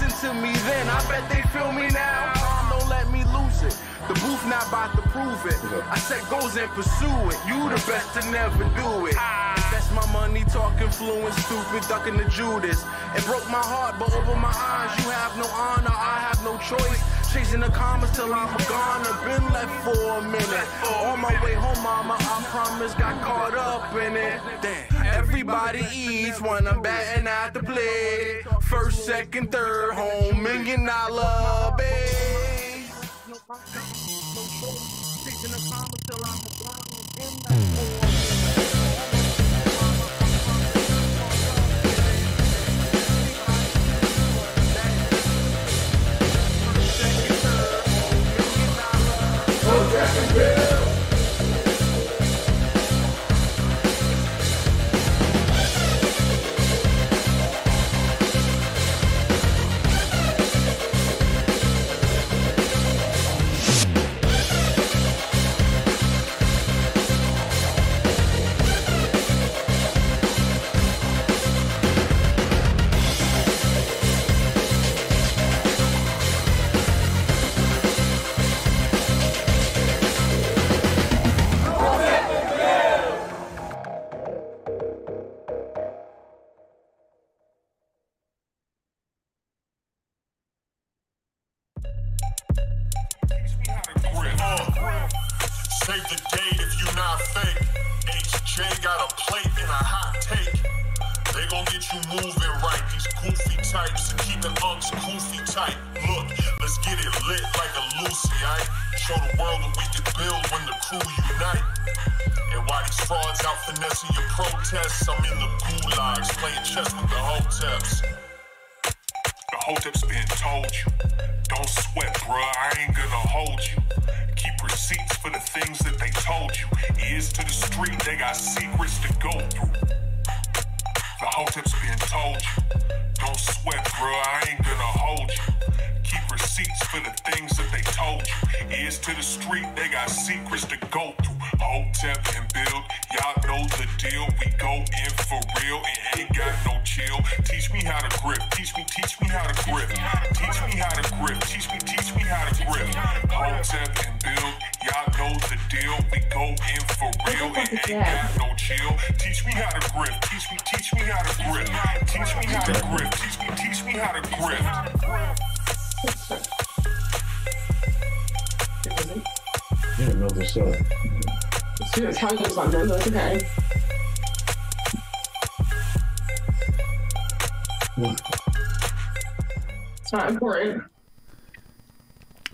listen to me then. I bet they feel me now. Don't let me lose it. The booth not about to prove it. I set goals and pursue it. You the best to never do it. That's my money talking fluent, stupid, ducking the Judas. It broke my heart, but over my eyes, you have no honor. I have no choice. Chasing the commas till I'm gone. I've been left for a minute. On my way home, mama, I promise got caught up in it. Damn. Everybody eats when I'm batting out the play. First, second, third, home, $1 million base. Chasing the commas till I'm gone.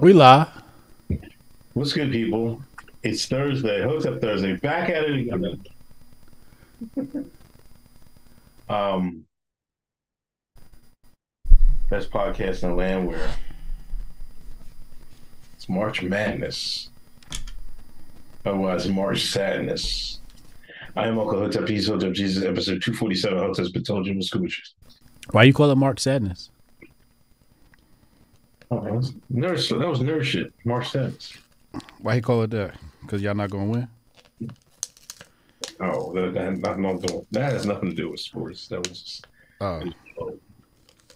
We live. What's good, people? It's Thursday. Hotep Thursday. Back at it again. Best podcast in the land where it's March Madness. Otherwise, March Sadness. I am Uncle Hotep Jesus. Hotep Jesus, episode 247. Hotep's been told you Scooches. Why you call it March Sadness? Oh, that was nerd shit. March 7th. Why he call it that? Because y'all not going to win? Oh, that has nothing to do with sports. That was just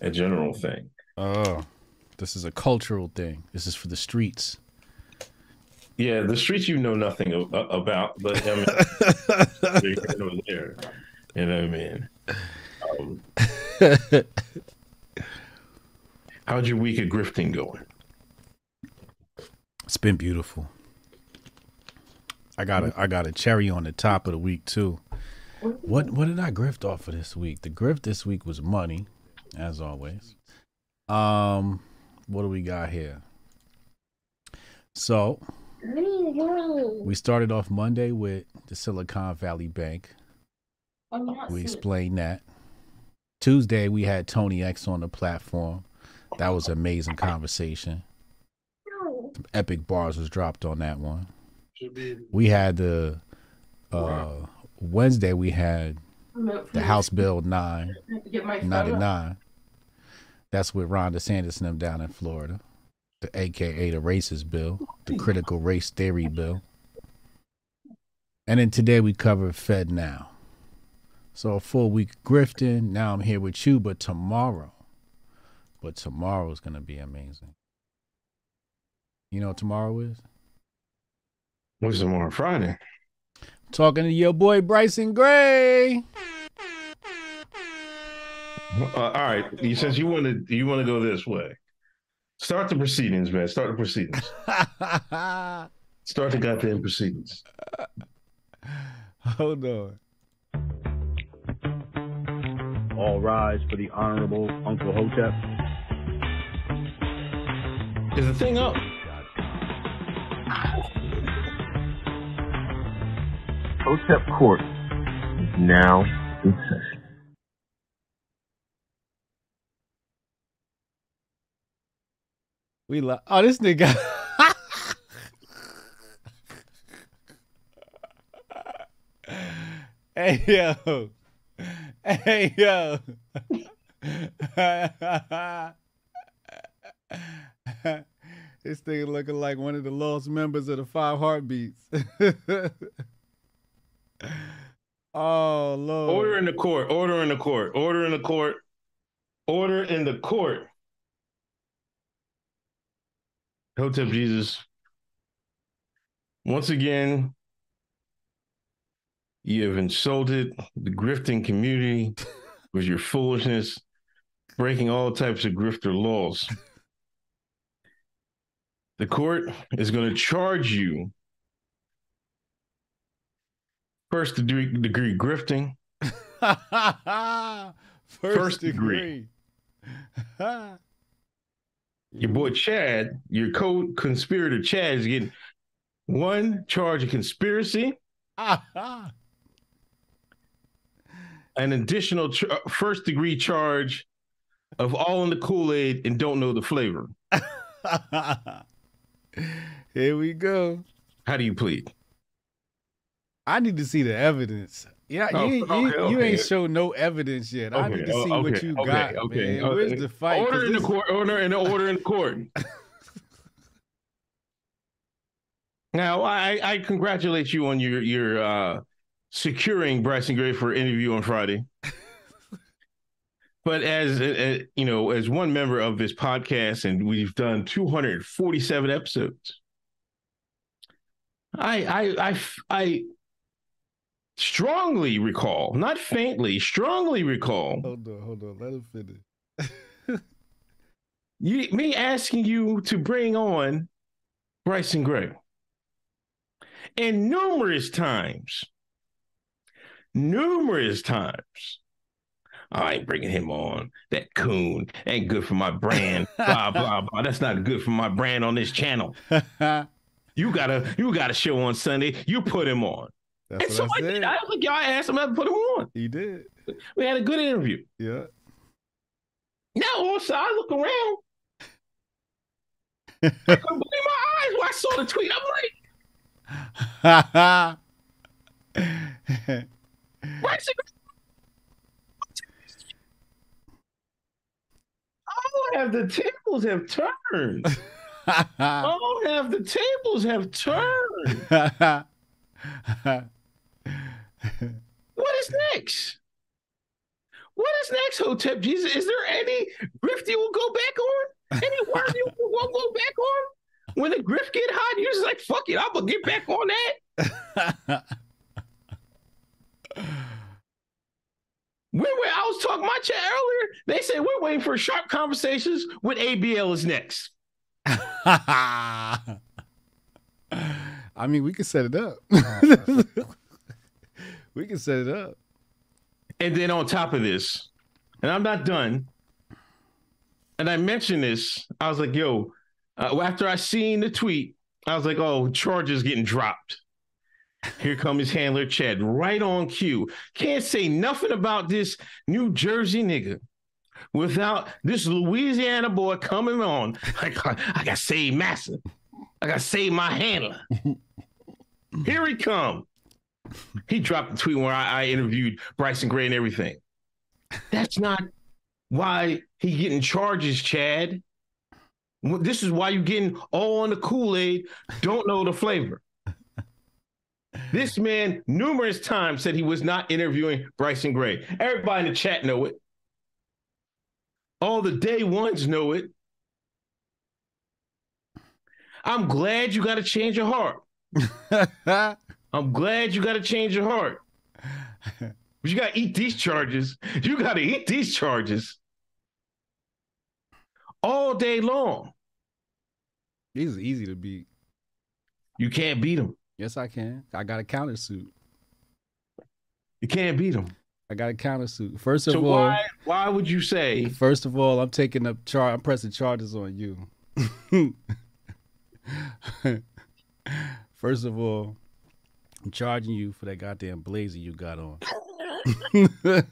a general thing. Oh, this is a cultural thing. This is for the streets. Yeah, the streets you know nothing about. But, I mean, you're there. You know what I mean? How'd your week of grifting going? It's been beautiful. I got a cherry on the top of the week too. What did I grift off for this week? The grift this week was money, as always. What do we got here? So we started off Monday with the Silicon Valley Bank. We explained that. Tuesday we had Tony X on the platform. That was an amazing conversation. Some epic bars was dropped on that one. We had the Wednesday. We had the House Bill 999. That's with Ron DeSantis and them down in Florida. The AKA the racist bill, the critical race theory bill. And then today we covered FedNow. So a full week grifting. Now I'm here with you, but tomorrow. but tomorrow is going to be amazing. You know what tomorrow is? What's tomorrow? Friday. I'm talking to your boy Bryson Gray. All right. Since you want to go this way, start the proceedings, man. Start the proceedings. Start the goddamn proceedings. Hold on. All rise for the Honorable Uncle Hotep. Is the thing up? Hotep Court is now in session. We love. Oh, this nigga. Hey yo. Hey yo. This thing looking like one of the lost members of the Five Heartbeats. Oh Lord. Order in the court. Order in the court. Order in the court. Order in the court. Hotep Jesus. Once again, you have insulted the grifting community with your foolishness, breaking all types of grifter laws. The court is going to charge you first degree grifting. first degree. Your boy Chad, your co-conspirator Chad, is getting one charge of conspiracy, an additional first-degree charge of all in the Kool-Aid and don't know the flavor. Here we go. How do you plead? I need to see the evidence. Yeah, you ain't show no evidence yet. Okay, I need to see what you got, man. Where's the fight? Order in the court. Order in the court. Now, I congratulate you on your securing Bryson Gray for interview on Friday. But as one member of this podcast, and we've done 247 episodes, I strongly recall, not faintly, strongly recall. Hold on, let him finish. Me asking you to bring on Bryson Gray, and numerous times, I ain't bringing him on. That coon ain't good for my brand. Blah blah blah. That's not good for my brand on this channel. You got a show on Sunday. You put him on. That's and so I did. I think y'all asked him to put him on. He did. We had a good interview. Yeah. Now also I look around. I couldn't believe my eyes when I saw the tweet. I'm like, Bryson all of the tables have turned. All of the tables have turned. What is next? What is next, Hotep Jesus? Is there any grift you will go back on? Any word you won't go back on? When the grift get hot, you're just like, fuck it, I'm going to get back on that. I was talking my chat earlier. They said we're waiting for sharp conversations with ABL is next. I mean, we can set it up. We can set it up. And then on top of this, and I'm not done. And I mentioned this. I was like, yo, after I seen the tweet, I was like, oh, charges getting dropped. Here comes his handler, Chad, right on cue. Can't say nothing about this New Jersey nigga without this Louisiana boy coming on. I got saved, Massa. I got saved my handler. Here he come. He dropped the tweet where I interviewed Bryson Gray and everything. That's not why he getting charges, Chad. This is why you getting all on the Kool-Aid, don't know the flavor. This man numerous times said he was not interviewing Bryson Gray. Everybody in the chat know it. All the day ones know it. I'm glad you got to change your heart. I'm glad you got to change your heart. But you got to eat these charges. You got to eat these charges all day long. These are easy to beat. You can't beat them. Yes, I can. I got a countersuit. You can't beat them. I got a countersuit. First of all, why would you say? First of all, I'm taking up charge. I'm pressing charges on you. First of all, I'm charging you for that goddamn blazer you got on. This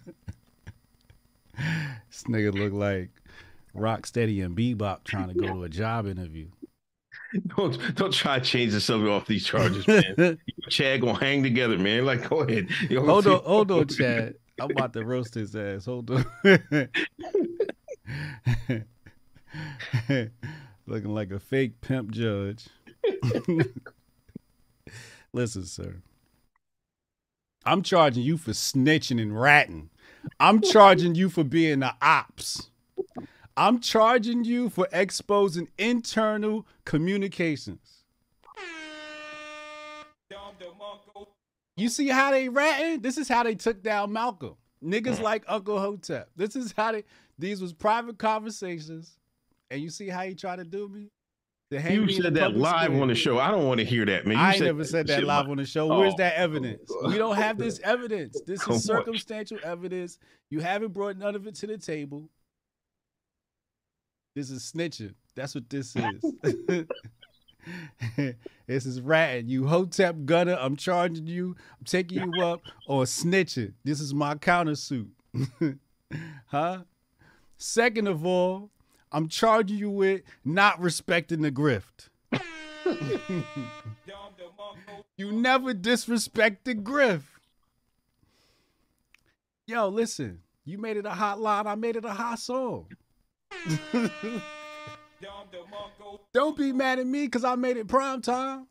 nigga look like Rocksteady and Bebop trying to go to a job interview. Don't try to change the subject off these charges, man. Chad gonna hang together, man. Like, go ahead. Hold on, Chad. I'm about to roast his ass. Hold on. Looking like a fake pimp judge. Listen, sir. I'm charging you for snitching and ratting. I'm charging you for being the ops. I'm charging you for exposing internal communications. You see how they ratting? This is how they took down Malcolm. Niggas like Uncle Hotep. This is how these was private conversations. And you see how he tried to do me? You said that live on the show. I don't want to hear that, man. I never said that live on the show. Where's that evidence? We don't have this evidence. This is circumstantial evidence. You haven't brought none of it to the table. This is snitching. That's what this is. This is ratting. You Hotep gunner, I'm charging you. I'm taking you up on snitching. This is my countersuit. Huh? Second of all, I'm charging you with not respecting the grift. You never disrespect the grift. Yo, listen. You made it a hot line. I made it a hot song. Don't be mad at me because I made it prime time.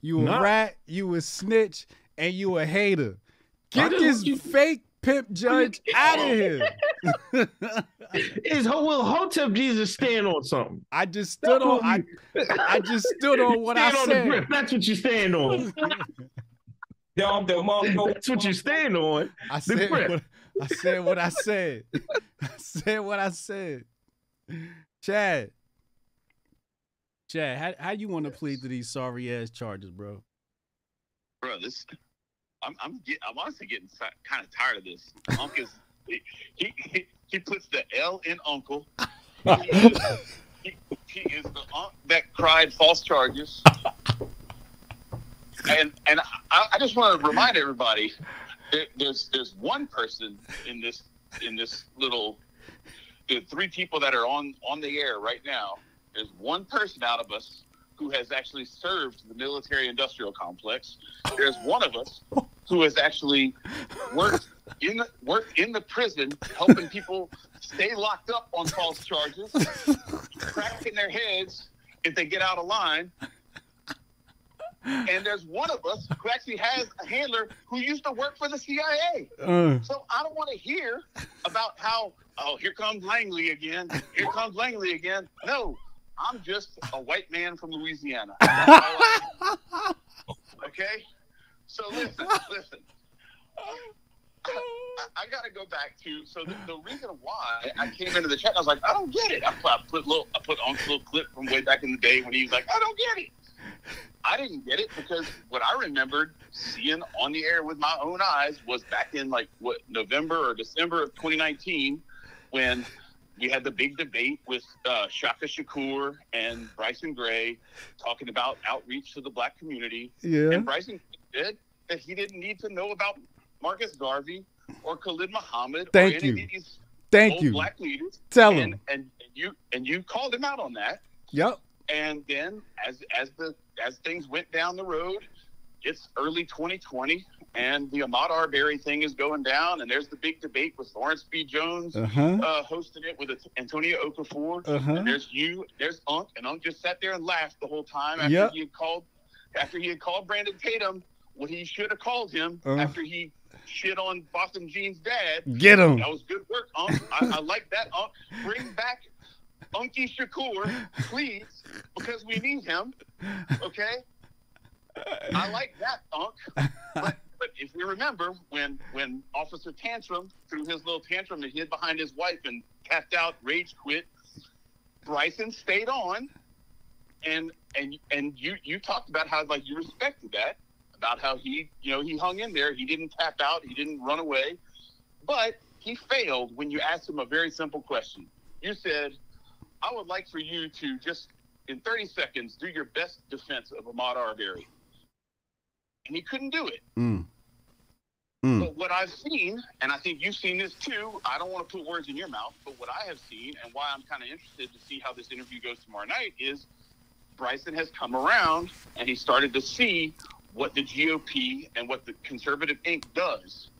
You a rat, you a snitch, and you a hater. Get this fake pimp judge out of here. Will Hotep Jesus stand on something? I just stood on what I said. That's what you stand on. That's what you stand on. I said what I said. I said what I said. Chad, how you want to plead to these sorry ass charges, bro? Bro, this I'm honestly getting kind of tired of this. Unc is he puts the L in Uncle. He is the Unc that cried false charges. And I just want to remind everybody. There's one person in this little the three people that are on the air right now. There's one person out of us who has actually served the military-industrial complex. There's one of us who has actually worked in the prison, helping people stay locked up on false charges, cracking their heads if they get out of line. And there's one of us who actually has a handler who used to work for the CIA. So I don't want to hear about how, oh, here comes Langley again. Here comes Langley again. No, I'm just a white man from Louisiana. Okay? So listen. I got to go back to, so the reason why I came into the chat, I was like, I don't get it. I put on a little clip from way back in the day when he was like, I don't get it. I didn't get it because what I remembered seeing on the air with my own eyes was back in like November or December of 2019 when we had the big debate with Shaka Shakur and Bryson Gray talking about outreach to the black community. Yeah. And Bryson said that he didn't need to know about Marcus Garvey or Khalid Muhammad or any of these old black leaders. Tell him. And you called him out on that. Yep. And then as things went down the road, it's early 2020 and the Ahmaud Arbery thing is going down and there's the big debate with Lawrence B. Jones hosting it with Antonio Okafor. And there's Unc, and Unc just sat there and laughed the whole time after he had called Brandon Tatum what he should have called him after he shit on Boston Gene's dad. Get him. That was good work, Unc. I like that, Unc. Bring back Unky Shakur, please, because we need him. Okay? I like that, Unc. But if we remember, when Officer Tantrum threw his little tantrum and hid behind his wife and tapped out, rage quit, Bryson stayed on, and you talked about how, like, you respected that, about how he, you know, he hung in there, he didn't tap out, he didn't run away, but he failed when you asked him a very simple question. You said, I would like for you to just, in 30 seconds, do your best defense of Ahmaud Arbery. And he couldn't do it. Mm. Mm. But what I've seen, and I think you've seen this too, I don't want to put words in your mouth, but what I have seen and why I'm kind of interested to see how this interview goes tomorrow night is Bryson has come around and he started to see what the GOP and what the conservative Inc. does.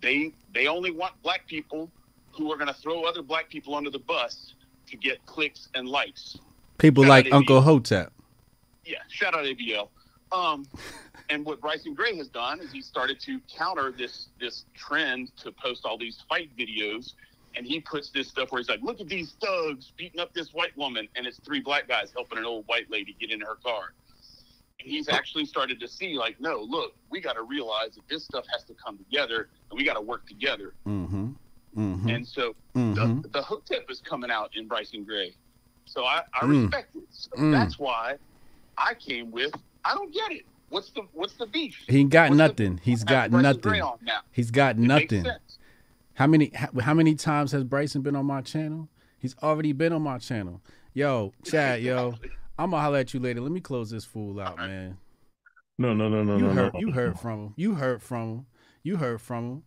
They only want black people who are going to throw other black people under the bus to get clicks and likes. People shout like Uncle Hotep. Yeah, shout out ABL. And what Bryson Gray has done is he started to counter this trend to post all these fight videos, and he puts this stuff where he's like, look at these thugs beating up this white woman, and it's three black guys helping an old white lady get in her car. And he's actually started to see, like, no, look, we got to realize that this stuff has to come together, and we got to work together. Mm-hmm. Mm-hmm. And so the Hotep is coming out in Bryson Gray. So I respect it. So that's why I came with, I don't get it. What's the beef? He ain't got nothing. He's got nothing. He's got nothing. How many times has Bryson been on my channel? He's already been on my channel. Yo, Chad, yo, I'm gonna holler at you later. Let me close this fool out, man. No. You heard from him.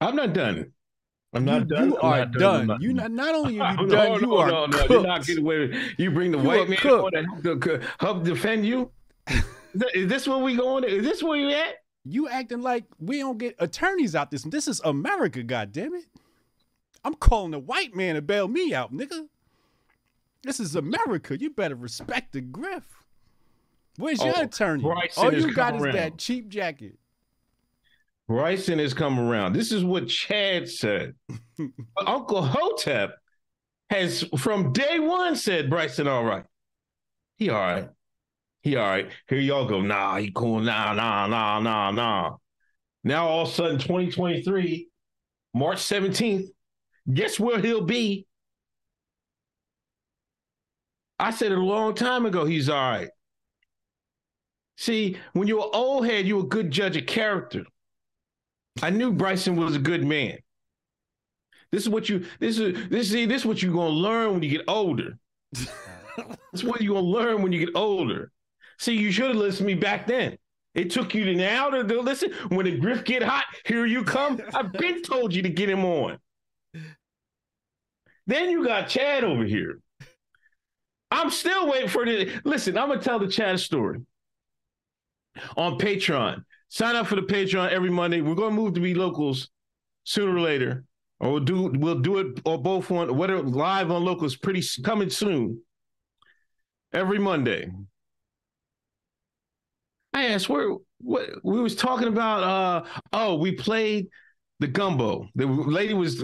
I'm not done. I'm not done. You are done. You not only are you done, you are cooked. No, you're not getting away with it. You bring the white man to help defend you. Is this where we going? Is this where you at? You acting like we don't get attorneys out this. This is America, goddammit. I'm calling the white man to bail me out, nigga. This is America. You better respect the griff. Where's your attorney? Bryson all you got is that cheap jacket. Bryson has come around. This is what Chad said. Uncle Hotep has, from day one, said Bryson all right. He all right. He all right. Here y'all go. Nah, he cool. Nah. Now all of a sudden, 2023, March 17th, guess where he'll be? I said it a long time ago, he's all right. See, when you're an old head, you're a good judge of character. I knew Bryson was a good man. This is what you're gonna learn when you get older. That's what you're gonna learn when you get older. See, you should have listened to me back then. It took you to now to listen. When the grift get hot, here you come. I've been told you to get him on. Then you got Chad over here. I'm still waiting for the. Listen, I'm gonna tell the Chad story on Patreon. Sign up for the Patreon every Monday. We're gonna move to be locals sooner or later, or we'll do it or both on whether live on locals pretty coming soon. Every Monday. I asked what we was talking about. We played the gumbo. The lady was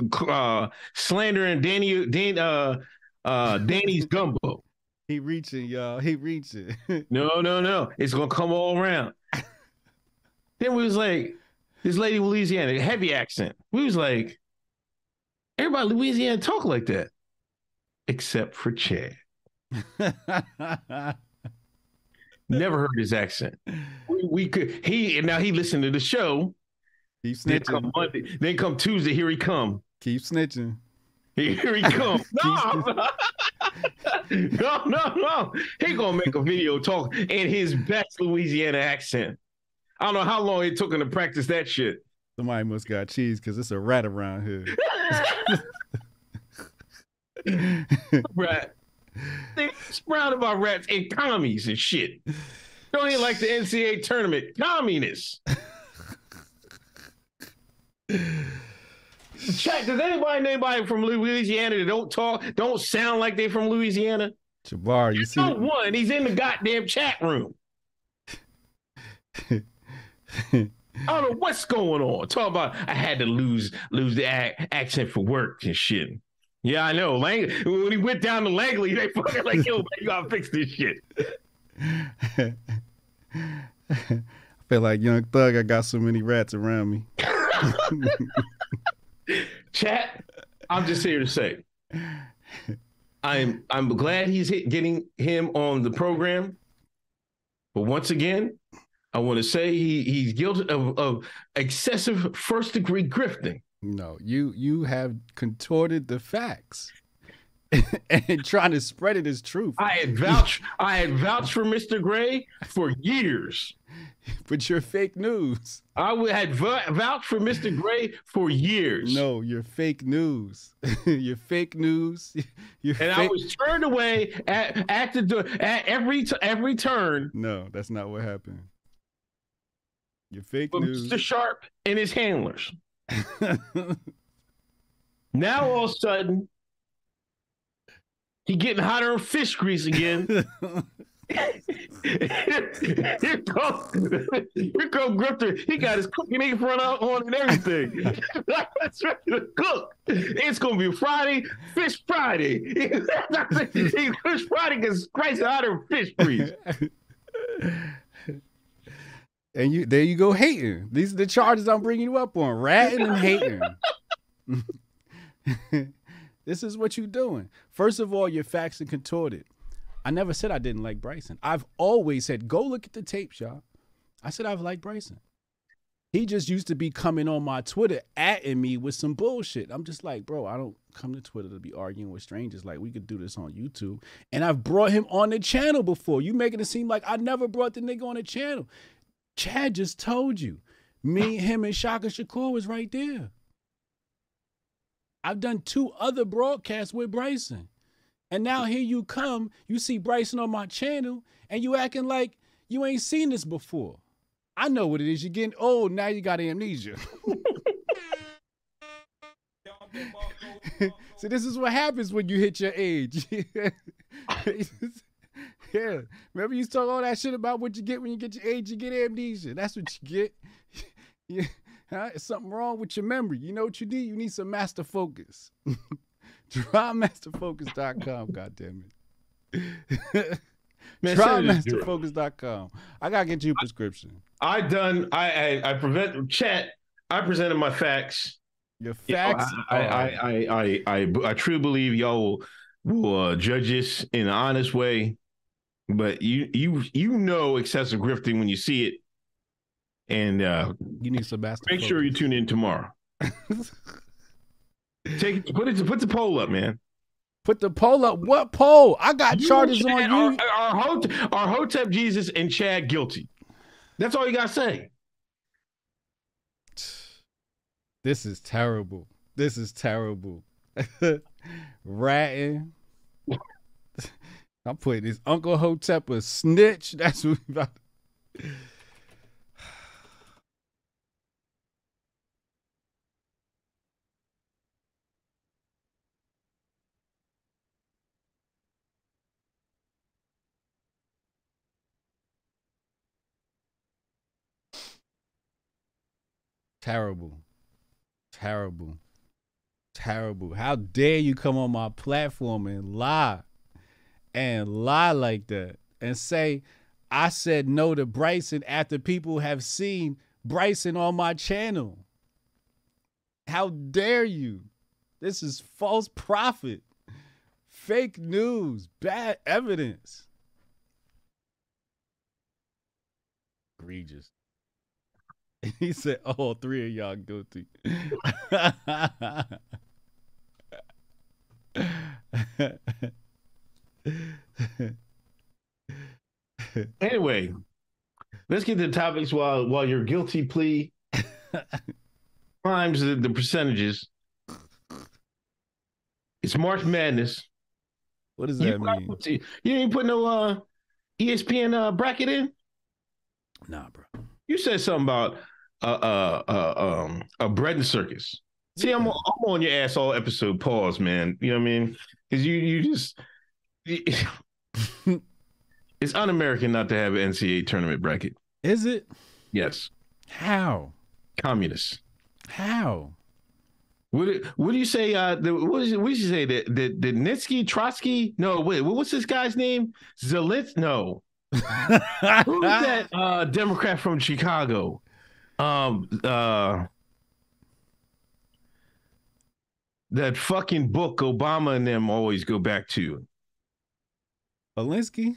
slandering Danny's gumbo. He reaching, y'all. He reaching. No. It's gonna come all around. Then we was like, this lady Louisiana, heavy accent. We was like, everybody in Louisiana talk like that, except for Chad. Never heard his accent. We could now he listened to the show. Keep snitching. Then come Monday, then come Tuesday. Here he come. Keep snitching. Here he come. No. He gonna make a video talk in his best Louisiana accent. I don't know how long it took him to practice that shit. Somebody must got cheese because it's a rat around here. Rat. They're surrounded by rats and commies and shit. Don't even like the NCAA tournament. Communists. Chat, does anybody know anybody from Louisiana that don't sound like they from Louisiana? Jabbar, you see? One, he's in the goddamn chat room. I don't know what's going on. Talking about I had to lose the accent for work and shit. Yeah, I know. When he went down to Langley, they fucking like, yo, man, you gotta fix this shit. I feel like Young Thug. I got so many rats around me. Chat, I'm just here to say, I'm glad he's getting him on the program. But once again, I want to say he's guilty of excessive first degree grifting. No, you have contorted the facts and trying to spread it as truth. I had vouched for Mr. Gray for years. But you're fake news. I had vouched for Mr. Gray for years. No, you're fake news. You're fake news. I was turned away at every turn. No, that's not what happened. You're fake news. Mr. Sharp and his handlers. Now all of a sudden, he getting hotter on fish grease again. Here goes Grifter. He got his cooking in front of on and everything. That's right, to cook. It's gonna be Friday, Fish Friday. Fish Friday gets crazy hotter fish grease. And there you go hating. These are the charges I'm bringing you up on, ratting and hating. This is what you're doing. First of all, your facts are contorted. I never said I didn't like Bryson. I've always said, go look at the tapes, y'all. I said I've liked Bryson. He just used to be coming on my Twitter atting me with some bullshit. I'm just like, bro, I don't come to Twitter to be arguing with strangers. Like, we could do this on YouTube. And I've brought him on the channel before. You making it seem like I never brought the nigga on the channel. Chad just told you. Me, him, and Shaka Shakur was right there. I've done 2 other broadcasts with Bryson. And now here you come, you see Bryson on my channel, and you acting like you ain't seen this before. I know what it is. You're getting old. Now you got amnesia. So this is what happens when you hit your age. Yeah. Remember you talk all that shit about what you get when you get your age, you get amnesia. That's what you get. Yeah. Huh? It's something wrong with your memory. You know what you need? You need some master focus. TryMasterFocus.com, goddamn it. TryMasterFocus.com. I gotta get you a prescription. I presented my facts. Your facts. I truly believe y'all will judge this in an honest way, but you know excessive grifting when you see it, and you need some master. Make sure you tune in tomorrow. Put the poll up, man. Put the poll up. What poll? I got charges on you. Are Hotep Jesus and Chad guilty? That's all you gotta say. This is terrible. This is terrible. Ratting. I'm putting this Uncle Hotep a snitch. That's what we about. Terrible, terrible, terrible. How dare you come on my platform and lie like that and say, I said no to Bryson after people have seen Bryson on my channel. How dare you? This is false prophet, fake news, bad evidence. Egregious. He said, "Oh, 3 of y'all guilty." Anyway, let's get to the topics while your guilty plea climbs the percentages. It's March Madness. What does that mean? You ain't put no ESPN bracket in? Nah, bro. You said something about a bread and circus. See, I'm on your ass all episode. Pause, man. You know what I mean? Because you just it's un-American not to have an NCAA tournament bracket. Is it? Yes. How? communists. How? What do you say? What did you say? The Nitsky, Trotsky? No, wait. What's this guy's name? Zelensky? No. Who's that Democrat from Chicago? That fucking book Obama and them always go back to. Alinsky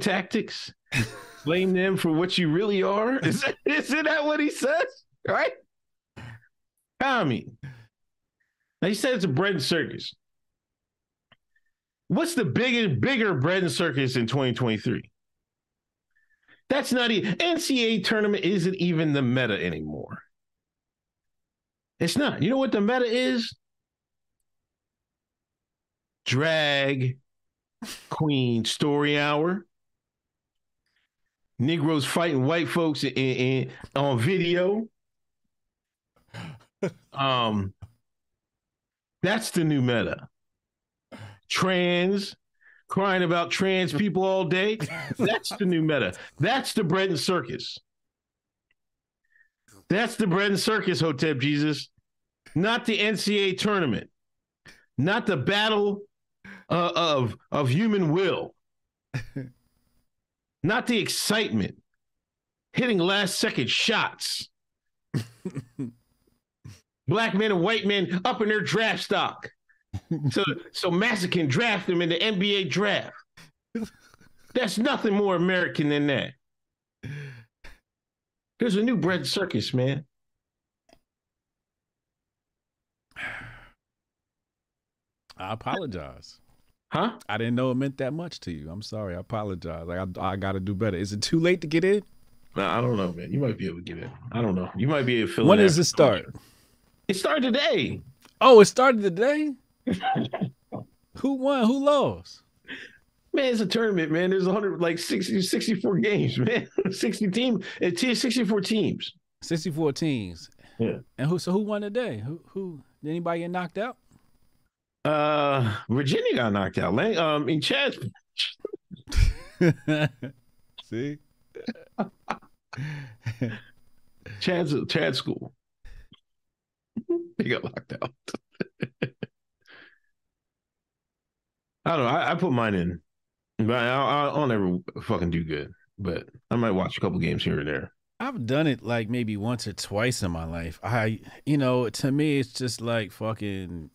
tactics. Blame them for what you really are. Isn't that what he says? Right? Commie. Now, he said it's a bread and circus. What's the bigger bread and circus in 2023? That's not even, NCAA tournament isn't even the meta anymore. It's not. You know what the meta is? Drag queen story hour. Negroes fighting white folks in on video. That's the new meta. Trans, crying about trans people all day. That's the new meta. That's the bread and circus. That's the bread and circus, Hotep Jesus. Not the NCAA tournament. Not the battle of human will. Not the excitement, hitting last-second shots. Black men and white men up in their draft stock. So Massa can draft them in the NBA draft. That's nothing more American than that. There's a new bread and circus, man. I apologize. Huh? I didn't know it meant that much to you. I'm sorry. I apologize. I got to do better. Is it too late to get in? No, I don't know, man. You might be able to get in. I don't know. You might be able to fill in. When does it start? It started today. Oh, it started today? Who won? Who lost? Man, it's a tournament, man. There's 64 games, man. 64 teams. 64 teams. Yeah. And who won today? Who did anybody get knocked out? Virginia got knocked out. In Chad. See? Chad school. They got locked out. I don't know. I put mine in. But I'll never fucking do good. But I might watch a couple games here and there. I've done it like maybe once or twice in my life. To me, it's just like fucking...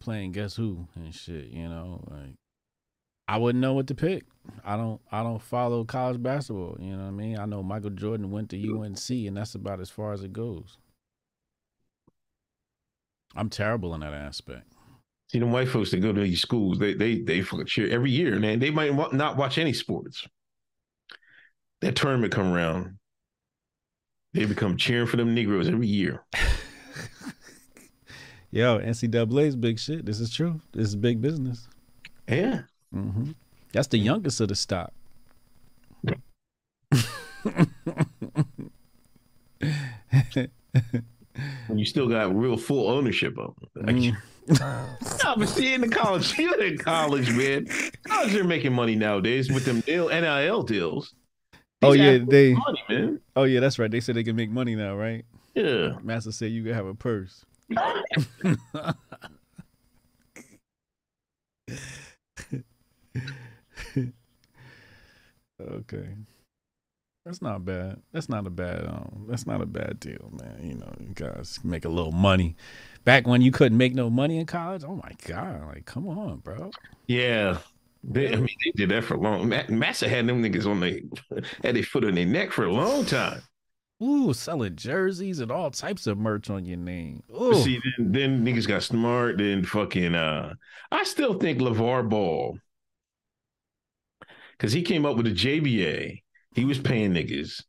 playing Guess Who and shit, like I wouldn't know what to pick. I don't follow college basketball, you know what I mean? I know Michael Jordan went to UNC and that's about as far as it goes. I'm terrible in that aspect. See, them white folks that go to these schools, they fucking cheer every year, man. They might not watch any sports. That tournament come around, they become cheering for them Negroes every year. Yo, NCAA's big shit. This is true. This is big business. Yeah. Mm-hmm. That's the youngest of the stock. You still got real full ownership of it. No, but see, you're in college, man. Colleges are making money nowadays with them NIL deals. These money, man. Oh, yeah, that's right. They said they can make money now, right? Yeah. Master said you can have a purse. Okay, that's not bad. That's not a bad deal, man. You guys make a little money. Back when you couldn't make no money in college, oh my god! Like, come on, bro. Yeah, they did that for a long. Massa had them niggas had their foot on their neck for a long time. Ooh, selling jerseys and all types of merch on your name. Ooh. See, then niggas got smart. Then fucking, I still think LeVar Ball, because he came up with the JBA. He was paying niggas.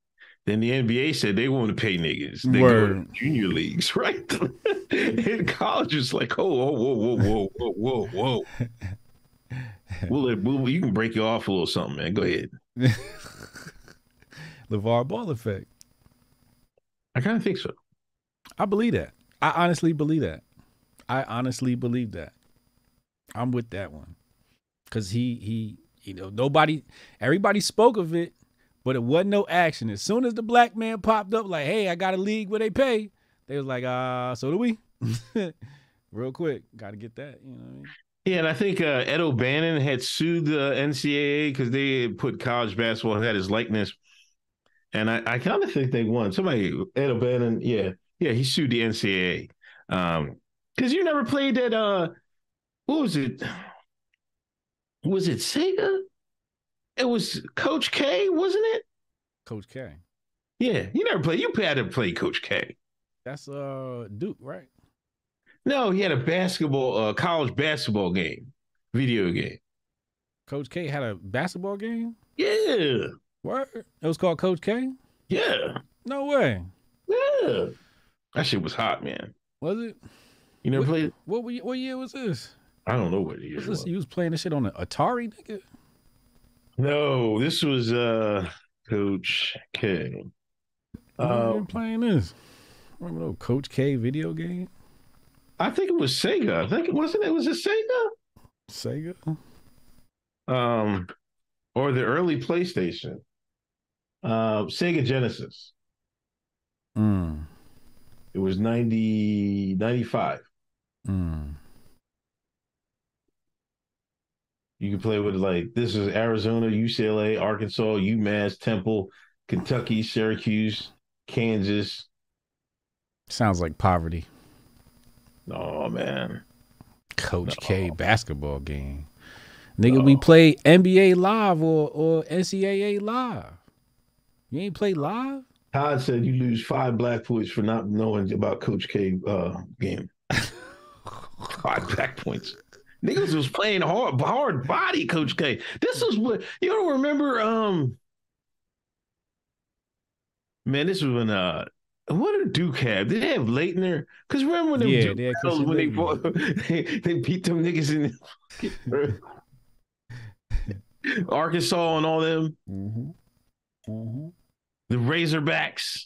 Then the NBA said they want to pay niggas. They go to junior leagues, right? In college, it's like, whoa. Well, you can break you off a little something, man. Go ahead. LeVar Ball effect. I kind of think so. I believe that. I honestly believe that. I'm with that one. Cause everybody spoke of it, But it wasn't no action. As soon as the black man popped up, like, hey, I got a league where they pay, they was like, so do we. Real quick, got to get that, you know what I mean? Yeah, and I think Ed O'Bannon had sued the NCAA because they put college basketball and had his likeness. And I kind of think they won. Somebody, Ed O'Bannon, yeah, he sued the NCAA. Because you never played that, what was it? Was it Sega? It was Coach K, wasn't it? Coach K. Yeah, you never played. You had to play Coach K. That's Duke, right? No, he had a basketball, college basketball game, video game. Coach K had a basketball game? Yeah. What? It was called Coach K? Yeah. No way. Yeah. That shit was hot, man. Was it? You never played it? What year was this? I don't know what year was this. You was playing this shit on an Atari, nigga? No, this was Coach K. I've been playing this. Remember the Coach K video game? I think it was Sega. I think it wasn't. It was a Sega. Or the early PlayStation. Sega Genesis. It was 95. You could play with, like, this is Arizona, UCLA, Arkansas, UMass, Temple, Kentucky, Syracuse, Kansas. Sounds like poverty. Oh, man. Coach K basketball game. Nigga, we played NBA Live or NCAA Live. You ain't play live? Todd said you lose 5 black points for not knowing about Coach K game. 5 black points. Niggas was playing hard body Coach K. This is what, you don't remember, man, this was when, what did Duke have? Did they have Leitner? Because remember when, they beat them niggas in Arkansas and all them. The Razorbacks.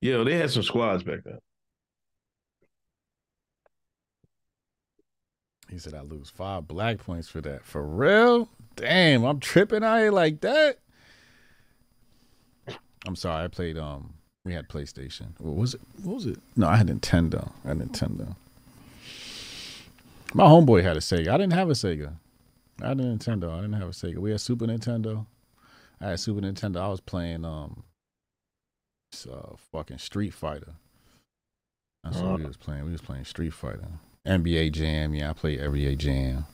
Yo, they had some squads back then. He said, I lose 5 black points for that. For real? Damn, I'm tripping out here like that. I'm sorry, I played, we had PlayStation. What was it? No, I had Nintendo. My homeboy had a Sega. I didn't have a Sega. I had a Nintendo. I didn't have a Sega. We had Super Nintendo. I had Super Nintendo. I was playing fucking Street Fighter. That's what we was playing. We was playing Street Fighter. NBA Jam. Yeah, I played NBA Jam.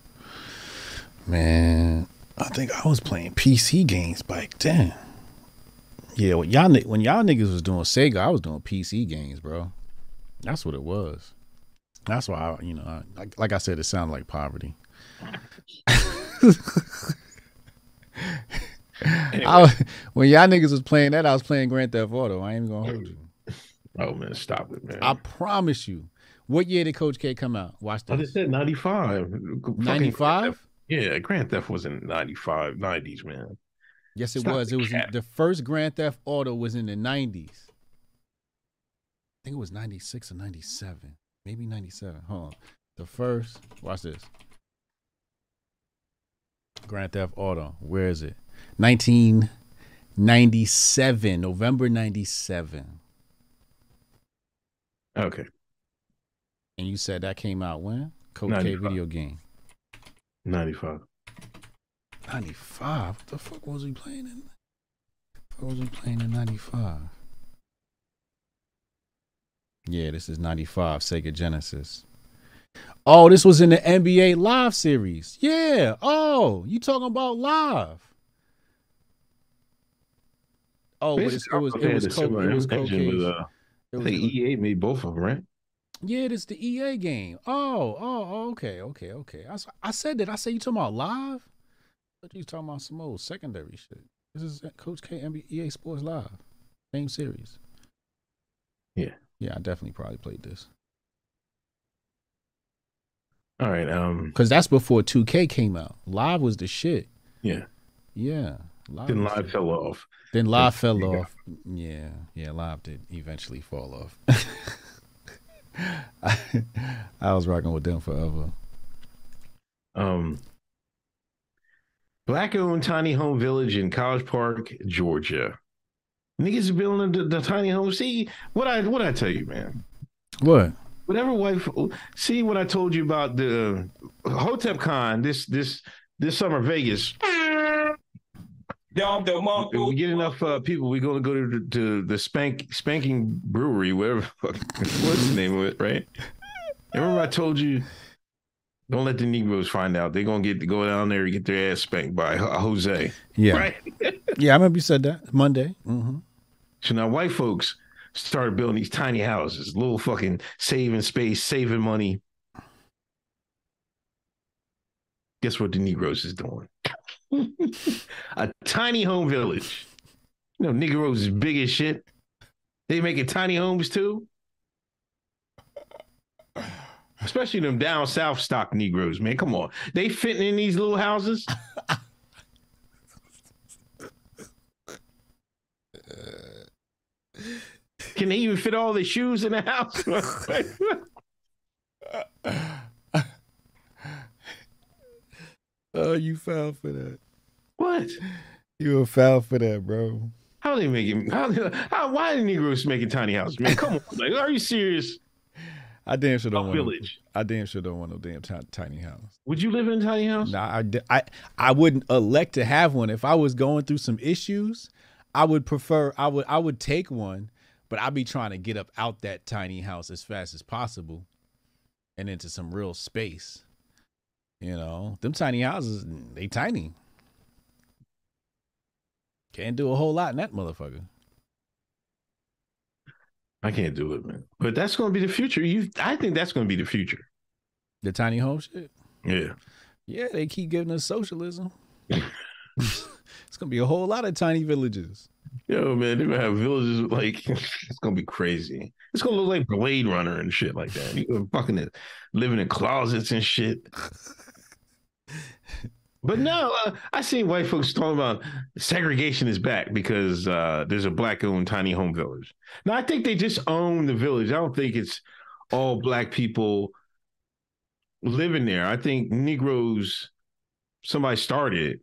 Man, I think I was playing PC games back then. Yeah, when y'all niggas was doing Sega, I was doing PC games, bro. That's what it was. That's why, I, like I said, it sounded like poverty. Anyway. When y'all niggas was playing that, I was playing Grand Theft Auto. I ain't even gonna hold you. Oh, man, stop it, man. I promise you. What year did Coach K come out? Watch that. I just said 95. 95? Yeah, Grand Theft was in 95, 90s, man. Yes, it was. It was the first Grand Theft Auto was in the 90s. I think it was 96 or 97. Maybe 97. Hold on. The first, watch this. Grand Theft Auto. Where is it? 1997. November 97. Okay. And you said that came out when? Coach K video game. 95. 95? What the fuck was he playing in? What was he playing in 95? Yeah, this is 95, Sega Genesis. Oh, this was in the NBA Live series. Yeah. Oh, you talking about Live. Oh, but it was Coach K. I think EA made both of them, right? Yeah, this is the EA game. Oh, okay. I said that. I said, you talking about Live? You talking about some old secondary shit. This is Coach K, NBA Sports Live. Same series. Yeah. Yeah, I definitely probably played this. All right. Because that's before 2K came out. Live was the shit. Yeah. Yeah. Then Live fell off. Yeah. Yeah, Live did eventually fall off. I was rocking with them forever. Black-owned tiny home village in College Park, Georgia. Niggas are building the tiny home. See what I tell you, man. What? Whatever wife. See what I told you about the Hotep Con this summer, Vegas. If we get enough people, we're going to go to the spanking brewery, whatever. What's the name of it, right? Remember I told you, don't let the Negroes find out. They're going to get to go down there and get their ass spanked by Jose. Yeah. Right? Yeah, I remember you said that Monday. Mm-hmm. So now white folks started building these tiny houses, little fucking saving space, saving money. Guess what the Negroes is doing? A tiny home village. You know, Negroes is big as shit. They making tiny homes too. Especially them down south stock Negroes, man. Come on. They fitting in these little houses. Can they even fit all the shoes in the house? Oh, you foul for that. What? You were foul for that, bro. How are they making? Why are the Negroes making tiny houses, man? Come on, like, are you serious? I damn sure don't want a village. I damn sure don't want no damn tiny house. Would you live in a tiny house? Nah, I wouldn't elect to have one. If I was going through some issues, I would prefer. I would take one, but I'd be trying to get up out that tiny house as fast as possible, and into some real space. You know, them tiny houses, they tiny. Can't do a whole lot in that motherfucker. I can't do it, man. But that's going to be the future. I think that's going to be the future. The tiny home shit? Yeah. Yeah, they keep giving us socialism. It's going to be a whole lot of tiny villages. Yo, man, they're going to have villages like, it's going to be crazy. It's going to look like Blade Runner and shit like that. You're fucking living in closets and shit. But no, I seen white folks talking about segregation is back because there's a black-owned tiny home village. Now, I think they just own the village. I don't think it's all black people living there. I think Negroes, somebody started.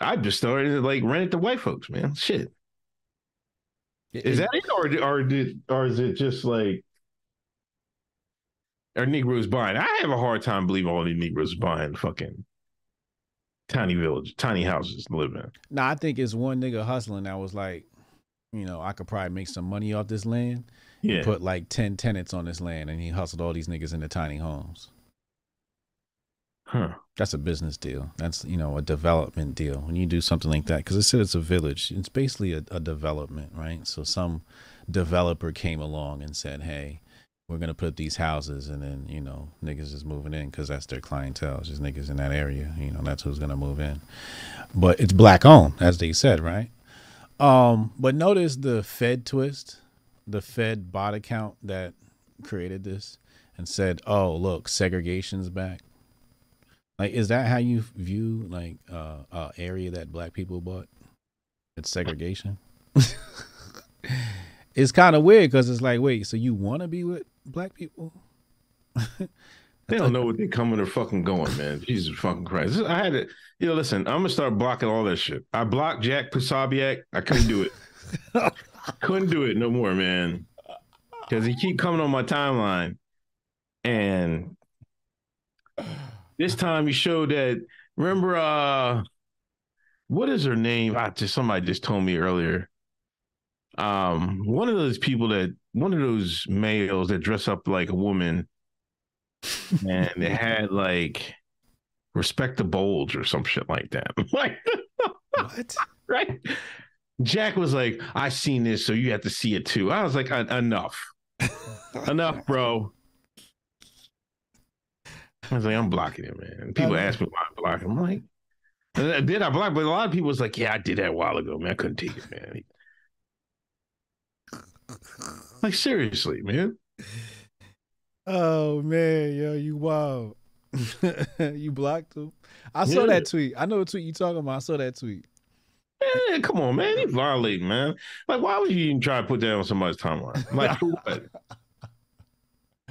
I just started to like rent it to white folks, man. Shit. Is that it, or is it just like, are Negroes buying? I have a hard time believing all these Negroes buying fucking tiny village, tiny houses to live in. Nah, I think it's one nigga hustling that was like, you know, I could probably make some money off this land. Yeah. He put like 10 tenants on this land and he hustled all these niggas into tiny homes. Huh. That's a business deal. That's, you know, a development deal. When you do something like that, because it said it's a village, it's basically a development, right? So some developer came along and said, hey, we're going to put these houses, and then, you know, niggas is moving in because that's their clientele. It's just niggas in that area. You know, that's who's going to move in. But it's black owned, as they said, right? But notice the Fed twist, the Fed bot account that created this and said, oh, look, segregation's back. Like, is that how you view, like, area that black people bought? It's segregation. It's kind of weird because it's like, wait, so you want to be with black people? They don't know what they're coming or fucking going, man. Jesus fucking Christ. I had to, you know, listen, I'm going to start blocking all that shit. I blocked Jack Posobiec. I couldn't do it. Couldn't do it no more, man. Because he keep coming on my timeline. And this time he showed that, remember, what is her name? Somebody just told me earlier. One of those people that, one of those males that dress up like a woman and they had like respect the bulge or some shit like that. Like, what? Right? Jack was like, I seen this, so you have to see it too. I was like, enough. Enough, bro. I was like, I'm blocking it, man. And people ask me why I'm blocking. I'm like, and then I blocked, but a lot of people was like, yeah, I did that a while ago, man. I couldn't take it, man. Like, seriously, man. Oh, man, yo, you wild. You blocked him. I saw that tweet. I know the tweet you talking about. I saw that tweet. Man, come on, man. You violating, man. Like, why would you even try to put that on somebody's timeline? Like, what?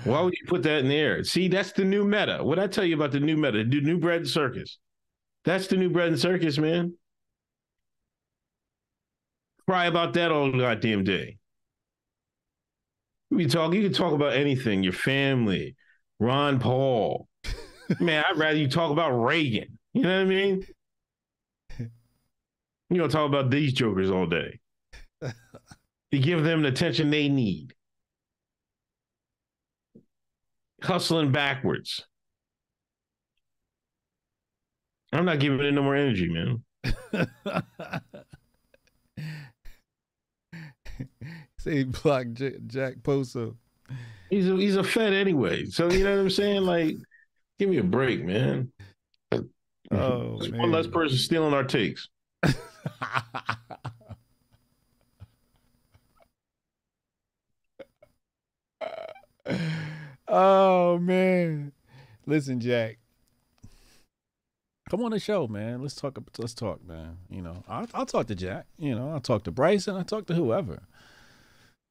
Why would you put that in the air? See, that's the new meta. What I tell you about the new meta, the new bread and circus. That's the new bread and circus, man. Cry about that all goddamn day. You can talk about anything, your family, Ron Paul. Man, I'd rather you talk about Reagan. You know what I mean? You don't talk about these jokers all day. You give them the attention they need. Hustling backwards. I'm not giving it no more energy, man. Say block Jack Poso. He's a Fed anyway. So you know what I'm saying? Like, give me a break, man. Oh, there's one less person stealing our takes. Oh man. Listen, Jack. Come on the show, man. Let's talk, man. You know, I'll talk to Jack. You know, I'll talk to Bryson. I'll talk to whoever.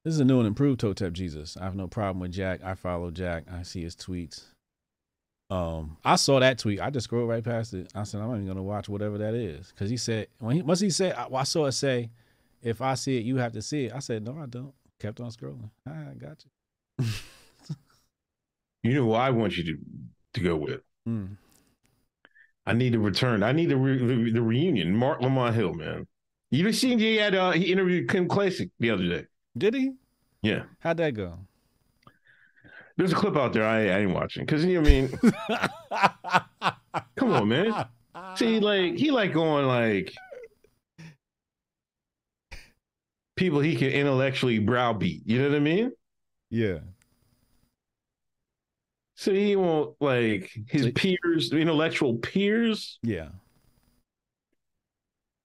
This is a new and improved Hotep Jesus. I have no problem with Jack. I follow Jack. I see his tweets. I saw that tweet. I just scrolled right past it. I said, I'm not even gonna watch whatever that is, because he said I saw it say, if I see it, you have to see it. I said, no, I don't. Kept on scrolling. I got you. You know what I want you to go with. Mm. I need a return. I need the reunion. Mark Lamont Hill, man. You seen he had he interviewed Kim Klasick the other day. Did he? Yeah. How'd that go? There's a clip out there. I ain't watching because you know what I mean. Come on, man. See, like he like going like people he can intellectually browbeat. You know what I mean? Yeah. So he won't like his peers, intellectual peers. Yeah.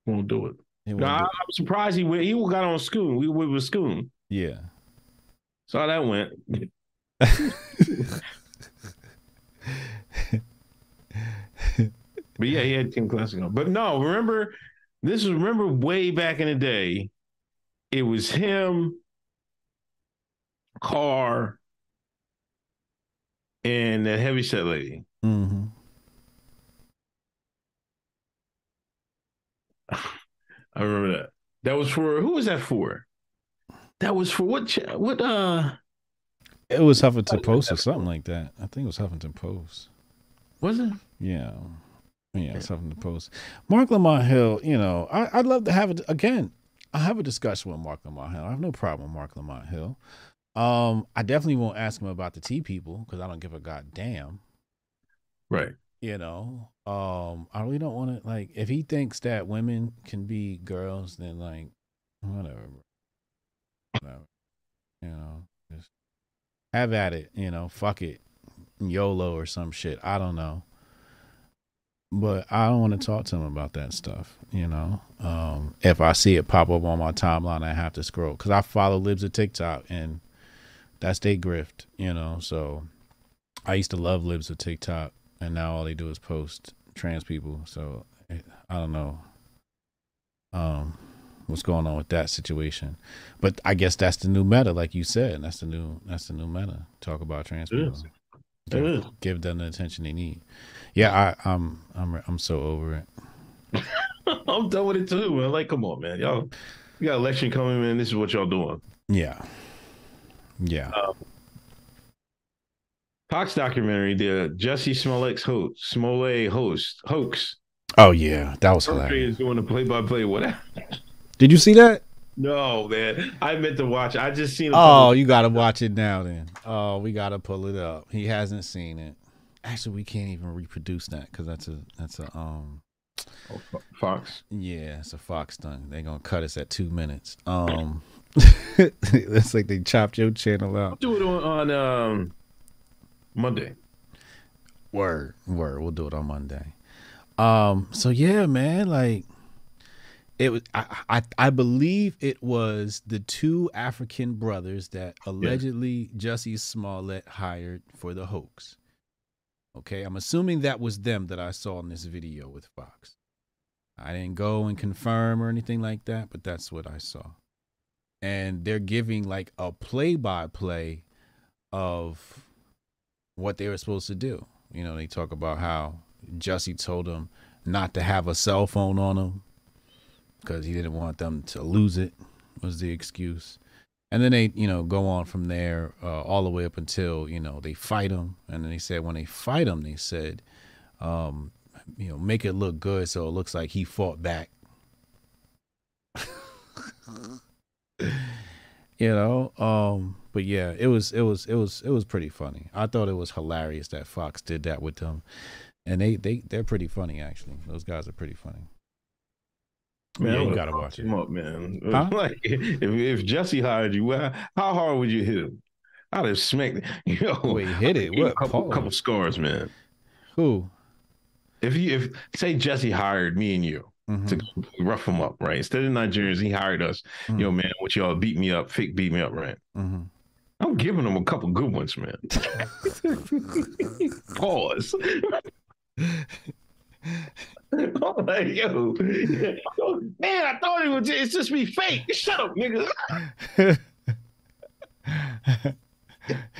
Won't do it. No, I'm surprised he went. He got on Scoon. We went with Scoon. Yeah. So how that went. But yeah, he had Kim Klasick on. But no, remember way back in the day, it was him, Carr, and that heavyset lady. Mm-hmm. I remember that. That was for who was that for? That was for what? It was Huffington Post or something like that. I think it was Huffington Post. Was it? Yeah, yeah, it's Huffington Post. Mark Lamont Hill. You know, I'd love to have it again. I have a discussion with Mark Lamont Hill. I have no problem with Mark Lamont Hill. I definitely won't ask him about the tea people because I don't give a goddamn. Right. You know, I really don't want to, like, if he thinks that women can be girls, then, like, whatever. You know, just have at it, you know, fuck it. YOLO or some shit. I don't know. But I don't want to talk to him about that stuff, you know. If I see it pop up on my timeline, I have to scroll because I follow Libs of TikTok and that's their grift, you know. So I used to love Libs of TikTok. And now all they do is post trans people. So I don't know what's going on with that situation, but I guess that's the new meta. Like you said, that's the new meta. Talk about trans people. Give them the attention they need. Yeah. I'm so over it. I'm done with it too, man. Like, come on, man. Y'all, you got election coming, man. This is what y'all doing. Yeah. Yeah. Fox documentary, the Jussie Smollett's hoax. Oh yeah, that was hilarious. Is doing a play-by-play. Whatever. Did you see that? No, man. I meant to watch it. I just seen it. Oh, you gotta watch it now, then. Oh, we gotta pull it up. He hasn't seen it. Actually, we can't even reproduce that because that's a Fox. Yeah, it's a Fox thing. They're gonna cut us at 2 minutes. It's like they chopped your channel out. I'll do it on Monday. Word. We'll do it on Monday. So yeah, man, like it was, I believe it was the two African brothers that allegedly Jussie Smollett hired for the hoax. Okay. I'm assuming that was them that I saw in this video with Fox. I didn't go and confirm or anything like that, but that's what I saw. And they're giving like a play-by-play of what they were supposed to do. You know, they talk about how Jussie told him not to have a cell phone on him because he didn't want them to lose it was the excuse. And then they, you know, go on from there all the way up until, you know, they fight him. And then they said when they fight him, they said, you know, make it look good so it looks like he fought back. You know, but yeah, it was pretty funny. I thought it was hilarious that Fox did that with them, and they're pretty funny actually. Those guys are pretty funny. Man, you gotta watch it, up, man. Huh? Like if Jussie hired you, how hard would you hit him? I'd have smacked it. Yo, wait, hit it. What? A couple scores, man. Who? If say Jussie hired me and you. Mm-hmm. To rough him up, right? Instead of Nigerians, he hired us. Mm-hmm. Yo, man, what y'all beat me up, fake beat me up, right? Mm-hmm. I'm giving him a couple good ones, man. Pause. I'm like, yo, man, I thought it would just be fake. Shut up, nigga.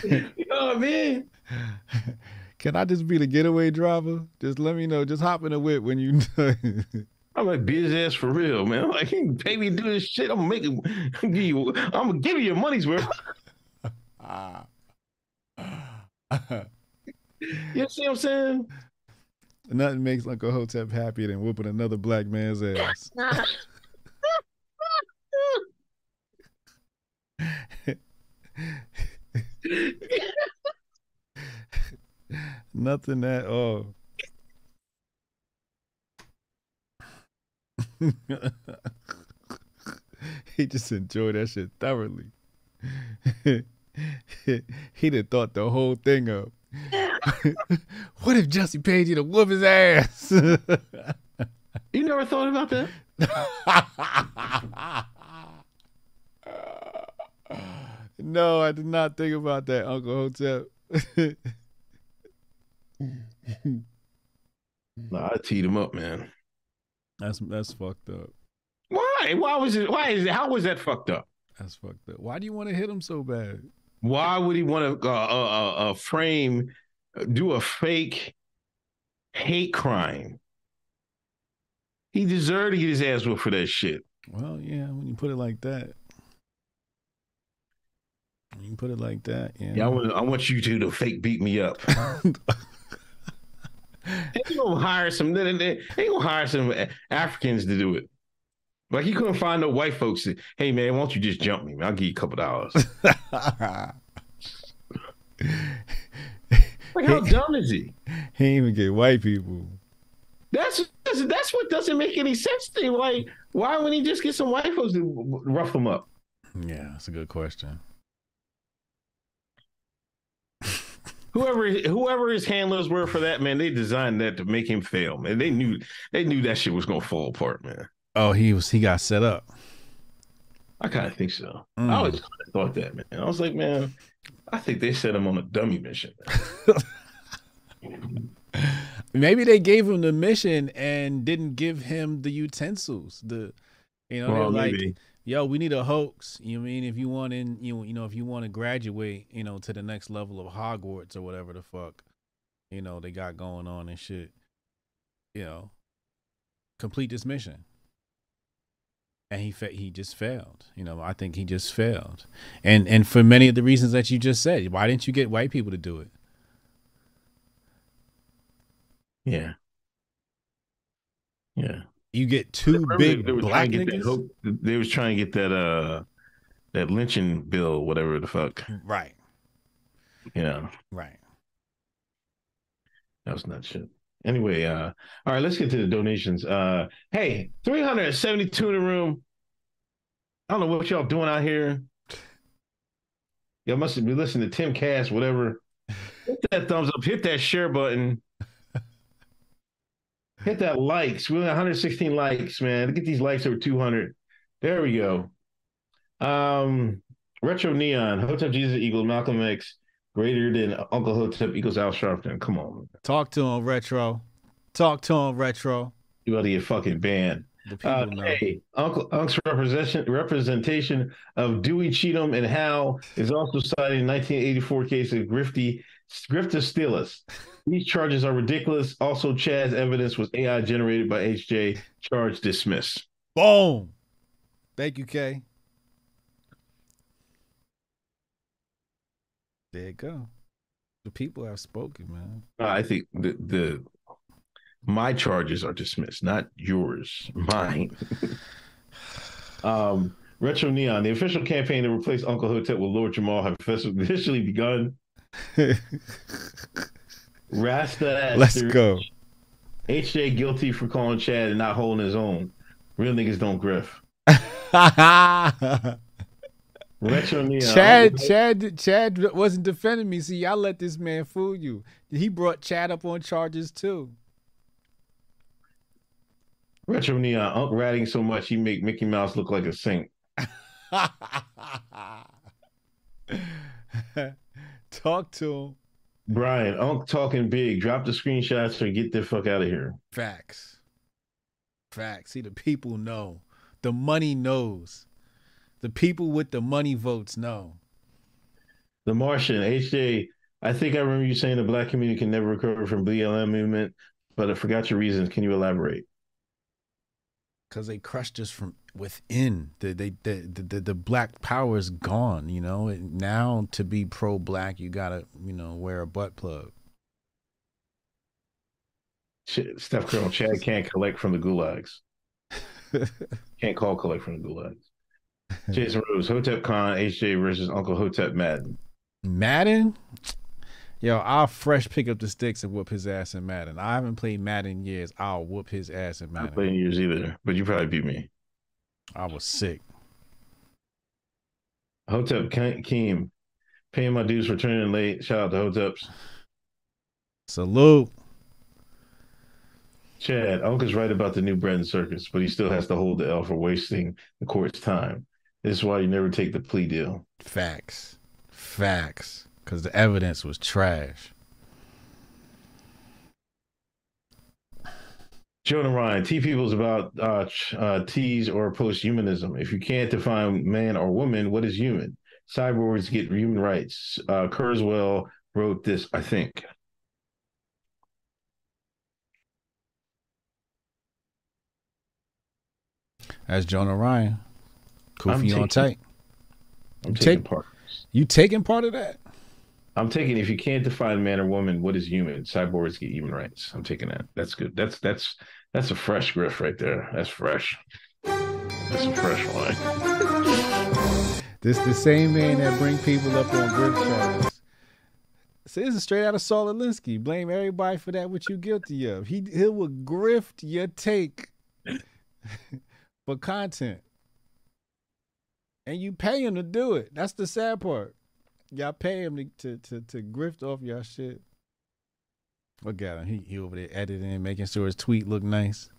You know what I mean? Can I just be the getaway driver? Just let me know. Just hop in the whip when you done. I'm like, bitch ass for real, man. I'm like, hey, baby, do this shit. I'm making, I'm gonna give you your money's worth. You see what I'm saying? Nothing makes Uncle Hotep happier than whooping another black man's ass. Nothing at all. He just enjoyed that shit thoroughly. He'd have thought the whole thing up. What if Jussie paid you to whoop his ass? You never thought about that? No, I did not think about that, Uncle Hotep. Nah, I teed him up, man. That's fucked up. Why? Why was it? Why is it? How was that fucked up? That's fucked up. Why do you want to hit him so bad? Why would he want to do a fake hate crime? He deserved to get his ass whooped for that shit. Well, yeah, when you put it like that. You can put it like that. You know? Yeah, I want you two to fake beat me up. They gonna hire some. They gonna hire some Africans to do it. Like you couldn't find no white folks. That, hey man, why don't you just jump me? Man? I'll give you a couple dollars. Like how dumb is he? He ain't even get white people. That's what doesn't make any sense to him. Like why wouldn't he just get some white folks to rough him up? Yeah, that's a good question. Whoever his handlers were for that, man, they designed that to make him fail, man. They knew that shit was gonna fall apart, man. Oh, he got set up. I kind of think so. I always kind of thought that, man. I was like, man, I think they set him on a dummy mission. Maybe they gave him the mission and didn't give him the utensils. Well, like, maybe. Yo, we need a hoax. You know what I mean? If you want in, you know, if you want to graduate, you know, to the next level of Hogwarts or whatever the fuck, you know, they got going on and shit, you know, complete this mission. And he just failed. You know, I think he just failed. And for many of the reasons that you just said, why didn't you get white people to do it? Yeah. Yeah. You get two big black niggas. They was trying to get that that lynching bill, whatever the fuck. Right. Yeah. Right. That was nuts shit. Anyway, all right, let's get to the donations. Hey, 372 in the room. I don't know what y'all doing out here. Y'all must be listening to Tim Cass, whatever. Hit that thumbs up. Hit that share button. Hit that likes. We're at 116 likes, man. Get these likes over 200. There we go. Retro Neon, Hotep Jesus equals Malcolm X greater than Uncle Hotep equals Al Sharpton. Come on, man. Talk to him, Retro. Talk to him, Retro. You about to get fucking banned. Hey, Uncle's representation of Dewey Cheatham and Howe is also cited in 1984 case of Grifty Grift to steal us. These charges are ridiculous. Also, Chad's evidence was AI generated by HJ. Charge dismissed. Boom. Thank you, K. There you go. The people have spoken, man. I think the my charges are dismissed, not yours. Mine. Retro Neon. The official campaign to replace Uncle Hotep with Lord Jamal have officially begun. Rasta. Let's go. HJ guilty for calling Chad and not holding his own. Real niggas don't griff. Retro Neon. Chad wasn't defending me. See, y'all let this man fool you. He brought Chad up on charges too. Retro Neon. Unc ratting so much he make Mickey Mouse look like a sink. Talk to him. Brian, Unc talking big. Drop the screenshots or get the fuck out of here. Facts. Facts. See, the people know. The money knows. The people with the money votes know. The Martian, HJ, I think I remember you saying the black community can never recover from BLM movement, but I forgot your reasons. Can you elaborate? Because they crushed us from within. The black power is gone, you know. And now to be pro-black, you gotta, you know, wear a butt plug. Shit, Steph Colonel Chad can't collect from the gulags. Can't call collect from the gulags. Jason Rose, Hotep Khan, HJ versus Uncle Hotep Madden. Madden? Yo, I'll fresh pick up the sticks and whoop his ass in Madden. I haven't played Madden in years. I'll whoop his ass in Madden. I haven't played in years either, but you probably beat me. I was sick. Hotep Keem, paying my dues for turning late. Shout out to Hoteps. Salute. Chad, Uncle's right about the new bread and circus, but he still has to hold the L for wasting the court's time. This is why you never take the plea deal. Facts. Facts. Because the evidence was trash. Jonah Ryan, T-People's about T's or post-humanism. If you can't define man or woman, what is human? Cyborgs get human rights. Kurzweil wrote this, I think. That's Jonah Ryan. Kofi on tight. I'm taking part. You taking part of that? I'm taking, if you can't define man or woman, what is human? Cyborgs get human rights. I'm taking that. That's good. That's a fresh griff right there. That's fresh. That's a fresh line. This the same man that bring people up on griff charges. So this is straight out of Saul Alinsky. Blame everybody for that what you guilty of. He will grift your take for content. And you pay him to do it. That's the sad part. Y'all pay him to grift off y'all shit. Look at him. He over there editing, making sure his tweet look nice.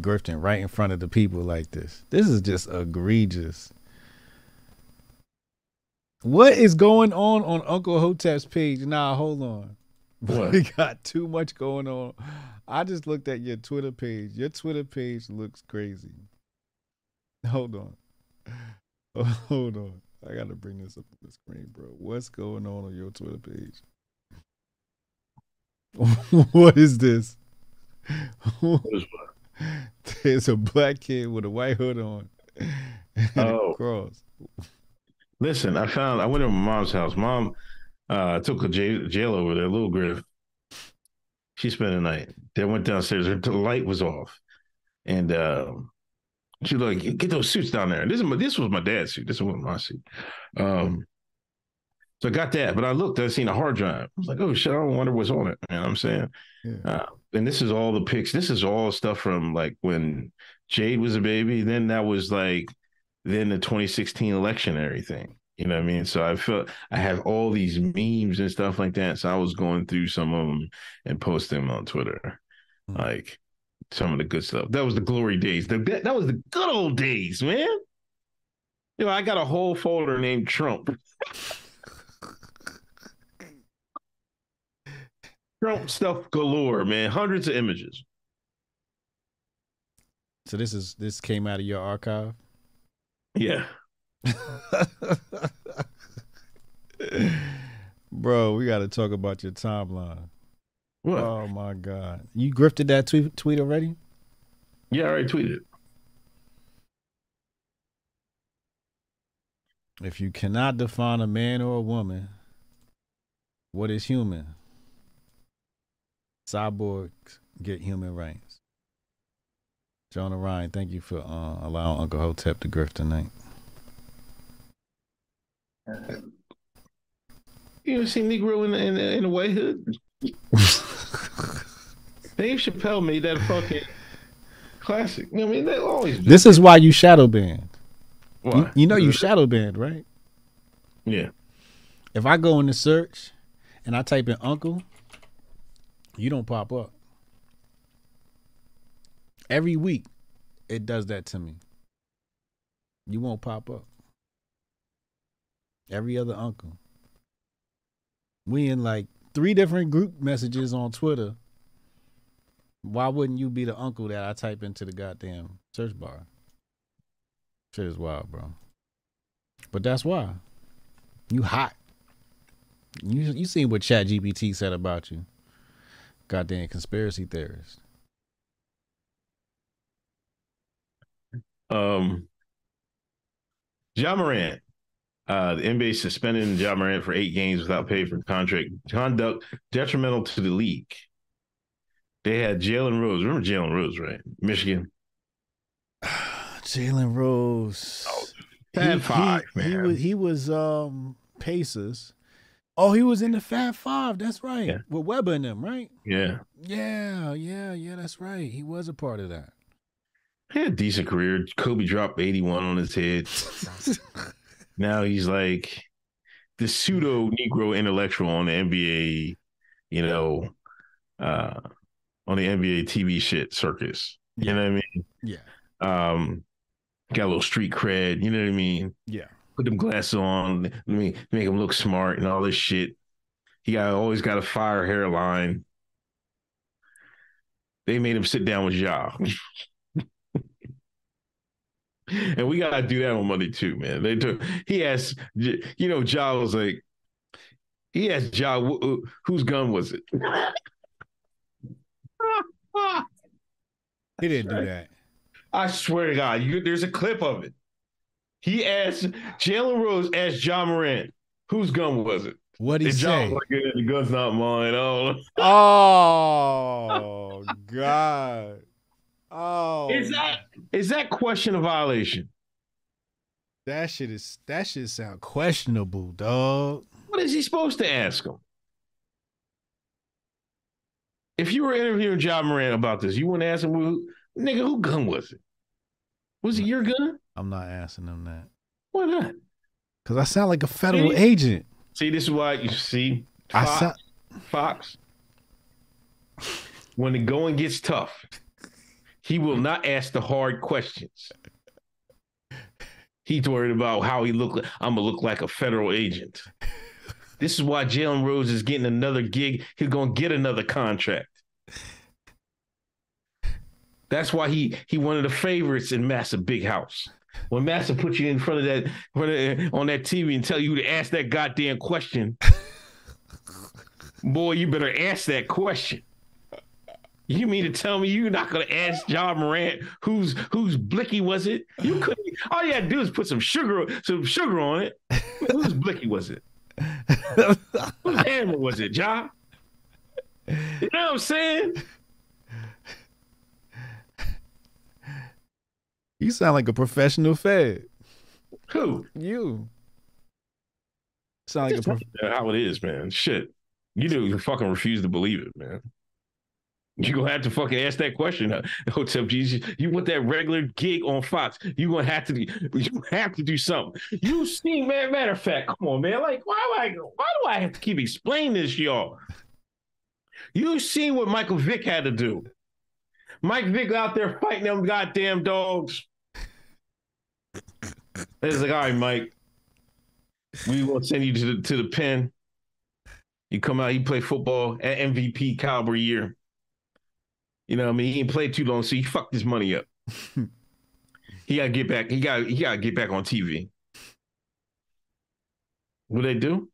Grifting right in front of the people like this. This is just egregious. What is going on Uncle Hotep's page? Nah, hold on. What? We got too much going on. I just looked at your Twitter page. Your Twitter page looks crazy. Hold on. Oh, hold on. I got to bring this up on the screen, bro. What's going on your Twitter page? What is this? What is what? There's a black kid with a white hood on. Oh. Cross. Listen, I went to my mom's house. Mom took a jail over there, little griff. She spent the night. They went downstairs. Her light was off, and she was like, "Get those suits down there." This was my dad's suit. This wasn't my suit. So I got that, but I looked. I seen a hard drive. I was like, "Oh shit! I wonder what's on it." You know what I'm saying? Yeah. And this is all the pics. This is all stuff from like when Jade was a baby. Then that was like then the 2016 election and everything. You know what I mean? So I felt I have all these memes and stuff like that. So I was going through some of them and posting them on Twitter, like some of the good stuff. That was the glory days. That was the good old days, man. You know, I got a whole folder named Trump. Trump stuff galore, man. Hundreds of images. So this came out of your archive? Yeah. Bro, we got to talk about your timeline. What? Oh, my God. You grifted that tweet already? Yeah, I already tweeted it. If you cannot define a man or a woman, what is human? Cyborgs get human rights. Jonah Ryan, thank you for allowing Uncle Hotep to grift tonight. You ever seen Negro in the White Hood? Dave Chappelle made that fucking classic. I mean, they always do. This is why you shadow banned. Why? You know you shadow banned, right? Yeah. If I go in the search and I type in uncle, you don't pop up. Every week it does that to me. You won't pop up. Every other uncle. We in like 3 different group messages on Twitter. Why wouldn't you be the uncle that I type into the goddamn search bar? Shit is wild, bro. But that's why. You hot. You seen what ChatGPT said about you. Goddamn conspiracy theorist. Ja Morant. The NBA suspended Ja Morant for 8 games without pay for contract conduct detrimental to the league. They had Jalen Rose. Remember Jalen Rose, right? Michigan. Jalen Rose. Oh, Fab Five, man. He was Pacers. Oh, he was in the Fab Five. That's right. Yeah. With Weber in them, right? Yeah. Yeah. That's right. He was a part of that. He had a decent career. Kobe dropped 81 on his head. Now he's like the pseudo Negro intellectual on the NBA, you know, on the NBA TV shit circus. Yeah. You know what I mean? Yeah. Got a little street cred, you know what I mean? Yeah. Put them glasses on, make him look smart and all this shit. He always got a fire hairline. They made him sit down with Ja. And we gotta do that on Monday too, man. He asked, you know, Ja was like, he asked Ja, whose gun was it? He didn't do that. I swear to God, there's a clip of it. He asked, Jalen Rose asked Ja Morant, whose gun was it? What'd he say? Ja was like, the gun's not mine. Oh, God. Oh. Is that question a violation? That shit sound questionable, dog. What is he supposed to ask him? If you were interviewing Ja Morant about this, you wouldn't ask him nigga, who gun was it? Was it your gun? I'm not asking him that. Why not? Because I sound like a federal agent. See, this is why you see Fox. When the going gets tough, he will not ask the hard questions. He's worried about how he look. I'm gonna look like a federal agent. This is why Jalen Rose is getting another gig. He's gonna get another contract. That's why he one of the favorites in Massa Big House. When Massa put you in front of on that TV and tell you to ask that goddamn question, boy, you better ask that question. You mean to tell me you're not gonna ask Ja Morant whose blicky was it? You couldn't. All you had to do is put some sugar on it. Whose blicky was it? Whose hammer was it, Ja? You know what I'm saying? You sound like a professional fed. Who? You. Sound like how it is, man. Shit. You do. You fucking refuse to believe it, man. You're going to have to fucking ask that question. Hotep Jesus, you want that regular gig on Fox. You're going to have to do something. You see, man, matter of fact, come on, man. Like, why do I have to keep explaining this, y'all? You seen what Michael Vick had to do. Mike Vick out there fighting them goddamn dogs. It's like, all right, Mike, we will send you to the pen. You come out, you play football at MVP caliber year. You know what I mean? He ain't played too long, so he fucked his money up. He gotta get back. He gotta get back on TV. What they do?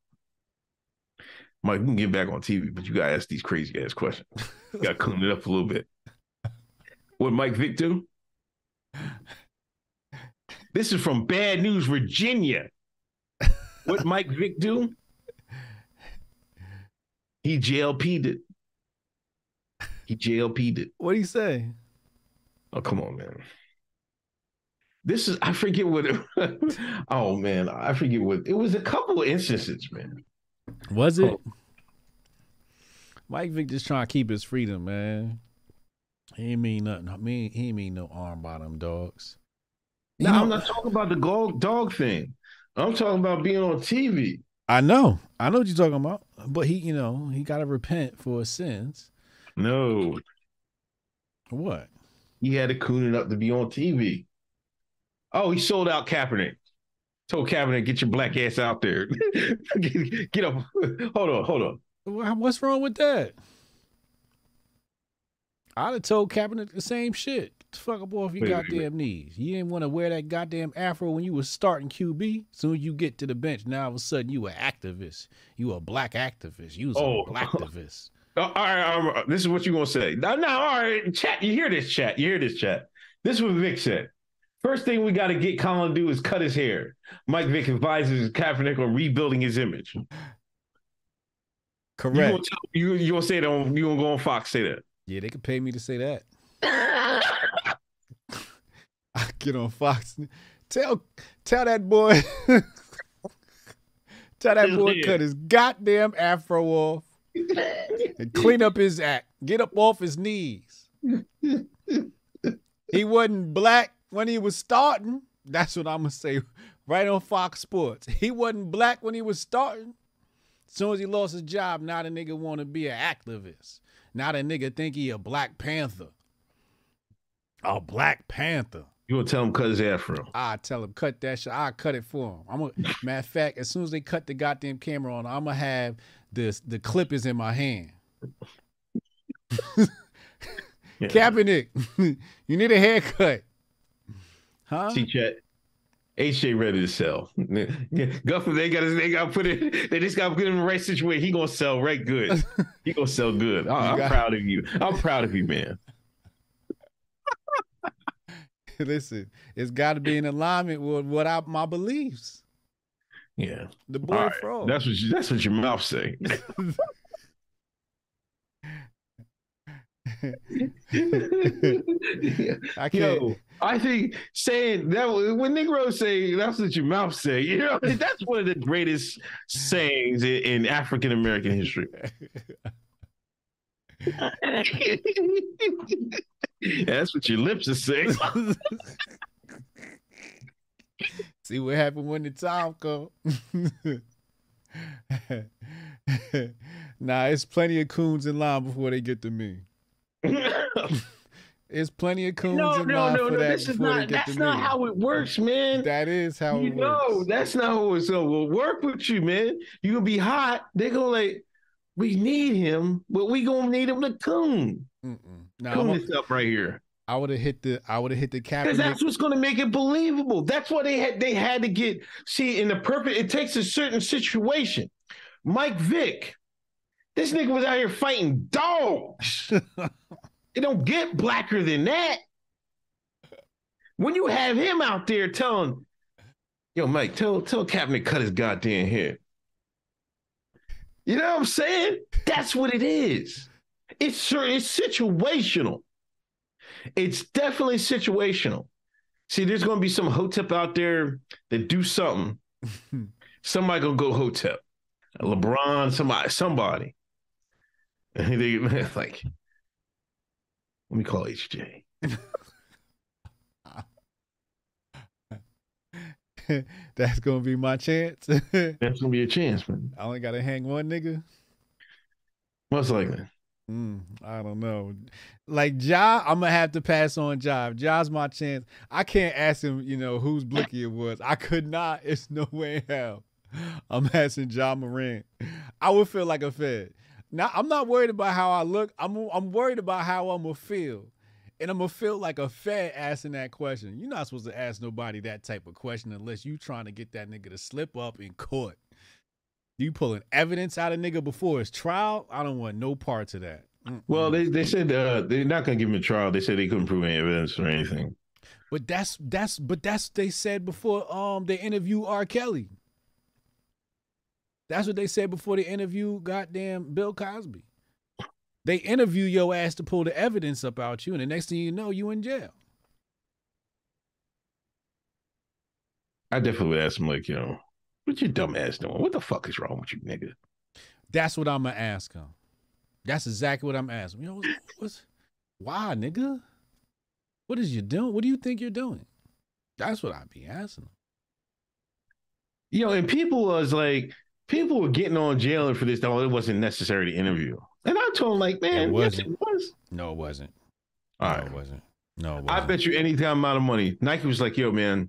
Mike, you can get back on TV, but you gotta ask these crazy ass questions. You gotta clean it up a little bit. What Mike Vick do? This is from Bad News, Virginia. What Mike Vick do? He JLP'd it. He JLP'd it. What do you say? Oh, come on, man. This is, I forget what it, oh man, I forget what, it was a couple of instances, man. Was it? Oh. Mike Vick just trying to keep his freedom, man. He ain't mean nothing. He ain't mean no arm by them dogs. No, I'm not talking about the dog thing. I'm talking about being on TV. I know what you're talking about. But he, you know, he got to repent for his sins. No. What? He had to coon it up to be on TV. Oh, he sold out Kaepernick. Told Kaepernick, get your black ass out there. get up. Hold on. What's wrong with that? I'd have told Kaepernick the same shit. Fuck up off your goddamn knees. You didn't want to wear that goddamn afro when you was starting QB. Soon as you get to the bench, now all of a sudden you an activist. You a black activist. You was a black activist. All right, this is what you're going to say. No, all right, chat. You hear this, chat. This is what Vic said. First thing we got to get Colin to do is cut his hair. Mike Vick advises Kaepernick on rebuilding his image. Correct. You going to say that on, you going to go on Fox, say that. Yeah, they could pay me to say that. I get on Fox. Tell that boy. Tell that boy cut his goddamn afro off and clean up his act. Get up off his knees. He wasn't black when he was starting. That's what I'm gonna say right on Fox Sports. He wasn't black when he was starting. As soon as he lost his job, now the nigga wanna be an activist. Now the nigga think he a Black Panther. A Black Panther. You gonna tell him cut his afro? I tell him cut that shit. I cut it for him. I'm gonna, matter of fact, as soon as they cut the goddamn camera on, I'm gonna have this. The clip is in my hand. Kaepernick, you need a haircut, huh? See, Chat. HJ ready to sell. Guffin, they got put it. They just got to put him in the right situation. He gonna sell right good. He gonna sell good. Oh, I'm proud of you. I'm proud of you, man. Listen, it's got to be in alignment with what my beliefs. Yeah, the boy right. Frog. That's what your mouth say. I can't. Yo, I think saying that when Negroes say that's what your mouth say, you know, that's one of the greatest sayings in African American history. That's what your lips are saying. See what happened when the time comes. Nah, it's plenty of coons in line before they get to me. It's plenty of coons in line for that this before they get to me. That's not how it works, man. That is how it works. No, that's not how it will work with you, man. You gonna be hot. They gonna like, we need him, but we gonna need him to coon. Now, coon this up right here. I would have hit the Kaepernick. Because that's what's going to make it believable. That's why they had to get. See, in the purpose, it takes a certain situation. Mike Vick, this nigga was out here fighting dogs. It don't get blacker than that. When you have him out there telling, yo, Mike, tell Kaepernick cut his goddamn hair. You know what I'm saying? That's what it is. It's situational. It's definitely situational. See, there's going to be some Hotep out there that do something. Somebody going to go Hotep. LeBron, somebody. And they like, let me call HJ. That's going to be my chance. That's going to be a chance, man. I only got to hang one nigga. Most likely. I don't know. Like Ja, I'm gonna have to pass on Ja. Ja's my chance. I can't ask him, you know, whose blicky it was. I could not. It's no way in hell. I'm asking Ja Morant. I would feel like a fed. Now I'm not worried about how I look. I'm worried about how I'm gonna feel. And I'm going to feel like a fed asking that question. You're not supposed to ask nobody that type of question unless you trying to get that nigga to slip up in court. You pulling evidence out of nigga before his trial? I don't want no parts of that. Mm-mm. Well, they said they're not going to give him a trial. They said they couldn't prove any evidence or anything. But that's they said before they interviewed R. Kelly. That's what they said before they interviewed goddamn Bill Cosby. They interview your ass to pull the evidence up out you, and the next thing you know, you in jail. I definitely would ask him, like, yo, what your dumb ass doing? What the fuck is wrong with you, nigga? That's what I'm going to ask him. That's exactly what I'm asking. You know, why, nigga? What is you doing? What do you think you're doing? That's what I'd be asking him. You know, and people was like, people were getting on jail for this, though it wasn't necessary to interview. And I told him, like, man, yes, it was. No, it wasn't. All right. No, it wasn't. No, it wasn't. I bet you any damn amount of money. Nike was like, yo, man,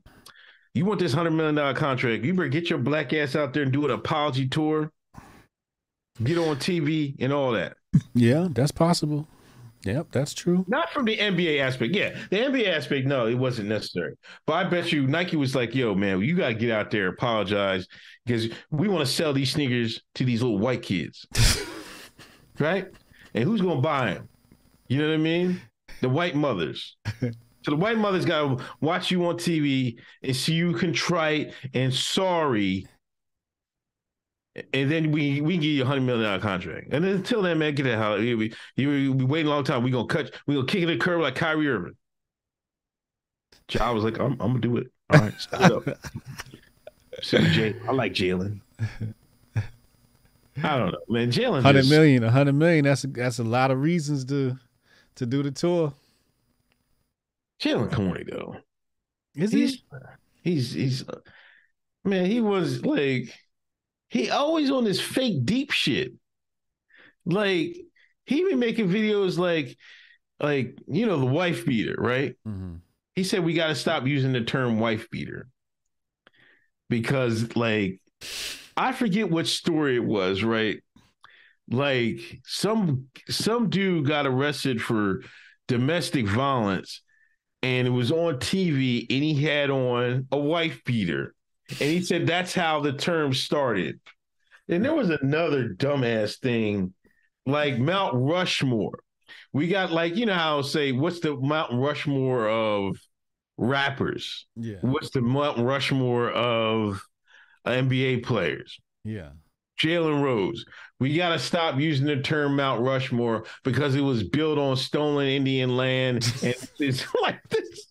you want this $100 million contract. You better get your black ass out there and do an apology tour. Get on TV and all that. Yeah, that's possible. Yep, that's true. Not from the NBA aspect. Yeah, the NBA aspect, no, it wasn't necessary. But I bet you Nike was like, yo, man, you got to get out there, apologize, because we want to sell these sneakers to these little white kids. Right? And who's going to buy them? You know what I mean? The white mothers. So the white mothers got to watch you on TV and see you contrite and sorry. And then we give you a $100 million contract. And then until then, man, get the hell out. You'll be waiting a long time. We're going to cut. We're going to kick it to the curb like Kyrie Irving. I was like, I'm going to do it. All right. I like Jalen. I don't know, man. Jalen. $100 million. That's a lot of reasons to do the tour. Jalen corny though. Is he? He's man. He was like, he always on this fake deep shit. Like he been making videos like you know the wife beater, right? Mm-hmm. He said we got to stop using the term wife beater because like. I forget what story it was, right? Like some dude got arrested for domestic violence and it was on TV and he had on a wife beater. And he said that's how the term started. And there was another dumbass thing like Mount Rushmore. We got like, you know how I'll say, what's the Mount Rushmore of rappers? Yeah. What's the Mount Rushmore of NBA players? Yeah. Jalen Rose. We got to stop using the term Mount Rushmore because it was built on stolen Indian land. And it's like this.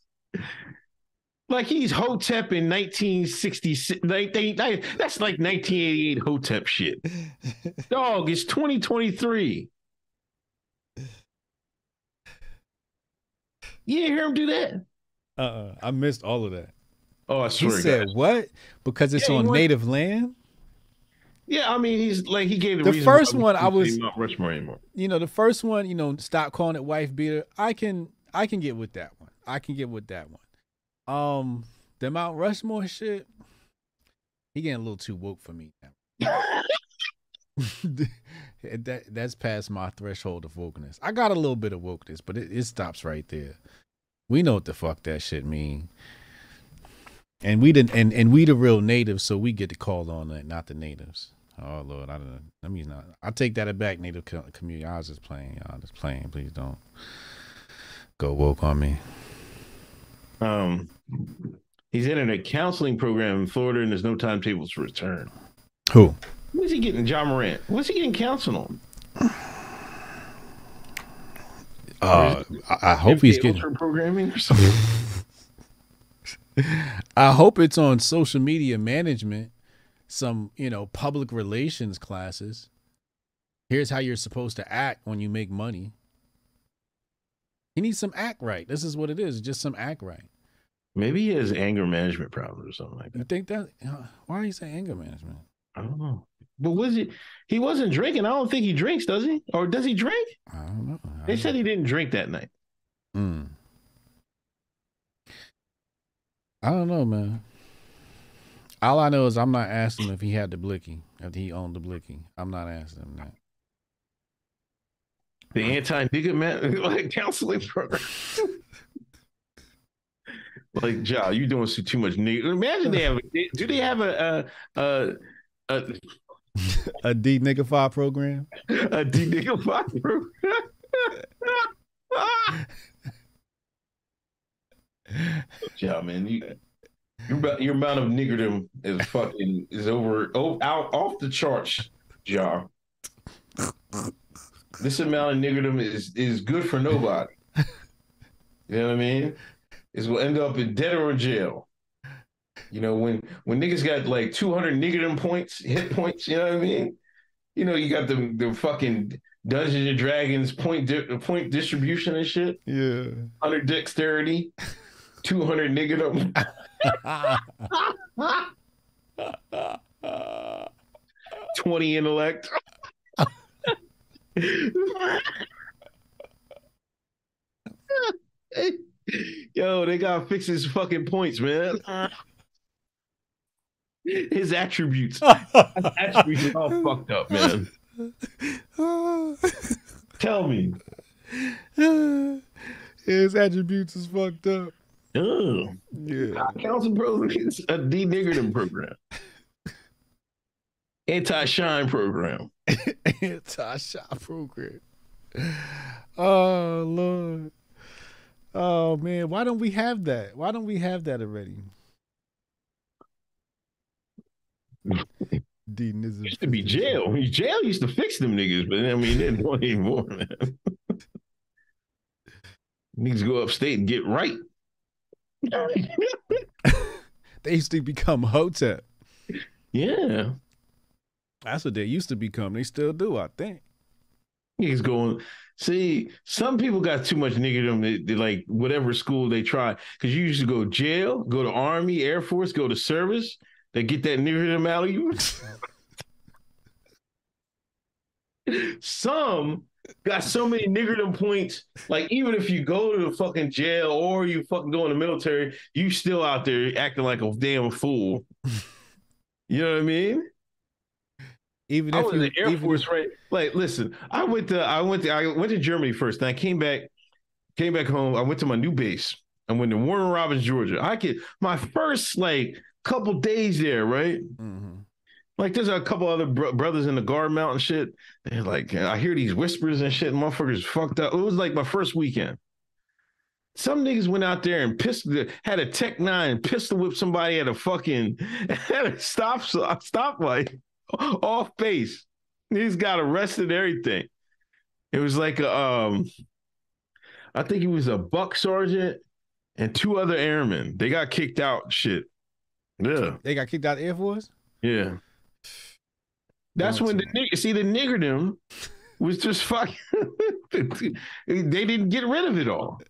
Like he's Hotep in 1966. That's like 1988 Hotep shit. Dog, it's 2023. You didn't hear him do that? I missed all of that. Oh, I swear. He said what? Because it's on native land? Yeah, I mean, he's like, he gave the reason. The first one, I was not Rushmore anymore. You know, the first one, you know, stop calling it wife beater. I can get with that one. I can get with that one. The Mount Rushmore shit, he getting a little too woke for me now. That's past my threshold of wokeness. I got a little bit of wokeness, but it stops right there. We know what the fuck that shit mean. And we didn't, and we the real natives, so we get to call on that, not the natives. Oh Lord, I don't know. That means not. I take that back, native community. I was just playing, y'all. Just playing. Please don't go woke on me. He's in a counseling program in Florida, and there's no timetables for return. Who? What's he getting? Ja Morant. What's he getting counseling on? I hope he's getting programming or something. I hope it's on social media management, some, you know, public relations classes. Here's how you're supposed to act when you make money. He needs some act right. This is what it is. Just some act right. Maybe he has anger management problems or something like that. You think that? Why are you saying anger management? I don't know. But was it? He wasn't drinking. I don't think he drinks, does he? Or does he drink? I don't know. They said he didn't drink that night. Hmm. I don't know, man. All I know is I'm not asking him if he had the blicky, if he owned the blicky. I'm not asking him that. The anti-nigga like counseling program. Like, Ja, you doing too much nigga. Imagine they have. Do they have a de-niggify program? A de-niggify program. Ja, man, your amount of niggerdom is fucking is over out off the charts, Ja. This amount of niggerdom is good for nobody. You know what I mean? It's gonna end up in debt or in jail. You know, when niggas got like 200 niggerdom points, hit points, you know what I mean? You know, you got the fucking Dungeons and Dragons point distribution and shit. Yeah. 100 dexterity, 200 niggerdom, 20 intellect. Yo, they gotta fix his fucking points, man. His attributes. His attributes are all fucked up, man. Tell me. His attributes is fucked up. Oh. Yeah. Council program is a de-niggerdom program. Anti-shine program. Anti-shine program. Oh, Lord. Oh, man. Why don't we have that? Why don't we have that already? It used to be jail. Jail used to fix them niggas, but I mean, they don't anymore, man. Niggas go upstate and get right. They used to become Hotep. Yeah. That's what they used to become. They still do, I think. Niggas going, see, some people got too much niggerdom. They like whatever school they try, because you usually go jail, go to Army, Air Force, go to service. They get that niggerdom out of you. Some got so many niggerdom points. Like, even if you go to the fucking jail or you fucking go in the military, you still out there acting like a damn fool. You know what I mean? Even if I was in the Air Force, right? Like, listen, I went to Germany first, and I came back home. I went to my new base. I went to Warner Robins, Georgia. My first like couple days there, right? Mm-hmm. Like, there's a couple other brothers in the guard mount and shit. They're like, I hear these whispers and shit. And motherfuckers fucked up. It was like my first weekend. Some niggas went out there and had a Tech 9 pistol whip somebody at a fucking stoplight. Off base. He's got arrested and everything. It was like a I think he was a buck sergeant and two other airmen. They got kicked out shit. Yeah. They got kicked out of Air Force? Yeah. That's when the niggerdom was just fucking they didn't get rid of it all.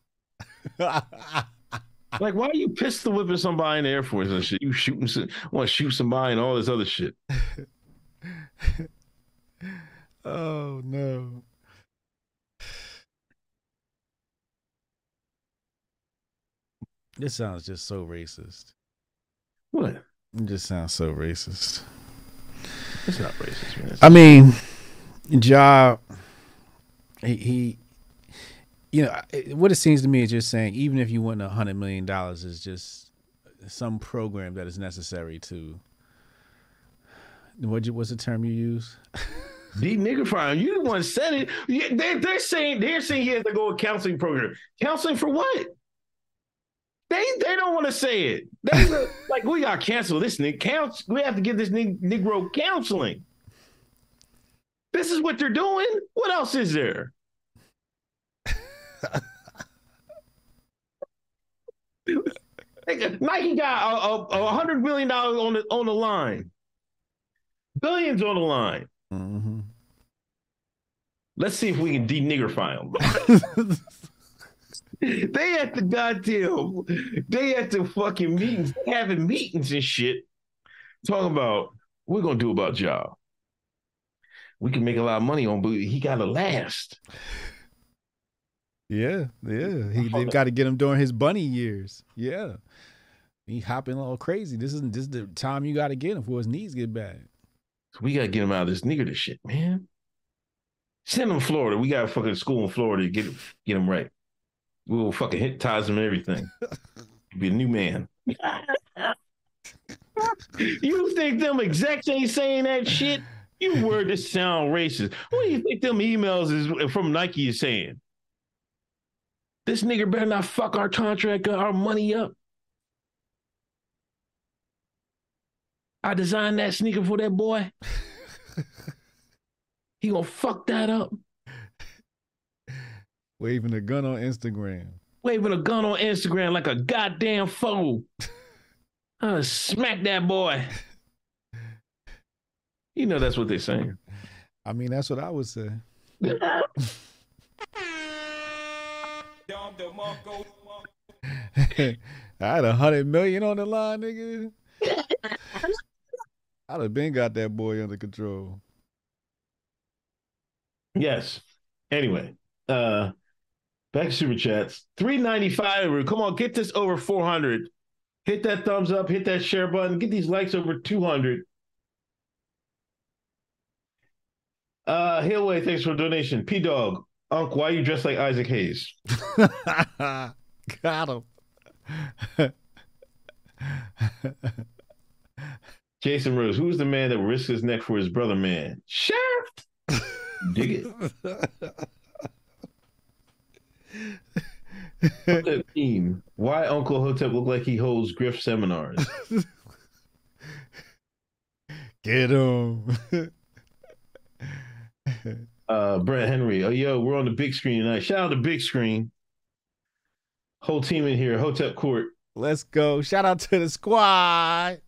Like, why are you pistol whipping somebody in the Air Force and shit? You want to shoot somebody and all this other shit. Oh, no. This sounds just so racist. What? It just sounds so racist. It's not racist, man. I mean, Ja, he you know, what it seems to me is just saying, even if you win $100 million, is just some program that is necessary to, what's the term you use? De-niggifying. You the one said it. They're saying he has to go to a counseling program. Counseling for what? They don't want to say it. They like, we got to cancel this nigga. We have to give this Negro counseling. This is what they're doing. What else is there? Nike got $100 million on the line, billions on the line. Mm-hmm. Let's see if we can de-niggify them. They at the goddamn, they at the fucking meetings, they having meetings and shit, talking about we're gonna do about Ja. We can make a lot of money on, but he gotta last. Yeah. They've got to get him during his bunny years. Yeah. He hopping all crazy. This is the time you got to get him before his knees get bad. We got to get him out of this nigger shit, man. Send them to Florida. We got a fucking school in Florida to get them right. We'll fucking hypnotize them and everything. You'll be a new man. You think them execs ain't saying that shit? You word this sound racist. What do you think them emails is from Nike is saying? This nigga better not fuck our contract, our money up. I designed that sneaker for that boy. He gonna fuck that up. Waving a gun on Instagram. Waving a gun on Instagram like a goddamn fool. I'll smack that boy. You know that's what they're saying. I mean, that's what I would say. I had 100 million on the line, nigga. I'd have been got that boy under control. Yes. Anyway, back to Super Chats. 395. Come on, get this over 400. Hit that thumbs up. Hit that share button. Get these likes over 200. Hillway, thanks for the donation. P-Dog, Unc, why are you dressed like Isaac Hayes? Got him. Jason Rose, who's the man that risked his neck for his brother, man? Sheriff. Dig it. Team. Why Uncle Hotep look like he holds grift seminars? Get him. Brett Henry. Oh, yo, we're on the big screen tonight. Shout out to Big Screen. Whole team in here. Hotep Court. Let's go. Shout out to the squad.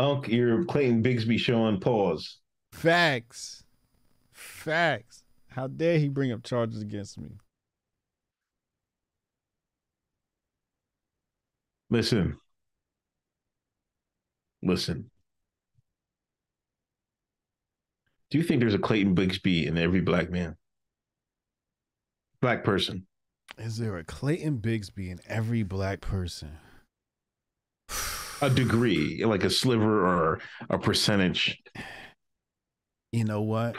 Unc, your Clayton Bigsby show on pause. Facts. Facts. How dare he bring up charges against me? Listen. Do you think there's a Clayton Bigsby in every black man? Black person. Is there a Clayton Bigsby in every black person? A degree, like a sliver or a percentage. You know what?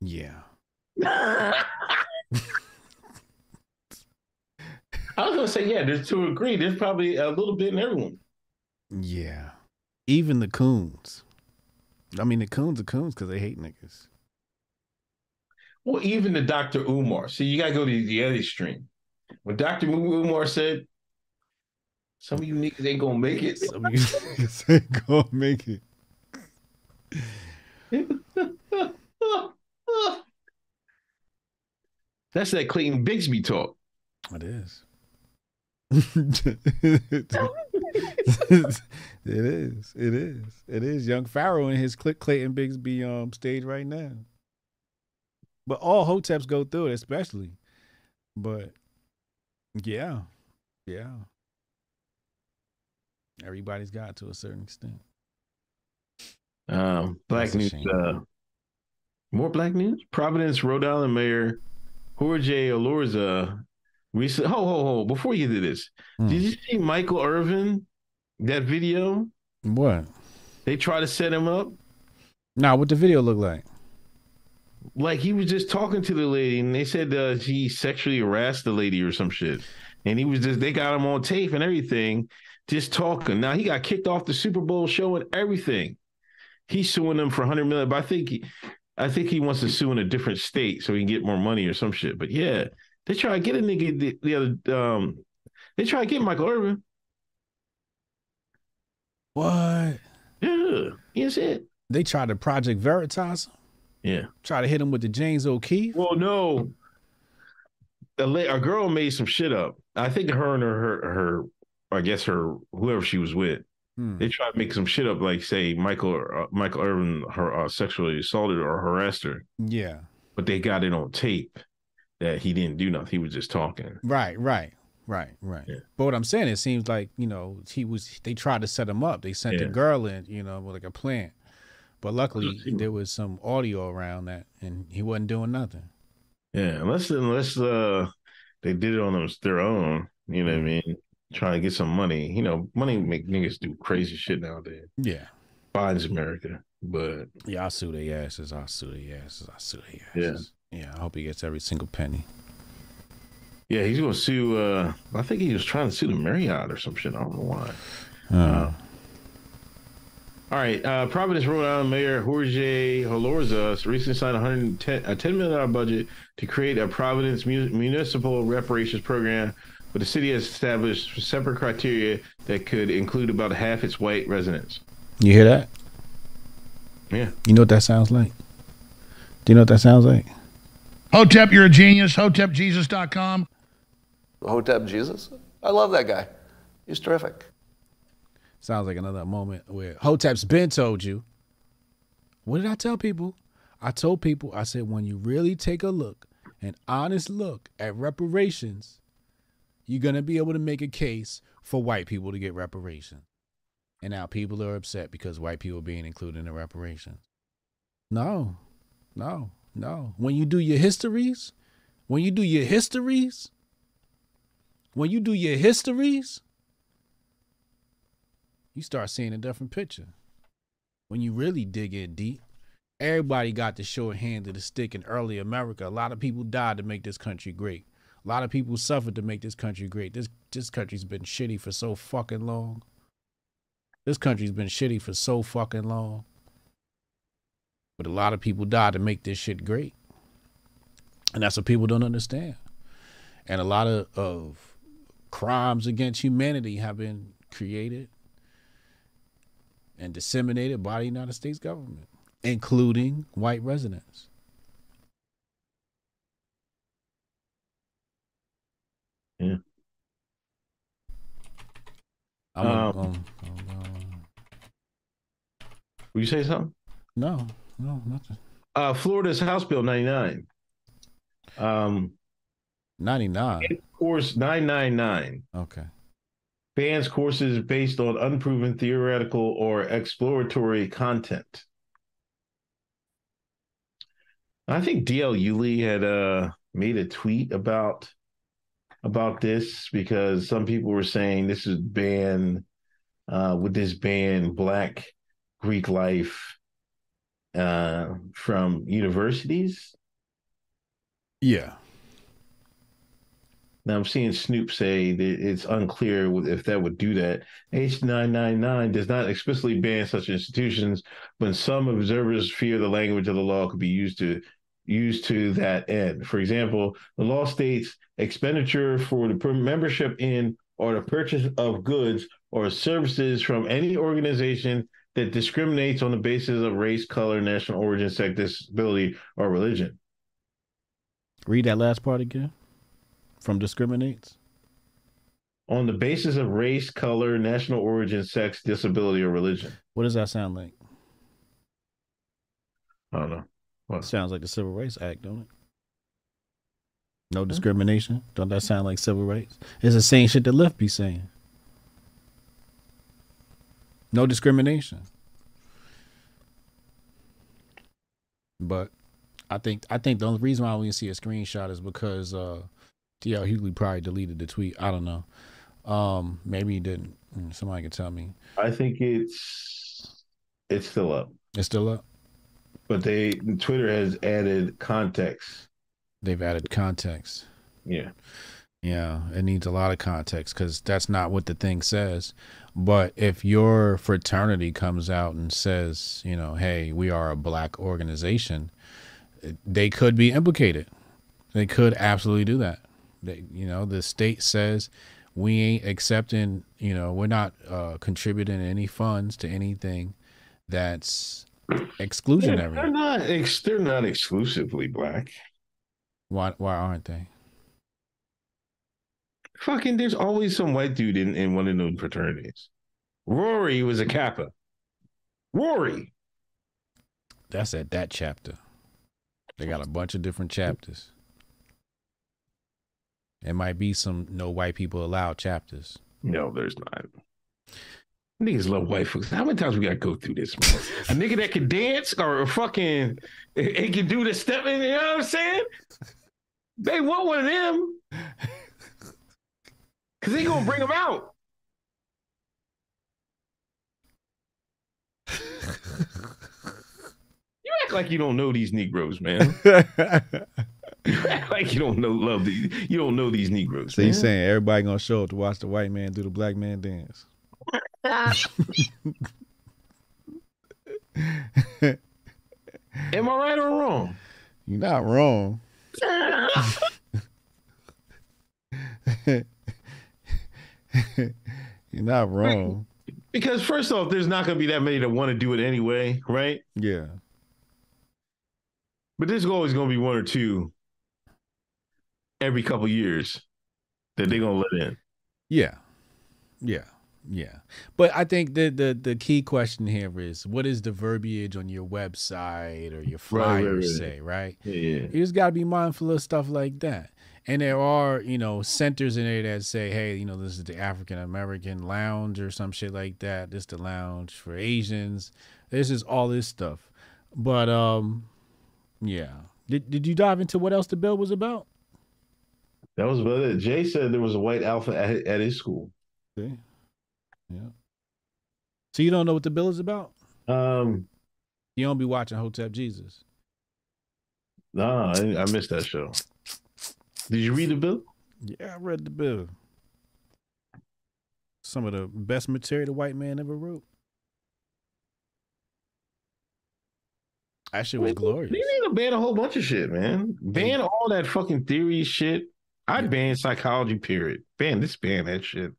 Yeah. I was gonna say, yeah, there's to agree. There's probably a little bit in everyone. Yeah. Even the coons. I mean, the coons are coons because they hate niggas. Well, even the Dr. Umar. See, you gotta go to the other extreme. When Dr. Umar said, some of you niggas ain't gonna make it. Some of you niggas ain't gonna make it. That's that Clayton Bigsby talk. It is. It is. Young Pharaoh in his Clayton Bigsby stage right now. But all Hoteps go through it, especially. But yeah. Everybody's got to a certain extent. Black news. More black news. Providence, Rhode Island Mayor Jorge Elorza recently. Ho! Before you do this, did you see Michael Irvin? That video. What? They try to set him up. Nah, what the video look like? Like he was just talking to the lady and they said he sexually harassed the lady or some shit. And he was just, they got him on tape and everything, just talking. Now he got kicked off the Super Bowl show and everything. He's suing them for 100 million, but I think he wants to sue in a different state so he can get more money or some shit. But yeah, they try to get a nigga they try to get Michael Irvin. What? Yeah, that's it. They tried to Project Veritas. Yeah. Try to hit him with the James O'Keefe. Well, no. A girl made some shit up. I think her and her I guess her, whoever she was with, they tried to make some shit up, like say Michael Irvin sexually assaulted or harassed her. Yeah. But they got it on tape that he didn't do nothing. He was just talking. Right. Yeah. But what I'm saying, it seems like, you know, they tried to set him up. They sent the girl in, you know, with like a plant. But luckily, there was some audio around that, and he wasn't doing nothing. Yeah, unless they did it on their own, you know what I mean? trying to get some money. You know, money make niggas do crazy shit nowadays. Yeah. Binds America. But yeah, I'll sue their asses. I'll sue their asses. I'll sue their asses. Yeah. Yeah, I hope he gets every single penny. Yeah, he's going to sue. I think he was trying to sue the Marriott or some shit. I don't know why. All right. Providence, Rhode Island Mayor Jorge Elorza recently signed a $10 million budget to create a Providence municipal reparations program, but the city has established separate criteria that could include about half its white residents. You hear that? Yeah. You know what that sounds like? Do you know what that sounds like? Hotep, you're a genius. HotepJesus.com. Hotep Jesus? I love that guy. He's terrific. Sounds like another moment where Hotep's been told you. What did I tell people? I told people, I said, when you really take a look, an honest look at reparations, you're going to be able to make a case for white people to get reparations. And now people are upset because white people are being included in the reparations. No, no, no. When you do your histories, you start seeing a different picture. When you really dig in deep, everybody got the short hand of the stick in early America. A lot of people died to make this country great. A lot of people suffered to make this country great. This country's been shitty for so fucking long. But a lot of people died to make this shit great. And that's what people don't understand. And a lot of crimes against humanity have been created and disseminated by the United States government, including white residents. Yeah. Will you say something? No, no, nothing. Florida's House Bill 99. 99. Course 999. Okay. Bans courses based on unproven theoretical or exploratory content. I think DL Hughley had made a tweet about this because some people were saying this is ban. Would this ban Black Greek life from universities? Yeah. Now I'm seeing Snoop say that it's unclear if that would do that. H999 does not explicitly ban such institutions, but some observers fear the language of the law could be used to that end. For example, the law states expenditure for the membership in or the purchase of goods or services from any organization that discriminates on the basis of race, color, national origin, sex, disability, or religion. Read that last part again. From discriminates? On the basis of race, color, national origin, sex, disability, or religion. What does that sound like? I don't know. What? Sounds like the Civil Rights Act, don't it? No discrimination. Don't that sound like civil rights? It's the same shit that left be saying. No discrimination. But I think the only reason why we see a screenshot is because DL Hughley probably deleted the tweet. I don't know. Maybe he didn't. Somebody could tell me. I think it's still up. It's still up. But Twitter has added context. They've added context. Yeah. Yeah, it needs a lot of context because that's not what the thing says. But if your fraternity comes out and says, you know, hey, we are a Black organization, they could be implicated. They could absolutely do that. They, you know, the state says we ain't accepting, you know, we're not contributing any funds to anything that's exclusionary. They're not exclusively Black. Why aren't they? Fucking, there's always some white dude in one of those fraternities. Rory was a Kappa. Rory. That's at that chapter. They got a bunch of different chapters. There might be some no white people allowed chapters. No, there's not. Niggas love white folks. How many times we gotta go through this, man? A nigga that can dance or fucking it can do the step in, you know what I'm saying? They want one of them. because they going to bring him out. You act like you don't know these Negroes, man. You act like you don't know you don't know these Negroes. So you saying everybody gonna show up to watch the white man do the black man dance? Am I right or wrong? You're not wrong. You're not wrong. Because first off, there's not gonna be that many that want to do it anyway, right? Yeah. But there's always gonna be one or two every couple years that they're gonna let in. Yeah. Yeah. Yeah. But I think the key question here is, what is the verbiage on your website or your flyers say, right? Yeah, yeah. You just gotta be mindful of stuff like that. And there are, you know, centers in there that say, hey, you know, this is the African American lounge or some shit like that. This is the lounge for Asians. This is all this stuff. But yeah. Did you dive into what else the bill was about? That was about it. Jay said there was a white alpha at his school. Okay. Yeah. So you don't know what the bill is about? You don't be watching Hotep Jesus. Nah, I missed that show. Did you read the bill? Yeah, I read the bill. Some of the best material the white man ever wrote. That shit was glorious. They need to ban a whole bunch of shit, man. Ban all that fucking theory shit. I'd ban psychology, period. Ban that shit.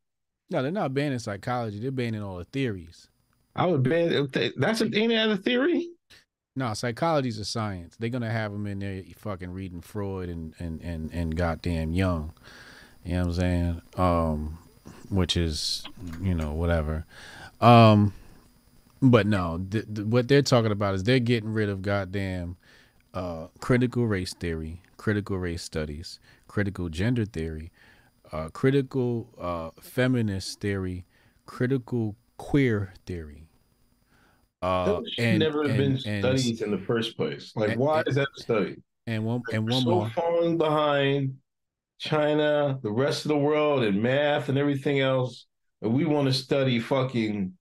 No, they're not banning psychology. They're banning all the theories. I would ban... That's any other theory? No, psychology's a science. They're going to have them in there fucking reading Freud and goddamn Jung. You know what I'm saying? Which is, you know, whatever. But no, what they're talking about is they're getting rid of goddamn critical race theory, critical race studies, critical gender theory, critical feminist theory, critical queer theory. Those should never have been studied in the first place. Like, why is that studied? And one more. Falling behind China, the rest of the world, and math and everything else, and we want to study fucking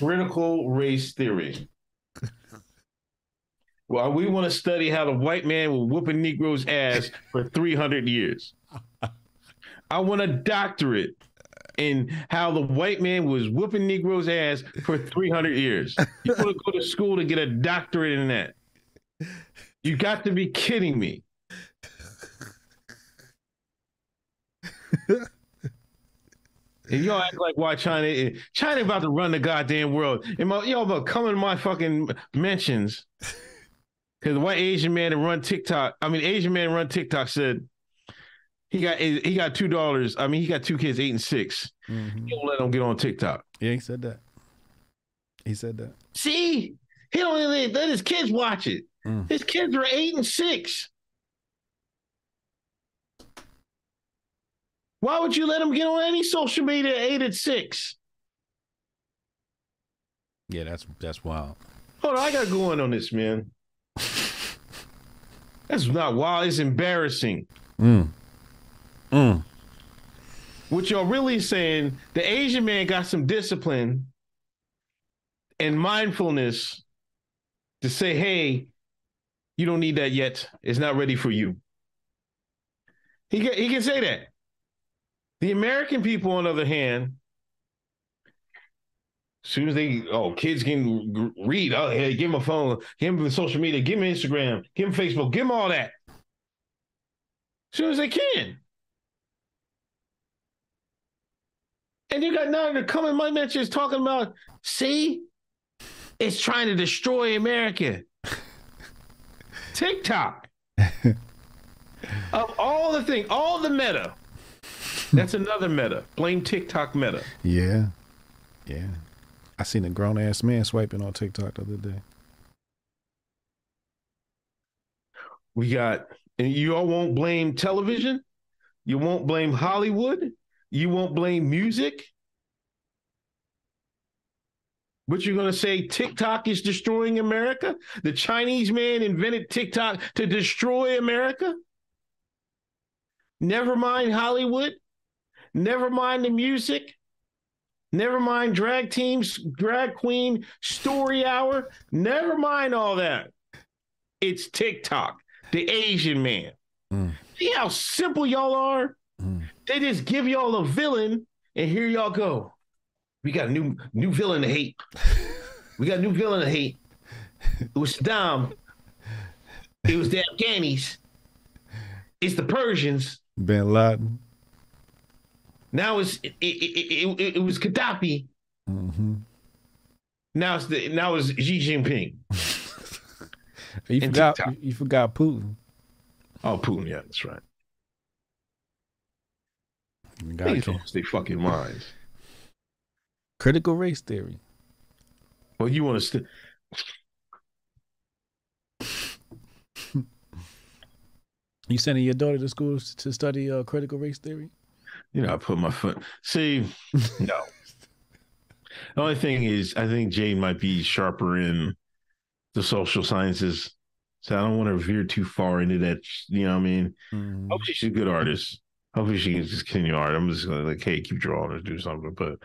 critical race theory. Well, we want to study how the white man will whoop a Negro's ass for 300 years. I want a doctorate in how the white man was whooping Negroes' ass for 300 years. You want to go to school to get a doctorate in that? You got to be kidding me. And y'all act like why China about to run the goddamn world. And y'all about coming to my fucking mentions. Because the white Asian man that run TikTok, said, He got $2. I mean, he got two kids, 8 and 6. Mm-hmm. He don't let them get on TikTok. Yeah, he said that. He said that. See, he don't even let his kids watch it. Mm. His kids are 8 and 6. Why would you let him get on any social media at 8 and 6? Yeah, that's wild. Hold on, I got going on this, man. That's not wild. It's embarrassing. Mm. Mm. What y'all really saying, the Asian man got some discipline and mindfulness to say, hey, you don't need that yet. It's not ready for you. He can say that. The American people, on the other hand, as soon as kids can read, oh, hey, give him a phone, give him social media, give him Instagram, give him Facebook, give him all that. As soon as they can. And you got none to come in my mentions talking about, see, it's trying to destroy America. TikTok. Of all the things, all the meta. That's another meta. Blame TikTok meta. Yeah. Yeah. I seen a grown ass man swiping on TikTok the other day. And you all won't blame television. You won't blame Hollywood. You won't blame music, but you're going to say TikTok is destroying America? The Chinese man invented TikTok to destroy America? Never mind Hollywood. Never mind the music. Never mind drag teams, drag queen, story hour. Never mind all that. It's TikTok, the Asian man. See how simple y'all are? They just give y'all a villain, and here y'all go. We got a new villain to hate. We got a new villain to hate. It was Saddam. It was the Afghanis. It's the Persians. Bin Laden. Now it was Gaddafi. Mm-hmm. Now it's Xi Jinping. you forgot Putin. Oh, Putin, yeah, that's right. They lost their fucking minds. Critical race theory. Well, you want to still. You sending your daughter to school to study critical race theory? You know, I put my foot. See, no. The only thing is, I think Jane might be sharper in the social sciences. So I don't want to veer too far into that. You know what I mean? Mm-hmm. Hopefully she's a good artist. Hopefully she can just continue art. I'm just going to, like, hey, keep drawing or do something. But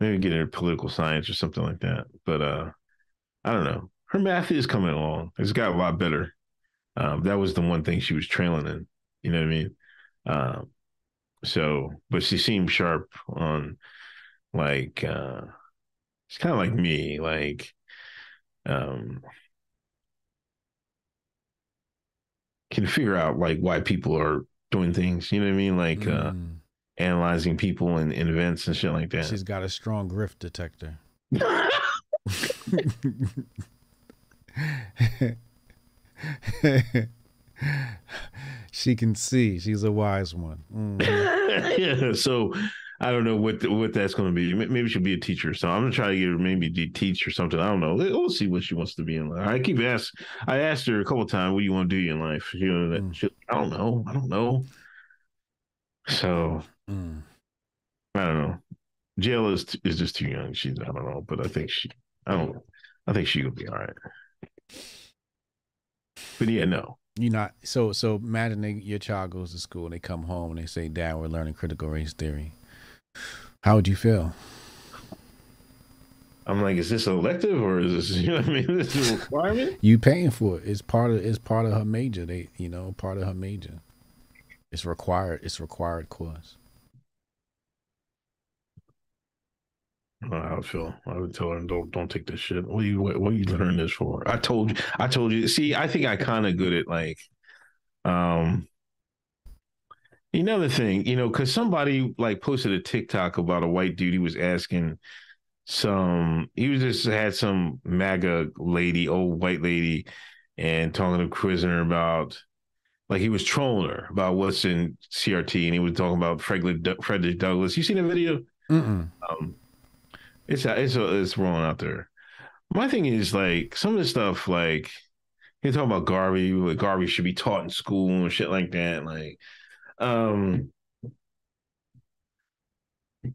maybe get into political science or something like that. But I don't know. Her math is coming along. It's got a lot better. That was the one thing she was trailing in. You know what I mean? But she seemed sharp on, like, it's kind of like me, like, can figure out, like, why people are doing things, you know what I mean? Like, analyzing people and events and shit like that. She's got a strong grift detector. She can see. She's a wise one. Yeah. So I don't know what that's going to be. Maybe she'll be a teacher. So I'm going to try to get her maybe to teach or something. I don't know. We'll see what she wants to be in life. I asked her a couple of times, what do you want to do in life? You know, I don't know. So I don't know. Jill is just too young. She's, I don't know, but I think she will be all right. But yeah, no. You're not. So imagine your child goes to school and they come home and they say, Dad, we're learning critical race theory. How would you feel? I'm like, is this elective or is this, you know what I mean? This is a requirement? You paying for it. It's part of her major. Part of her major. It's required course. I don't know how I feel. I would tell her, don't take this shit. What you learn this for? I told you. See, I think I kind of good at, like, another thing, you know, because somebody, like, posted a TikTok about a white dude. He was asking had some MAGA lady, old white lady, and talking to a prisoner about, like, he was trolling her about what's in CRT, and he was talking about Frederick Douglass. You seen that video? Mm-mm. It's rolling out there. My thing is, like, some of the stuff, like, you're talking about Garvey, what Garvey should be taught in school and shit like that. Like, some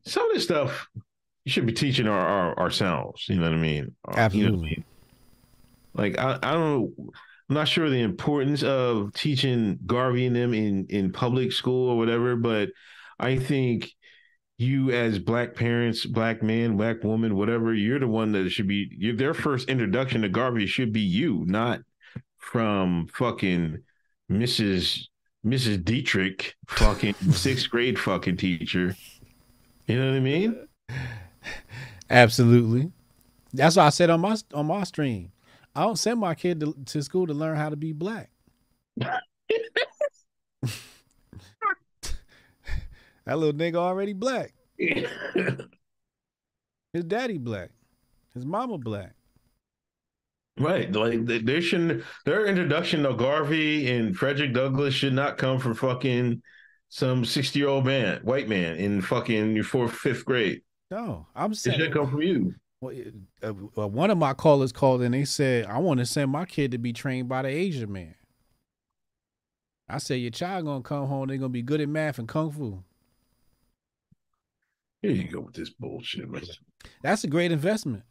of the stuff you should be teaching ourselves. You know what I mean? Absolutely. You know what I mean? Like, I don't know. I'm not sure the importance of teaching Garvey and them in public school or whatever, but I think you, as Black parents, Black man, Black woman, whatever, you're the one that should be, their first introduction to Garvey should be you, not from fucking Mrs. Dietrich, fucking sixth grade fucking teacher. You know what I mean? Absolutely. That's what I said on my stream. I don't send my kid to school to learn how to be Black. That little nigga already Black. His daddy Black. His mama Black. Right. Like, they shouldn't, their introduction to Garvey and Frederick Douglass should not come from fucking some 60-year-old man, white man, in fucking your fourth, fifth grade. No, I'm saying it should come from you. Well, one of my callers called and they said, I want to send my kid to be trained by the Asian man. I said, your child gonna come home, they're gonna be good at math and kung fu. Here you go with this bullshit, man. That's a great investment.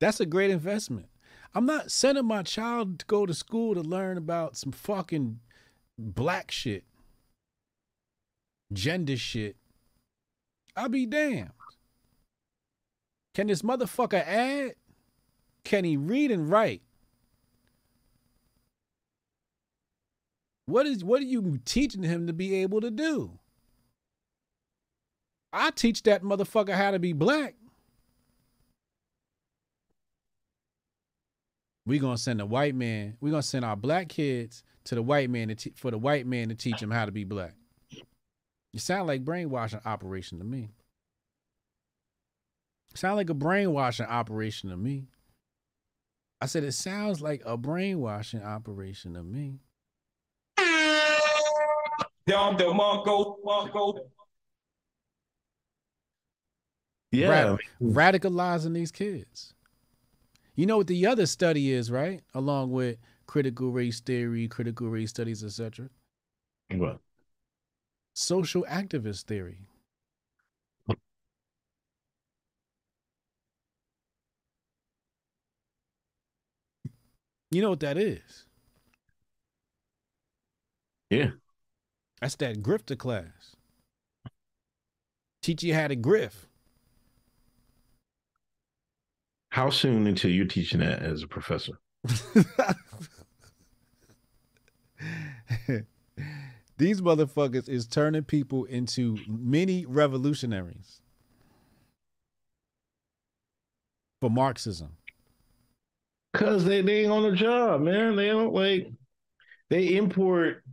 That's a great investment. I'm not sending my child to go to school to learn about some fucking black shit, gender shit, I'll be damned. Can this motherfucker add? Can he read and write? What are you teaching him to be able to do? I teach that motherfucker how to be black. We're going to send a white man. We're going to send our black kids to the white man for the white man to teach them how to be black. You sound like brainwashing operation to me. Sound like a brainwashing operation to me. I said, it sounds like a brainwashing operation to me. Yeah. Radicalizing these kids. You know what the other study is, right? Along with critical race theory, critical race studies, etc. What? Social activist theory. You know what that is? Yeah. That's that grifter class. Teach you how to grift. How soon until you're teaching that as a professor? These motherfuckers is turning people into mini revolutionaries for Marxism. Cause they ain't on the job, man. They don't like, they import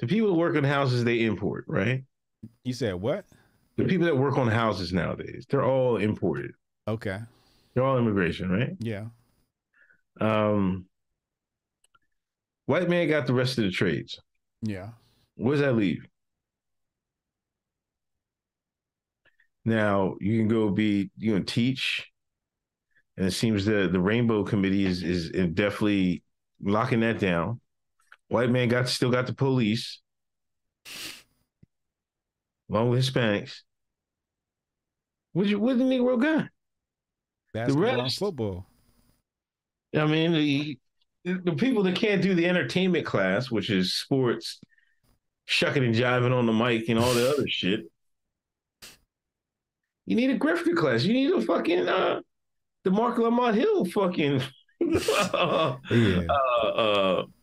the people that work on houses. They import, right? You said what? The people that work on houses nowadays, they're all imported. Okay. They're all immigration, right? Yeah. White man got the rest of the trades. Yeah. Where does that leave? Now you can go be, you know, teach. And it seems the Rainbow Committee is definitely locking that down. White man still got the police, along with Hispanics. What the Negro got? That's the rest, football. I mean, the people that can't do the entertainment class, which is sports, shucking and jiving on the mic and all the other shit. You need a grifter class. You need a fucking the Mark Lamont Hill fucking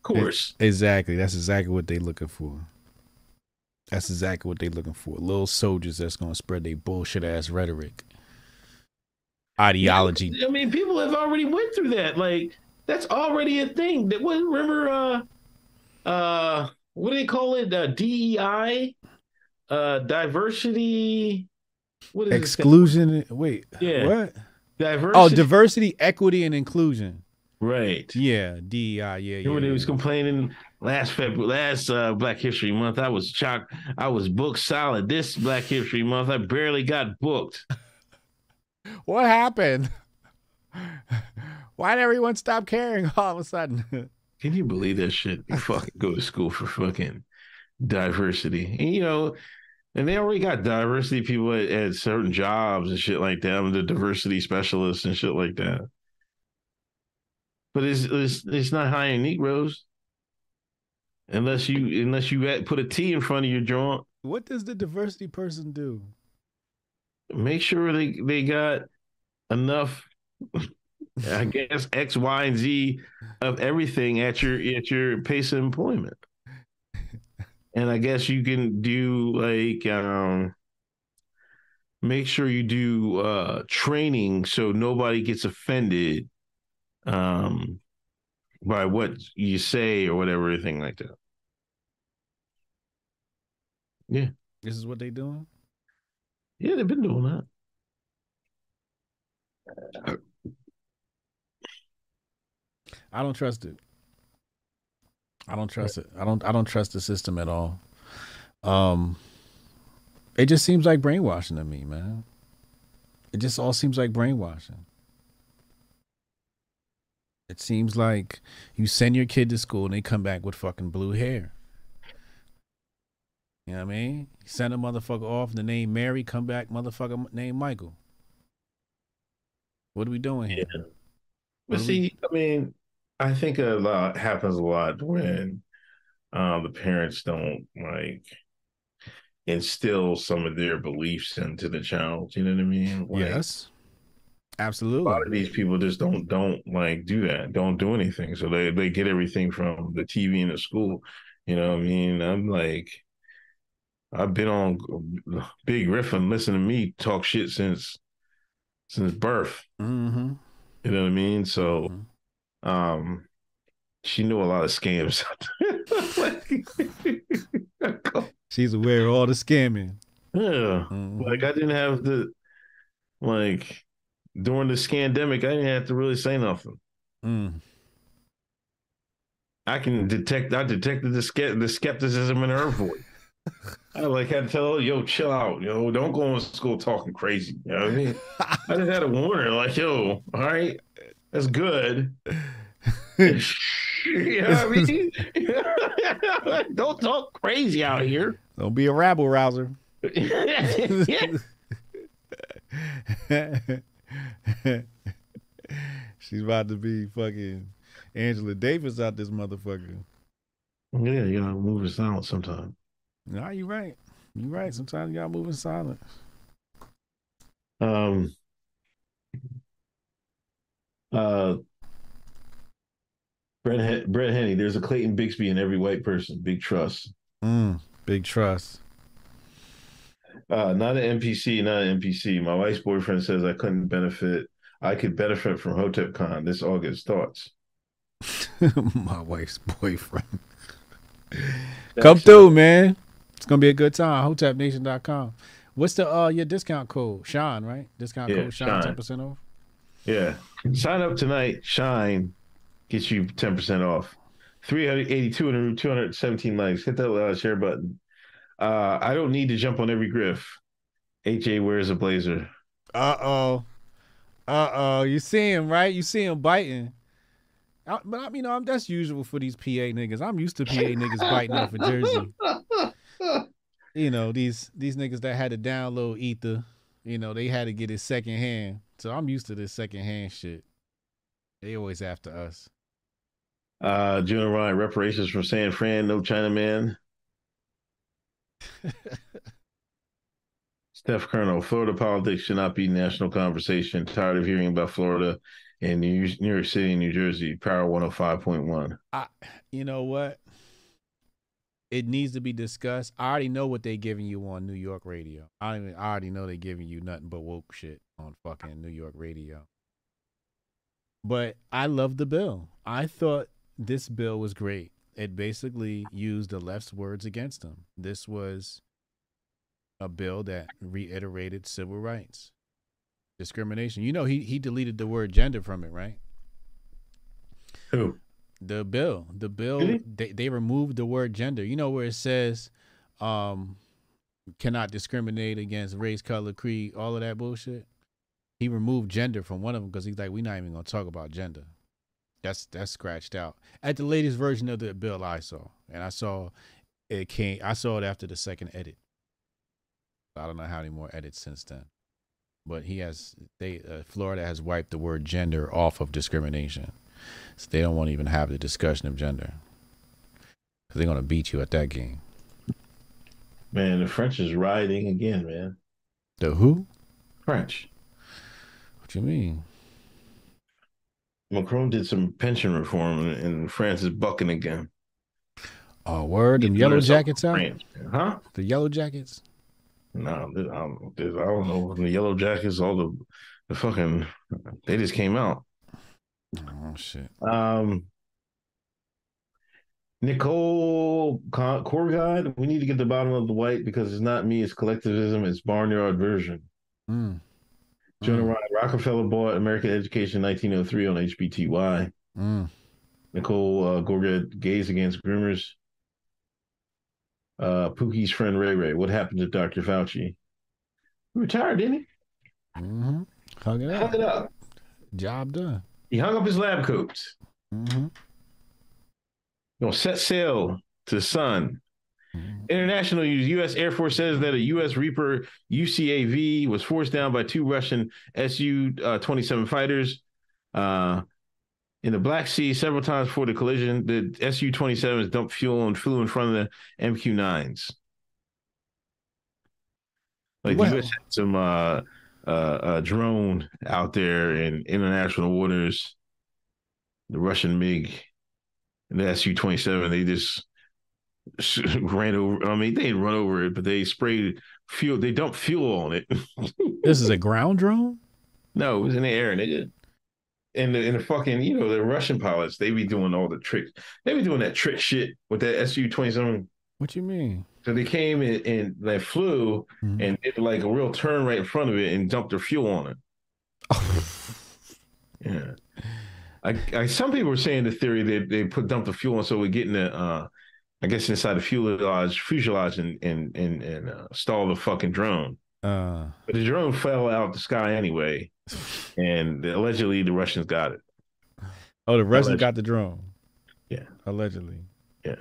course. Exactly. That's exactly what they're looking for. That's exactly what they're looking for. Little soldiers that's going to spread their bullshit ass rhetoric. Ideology. Yeah, I mean, people have already went through that. Like, that's already a thing. That was, remember, what do they call it? DEI? Diversity? What is exclusion? Wait. Yeah. What? Diversity. Oh, diversity, equity, and inclusion. Right. Yeah. DEI. Yeah. Remember they was complaining last Black History Month. I was booked solid. This Black History Month, I barely got booked. What happened? Why did everyone stop caring all of a sudden? Can you believe that shit? You fucking go to school for fucking diversity, and you know. And they already got diversity people at certain jobs and shit like that. I'm the diversity specialist and shit like that. But it's not hiring Negroes unless you put a T in front of your joint. What does the diversity person do? Make sure they got enough, I guess, X, Y, and Z of everything at your pace of employment. And I guess you can do like make sure you do training so nobody gets offended by what you say or whatever, anything like that. Yeah. This is what they doing? Yeah, they've been doing that. I don't trust it. I don't trust it. I don't trust the system at all. It just seems like brainwashing to me, man. It just all seems like brainwashing. It seems like you send your kid to school and they come back with fucking blue hair. You know what I mean? You send a motherfucker off the name Mary, come back motherfucker named Michael. What are we doing here? Yeah. But see, I mean, I think a lot happens when the parents don't like instill some of their beliefs into the child. You know what I mean? Like, yes, absolutely. A lot of these people just don't like do that. Don't do anything. So they get everything from the TV and the school. You know what I mean? I'm like, I've been on Big Riffin. Listen to me talk shit since birth. Mm-hmm. You know what I mean? So, mm-hmm. She knew a lot of scams. Like, she's aware of all the scamming. Yeah. Mm-hmm. Like, I didn't have to, like, during the scandemic, I didn't have to really say nothing. Mm. I detected the skepticism in her voice. I had to tell her, yo, chill out, yo, don't go to school talking crazy. You know what I mean? I just had to warn her, like, yo, all right, that's good. You know what I mean? Don't talk crazy out here. Don't be a rabble rouser. She's about to be fucking Angela Davis out this motherfucker. Yeah, you know, moving silent sometimes. Nah, you right. You right. Sometimes y'all moving silent. Brett Henny, there's a Clayton Bixby in every white person. Big trust. Big trust. Not an NPC, not an NPC. My wife's boyfriend says I could benefit from Hotep Con this August. Thoughts? My wife's boyfriend. Come through, man. It's gonna be a good time. HotepNation.com. What's the your discount code? Shine, right? Discount code Shine, 10% off. Yeah. Sign up tonight. Shine gets you 10% off. 382 in a room, 217 likes. Hit that loud share button. I don't need to jump on every griff. H.A. wears a blazer. Uh-oh. Uh-oh. You see him, right? You see him biting. But that's usual for these PA niggas. I'm used to PA niggas biting off of Jersey. You know, these niggas that had to download Ether, you know, they had to get it secondhand. So I'm used to this secondhand shit. They always after us. June and Ryan, reparations from San Fran, no China man. Steph Colonel, Florida politics should not be national conversation. Tired of hearing about Florida. In New York City, New Jersey, Power 105.1. You know what? It needs to be discussed. I already know what they're giving you on New York radio. I already know they're giving you nothing but woke shit on fucking New York radio. But I love the bill. I thought this bill was great. It basically used the left's words against them. This was a bill that reiterated civil rights. Discrimination. You know, he deleted the word gender from it, right? Who? The bill. The bill, they removed the word gender. You know where it says cannot discriminate against race, color, creed, all of that bullshit? He removed gender from one of them because he's like, we're not even going to talk about gender. That's scratched out. At the latest version of the bill I saw, and I saw it after the second edit. I don't know how many more edits since then. But Florida has wiped the word gender off of discrimination. So they don't want to even have the discussion of gender. Because they're going to beat you at that game. Man, the French is rioting again, man. The who? French. What you mean? Macron did some pension reform and France is bucking again. Oh, word. And yellow jackets out? France, huh? The yellow jackets? No, I don't know. The yellow jackets, all the fucking, they just came out. Oh shit. Nicole Corgod, we need to get the bottom of the white because it's not me, it's collectivism, it's barnyard version. Jonah Ryan, Rockefeller bought American education 1903 on HBTY. Nicole Corgod, gays against groomers. Pookie's friend Ray Ray. What happened to Dr. Fauci? He retired, didn't he? Mm-hmm. Hung it up. Job done. He hung up his lab coats. Mm-hmm. Gonna set sail to the sun. Mm-hmm. International news. U.S. Air Force says that a U.S. Reaper UCAV was forced down by two Russian Su-27 fighters. In the Black Sea, several times before the collision, the Su-27s dumped fuel and flew in front of the MQ-9s. Like, well, you had some drone out there in international waters, the Russian MiG, and the Su-27. They just ran over. I mean, they didn't run over it, but they sprayed fuel. They dumped fuel on it. This is a ground drone? No, it was in the air, nigga. In the fucking, you know, the Russian pilots, they be doing all the tricks. They be doing that trick shit with that Su-27. What you mean? So they came and they flew and did like a real turn right in front of it and dumped their fuel on it. Oh. Yeah. I some people were saying the theory that they dumped the fuel on, so we get in the I guess inside the fuselage and stall the fucking drone. But the drone fell out of the sky anyway, and allegedly the Russians got it. Oh, the Russians got the drone. Yeah, allegedly. Yeah.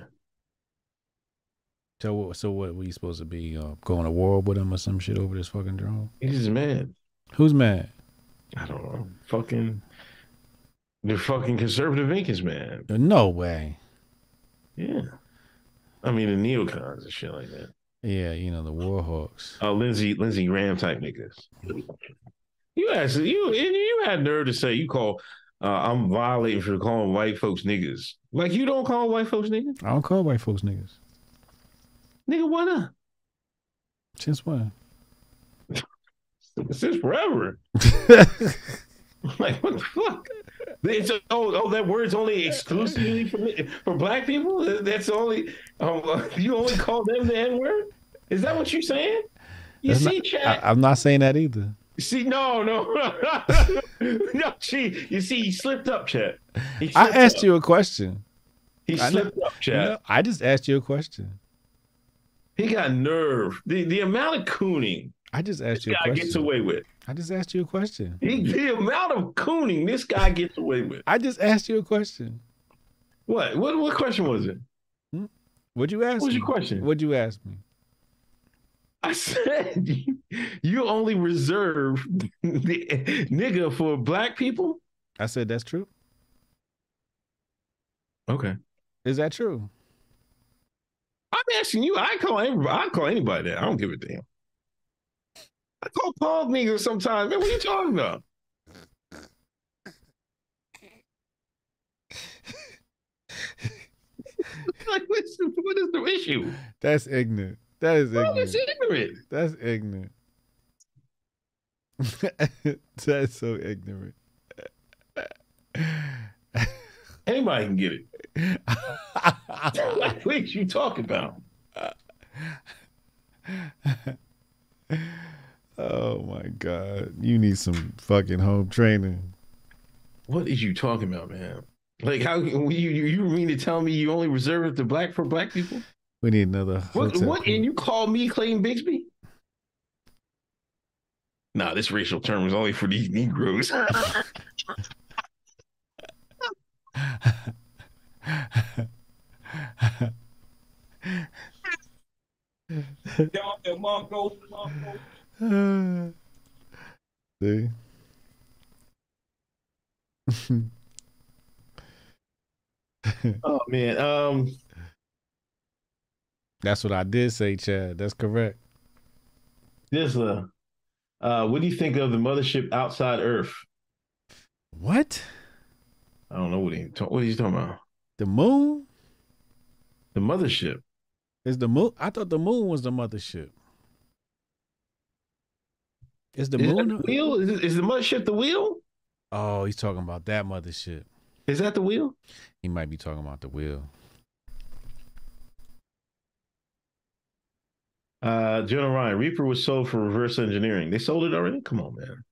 So what? We supposed to be going to war with them or some shit over this fucking drone? He's just mad. Who's mad? I don't know. The fucking conservative Incans, man. No way. Yeah. I mean, the neocons and shit like that. Yeah, you know, the Warhawks. Oh, Lindsey Graham type niggas. You had nerve to say you call I'm violating for calling white folks niggas. Like, you don't call white folks niggas? I don't call white folks niggas. Nigga, why not? Since when? Since forever. Like, what the fuck? It's a, oh, that word's only exclusively for black people? That's only, you only call them the N-word? Is that what you're saying? Chad? I'm not saying that either. See, no. Gee, you see, he slipped up, Chad. I asked you a question. He slipped up, Chad. No, I just asked you a question. He got nerve. The amount of cooning. I just asked you a question. This guy gets away with. I just asked you a question. The amount of cooning this guy gets away with. I just asked you a question. What? What question was it? Hmm? What'd you ask me? What was your question? What'd you ask me? I said, you only reserve the nigga for black people? I said, that's true. Okay. Is that true? I'm asking you. I call anybody that. I don't give a damn. I call Paul niggas sometimes. Man, what are you talking about? Like, what is the issue? That's ignorant. That is ignorant. That's ignorant. That's ignorant. That's so ignorant. Anybody can get it. Like, what are you talking about? Oh my God. You need some fucking home training. What is you talking about, man? Like, how you mean to tell me you only reserve it to black people? We need another. What and you call me Clayton Bigsby? Nah, this racial term is only for these Negroes. See? Oh man, that's what I did say, Chad. That's correct. Disla, what do you think of the mothership outside Earth? What? I don't know what he's talking about. The moon? The mothership. Is the moon? I thought the moon was the mothership. Is the moon the wheel? Is the mothership the wheel? Oh, he's talking about that mothership. Is that the wheel? He might be talking about the wheel. General Ryan, Reaper was sold for reverse engineering. They sold it already? Come on, man.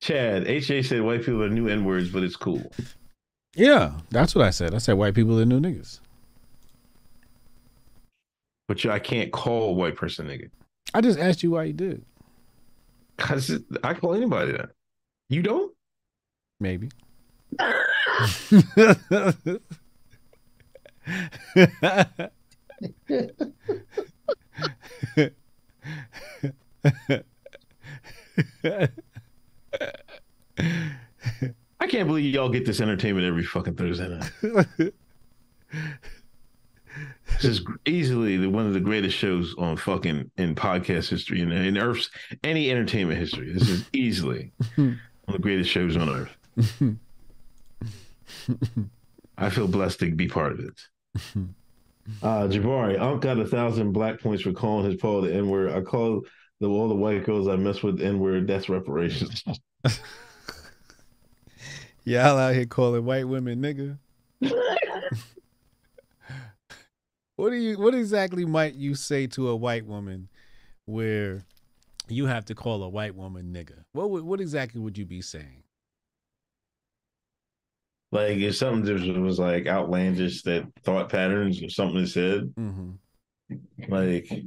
Chad, H.A. said white people are new N-words, but it's cool. Yeah, that's what I said. I said white people are new niggas. But I can't call a white person nigga. I just asked you why you did. Cause I call anybody that. You don't? Maybe. can't believe y'all get this entertainment every fucking Thursday night. This is easily one of the greatest shows on fucking in podcast history and in Earth's any entertainment history. This is easily one of the greatest shows on Earth. I feel blessed to be part of it. Jabari, Unc got 1,000 black points for calling his Paul the N-word. I call all the white girls I mess with N-word. That's reparations. Y'all out here calling white women nigga. What exactly might you say to a white woman where you have to call a white woman nigga? What exactly would you be saying? Like if something that was like outlandish, that thought patterns or something they said, like a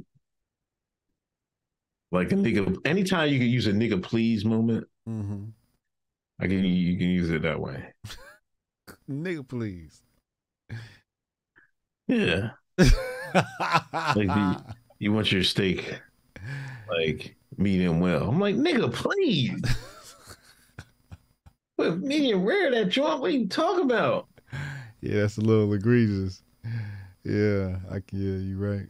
nigga. Anytime you can use a nigga please moment, you can use it that way. Nigga please. Yeah. Like you want your steak like medium well. I'm like, nigga please. With medium rare, that joint, what are you talking about? Yeah, that's a little egregious. Yeah, yeah, you're right.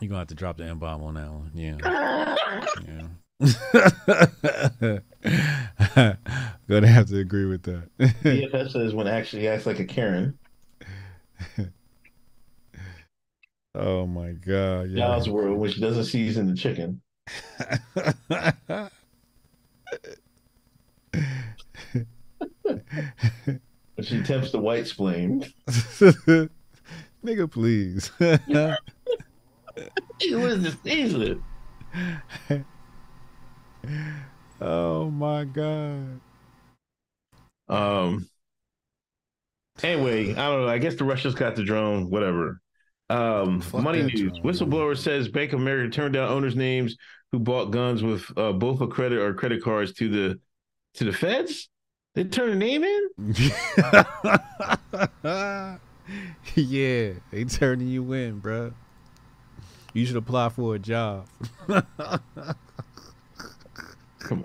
You're going to have to drop the N-bomb on that one. Yeah. Yeah. Going to have to agree with that. DFS says when actually acts like a Karen. Oh, my God. Yeah. God's world, which doesn't season the chicken. But she tempts the white splain. Nigga, please. What is this season? Oh my God. Anyway, I don't know. I guess the Russians got the drone. Whatever. Money news. Drone. Whistleblower says Bank of America turned down owners' names who bought guns with both a credit or credit cards to the feds. They turn a name in? Yeah, they turning you in, bro. You should apply for a job. Come on.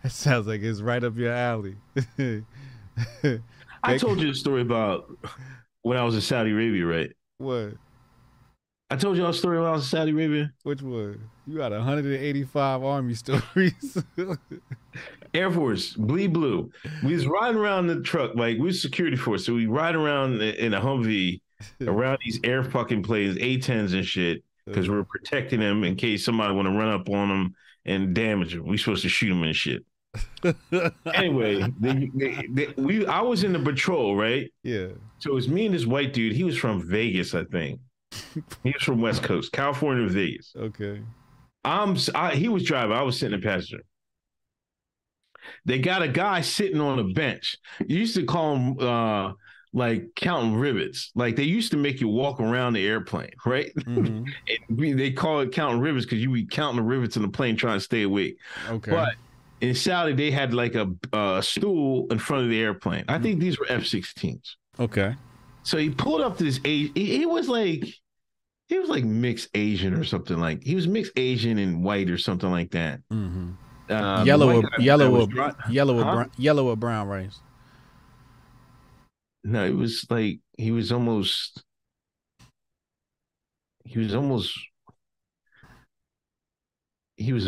That sounds like it's right up your alley. I told you a story about when I was in Saudi Arabia, right? What? I told y'all a story when I was in Saudi Arabia. Which one? You got 185 Army stories. Air Force, bleed blue. We was riding around the truck, like we was security force, so we ride around in a Humvee around these air fucking planes, A-10s and shit, because we're protecting them in case somebody want to run up on them and damage them. We supposed to shoot them and shit. Anyway, I was in the patrol, right? Yeah. So it was me and this white dude. He was from Vegas, I think. He was from West Coast, California, Vegas. Okay. He was driving. I was sitting in the passenger. They got a guy sitting on a bench. You used to call him like counting rivets. Like they used to make you walk around the airplane, right? And they call it counting rivets because you be counting the rivets in the plane trying to stay awake. Okay. But in Saudi, they had like a stool in front of the airplane. I think these were F-16s. Okay. So he pulled up to this age. He was like mixed Asian or something, like he was mixed Asian and white or something like that. Yellow or brown rice. No, it was like he was a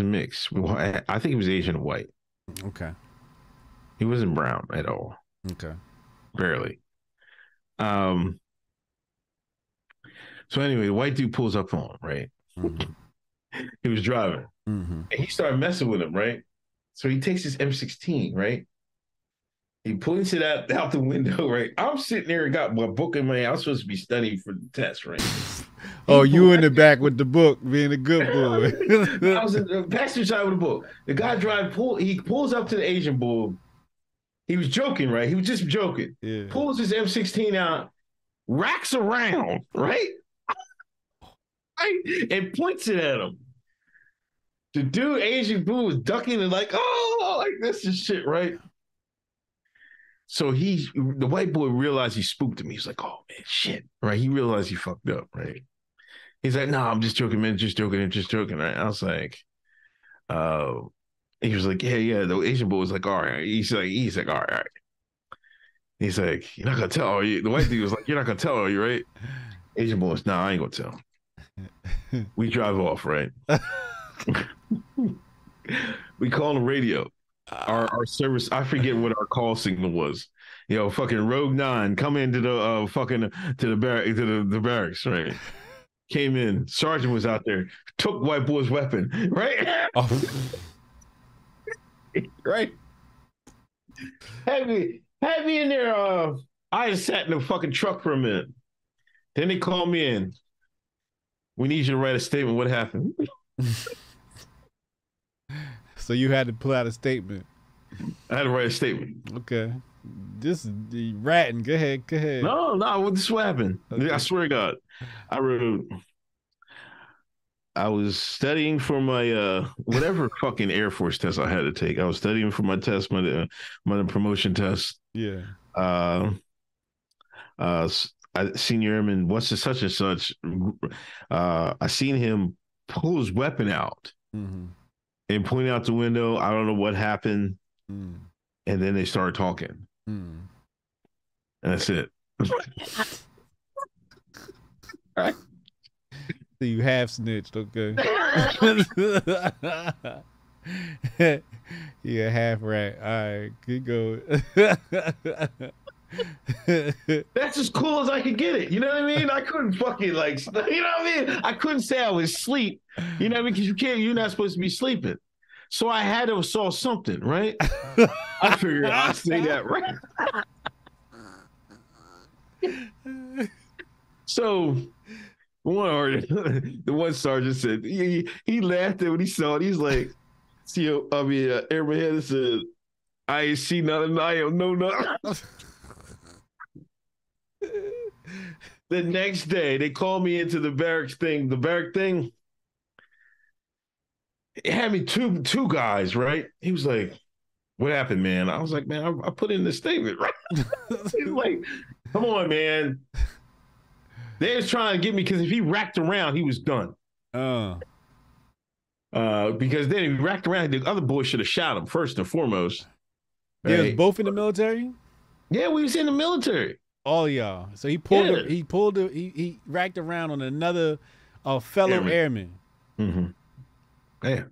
mix. I think he was Asian and white. Okay. He wasn't brown at all. Okay. Barely. So anyway, the white dude pulls up on him, right? He was driving. And he started messing with him, right? So he takes his M16, right? He points it out the window, right? I'm sitting there and got my book in my hand. I was supposed to be studying for the test, right? Oh, you in the back with the book, being a good boy. I was in the passenger side with the book. The guy he pulls up to the Asian boy. He was joking, right? He was just joking. Yeah. Pulls his M16 out, racks around, right? And points it at him. The dude, Asian boo, was ducking and like, oh, like this is shit, right? So the white boy realized he spooked him. He's like, oh man, shit, right? He realized he fucked up, right? He's like, no, I'm just joking, man, just joking, right? I was like, He was like, yeah. The Asian boy was like, all right. He's like, all right. He's like, you're not gonna tell, are you? The white dude was like, you're not gonna tell, are you, right? Asian boy was, nah, I ain't gonna tell. We drive off, right? We call the radio. Our service, I forget what our call signal was. You know, fucking Rogue Nine come into the fucking to the barracks, right? Came in, sergeant was out there, took white boy's weapon, right? Oh. Right? Had me in there. I just sat in the fucking truck for a minute. Then they called me in. We need you to write a statement. What happened? So you had to pull out a statement. I had to write a statement. Okay. This is the ratting. Go ahead. No. This is what happened. Okay. I swear to God. I wrote, I was studying for my whatever fucking Air Force test I had to take. I was studying for my test, my promotion test. Yeah. Senior airman, what's the such and such? I seen him pull his weapon out. Mm-hmm. And point out the window. I don't know what happened. Mm. And then they started talking. Mm. And that's it. Right. So you have snitched, okay? Yeah, half rat. All right, good go. That's as cool as I could get it. You know what I mean? I couldn't fucking you know what I mean? I couldn't say I was asleep. You know what I mean? Because you can't. You're not supposed to be sleeping. So I had to have saw something, right? I figured I'd say that, right? So the one sergeant said he laughed at what he saw it. He's like, Airman Henderson said, "I ain't see nothing. I don't know nothing." The next day, they called me into the barracks thing. The barrack thing, it had me two guys, right? He was like, "What happened, man?" I was like, "Man, I put in this statement, right?" He's like, "Come on, man." They was trying to get me because if he racked around, he was done. Oh. Because then if he racked around, the other boy should have shot him first and foremost. They was both in the military? Yeah, we was in the military. All y'all. So he racked around on another fellow airman. Mm-hmm. Yeah.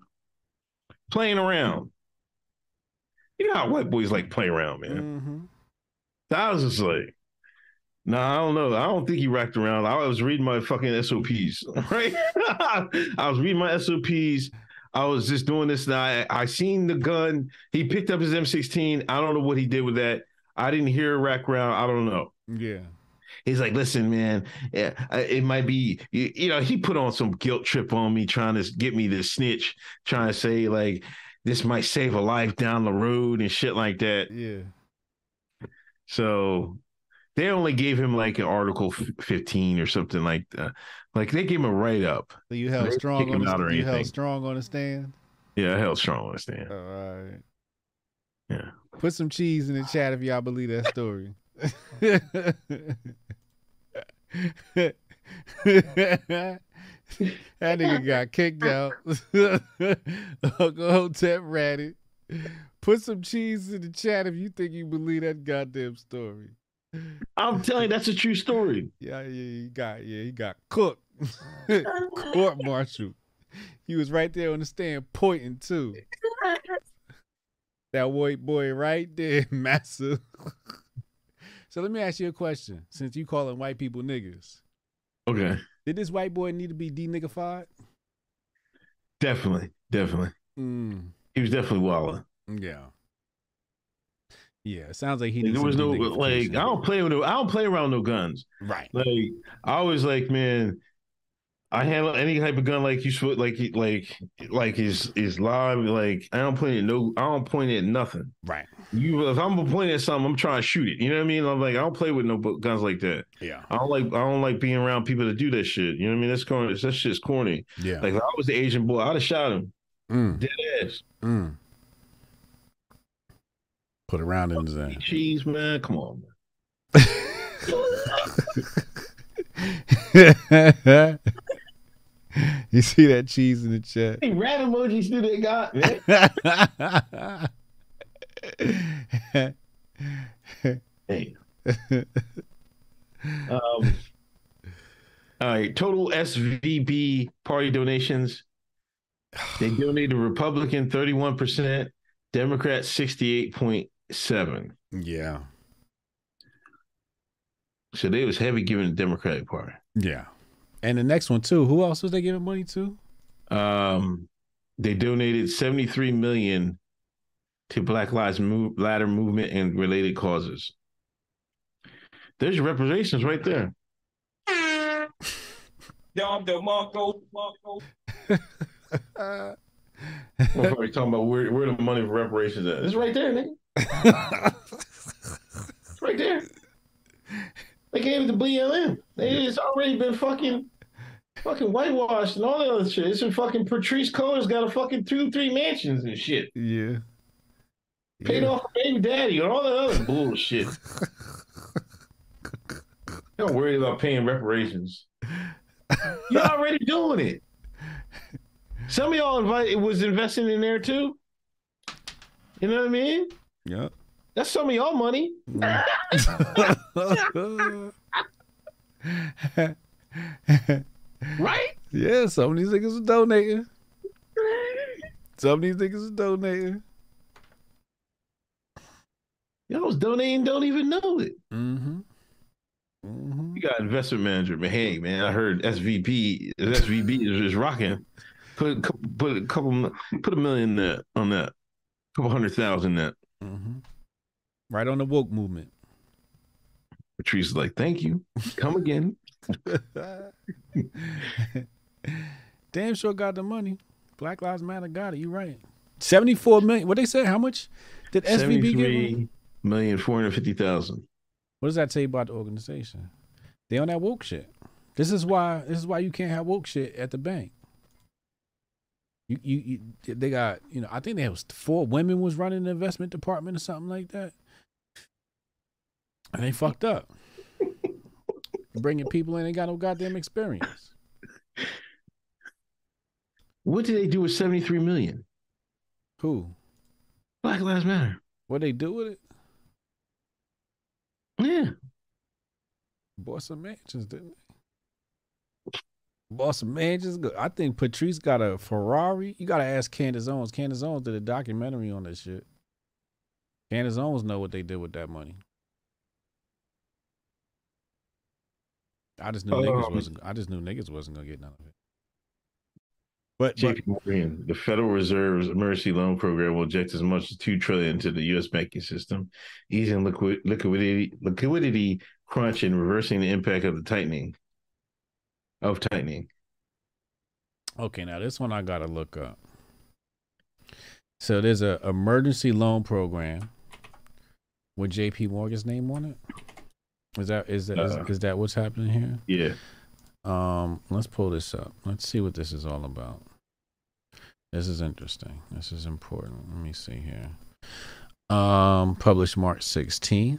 Playing around. You know how white boys like play around, man. Mm-hmm. So I was just like, nah, I don't know. I don't think he racked around. I was reading my fucking SOPs, right? I was reading my SOPs. I was just doing this. And I seen the gun. He picked up his M16. I don't know what he did with that. I didn't hear a rack round. I don't know. Yeah. He's like, listen, man, yeah, it might be, he put on some guilt trip on me trying to get me to snitch, trying to say like, this might save a life down the road and shit like that. Yeah. So they only gave him like an Article 15 or something like that. Like they gave him a write up. So you held strong on the, stand? Yeah, I held strong on the stand. All right. Yeah. Put some cheese in the chat if y'all believe that story. That nigga got kicked out. Uncle Hotep ratted. Put some cheese in the chat if you think you believe that goddamn story. I'm telling you, that's a true story. He got cooked. Court martial. He was right there on the stand pointing too. That white boy right there, massive. So let me ask you a question. Since you calling white people niggas. Okay. Did this white boy need to be de-niggified? Definitely. Mm. He was definitely wilding. Yeah. Yeah. It sounds like he needs I don't play around no guns. Right. Like I was like, man, I handle any type of gun like you should, like is live. Like I don't point at nothing. Right. If I'm gonna point at something, I'm trying to shoot it. You know what I mean? I'm like, I don't play with no guns like that. Yeah. I don't like being around people that do that shit. You know what I mean? That's corny. That shit's corny. Yeah. Like if I was the Asian boy, I'd have shot him. Mm. Dead ass. Mm. Put around in the cheese, man. Come on, man. You see that cheese in the chat? Hey, rat emojis do they got, man? Hey. All right, total SVB party donations. They donated Republican 31%, Democrat 68.7%. Yeah. So they was heavy giving the Democratic Party. Yeah. And the next one too. Who else was they giving money to? They donated $73 million to Black Lives Matter movement and related causes. There's your reparations right there. We're already talking about where the money for reparations at. It's right there, nigga. It's right there. They gave it to BLM. It's already been fucking whitewashed and all that other shit. It's a fucking Patrice Cullors got a fucking 2-3 mansions and shit. Yeah. Paid off for baby daddy and all that other bullshit. Don't worry about paying reparations. You're already doing it. Some of y'all was investing in there too. You know what I mean? Yeah. That's some of y'all money. Yeah. Right? Yeah, some of these niggas are donating. Y'all was donating, don't even know it. Mm-hmm. Mm-hmm. You got investment manager, but hey, man, I heard SVB is rocking. Put $1 million there on that, $200,000 that. Mm-hmm. Right on the woke movement. Patrice is like, thank you. Come again. Damn sure got the money. Black Lives Matter got it. You right. $74 million. What they say? How much did SVB give? $73,450,000. What does that tell you about the organization? They on that woke shit. This is why you can't have woke shit at the bank. They got, you know, I think there was 4 women was running the investment department or something like that. And they fucked up. Bringing people in, they got no goddamn experience. What did they do with $73 million? Who? Black Lives Matter. What they do with it? Yeah. Bought some mansions, didn't they? Bought some mansions. I think Patrice got a Ferrari. You gotta ask Candace Owens. Candace Owens did a documentary on this shit. Candace Owens know what they did with that money. I just knew niggas wasn't gonna get none of it. But JP Morgan, the Federal Reserve's emergency loan program will inject as much as $2 trillion into the U.S. banking system, easing liquidity crunch and reversing the impact of the tightening. Okay, now this one I gotta look up. So there's a emergency loan program with JP Morgan's name on it. Is that what's happening here? Yeah. Let's pull this up. Let's see what this is all about. This is interesting. This is important. Let me see here. Published March 16th.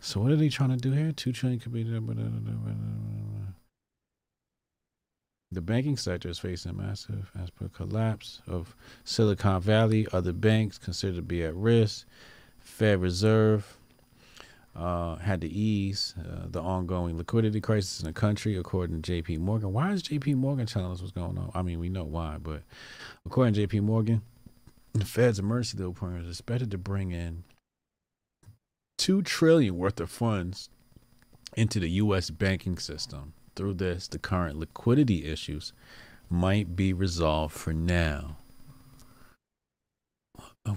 So what are they trying to do here? $2 trillion could be there. The banking sector is facing massive as per collapse of Silicon Valley. Other banks considered to be at risk. Fed Reserve had to ease the ongoing liquidity crisis in the country, according to JP Morgan. Why is JP Morgan telling us what's going on? I mean, we know why, but according to JP Morgan, the Fed's emergency loan program is expected to bring in $2 trillion worth of funds into the U.S. banking system. Through this, the current liquidity issues might be resolved for now.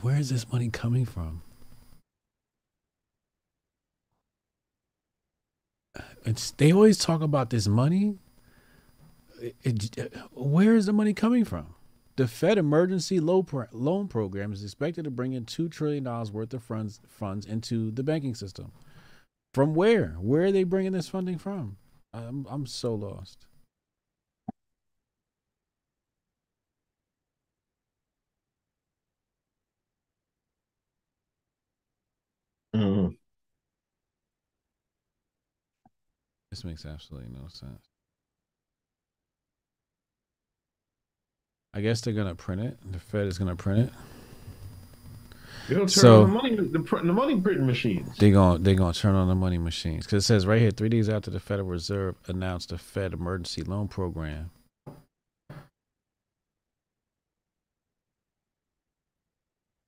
Where is this money coming from? They always talk about this money. Where is the money coming from? The Fed emergency loan program is expected to bring in $2 trillion worth of funds into the banking system. From where? Where are they bringing this funding from? I'm so lost. Mm-hmm. This makes absolutely no sense. I guess they're going to print it. The Fed is going to print it. They're going to turn on the money, the money printing machines. They're going to turn on the money machines. Because it says right here, 3 days after the Federal Reserve announced the Fed Emergency Loan Program.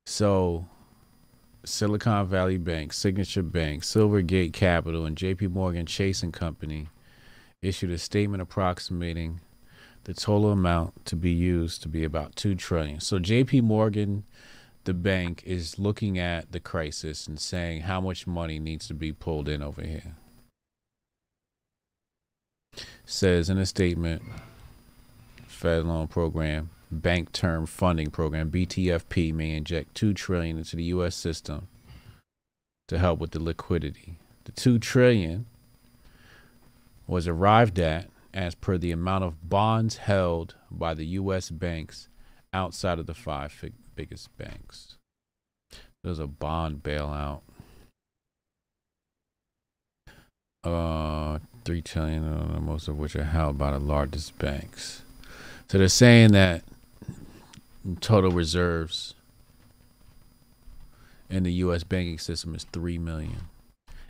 So, Silicon Valley Bank, Signature Bank, Silvergate Capital, and JP Morgan Chase and Company issued a statement approximating the total amount to be used to be about $2 trillion. So JP Morgan, the bank, is looking at the crisis and saying how much money needs to be pulled in over here. Says in a statement, Fed Loan Program, Bank Term Funding Program, BTFP, may inject $2 trillion into the U.S. system to help with the liquidity. The $2 trillion was arrived at as per the amount of bonds held by the U.S. banks outside of the five biggest banks. There's a bond bailout. $3 trillion, most of which are held by the largest banks. So they're saying that total reserves in the U.S. banking system is 3 million.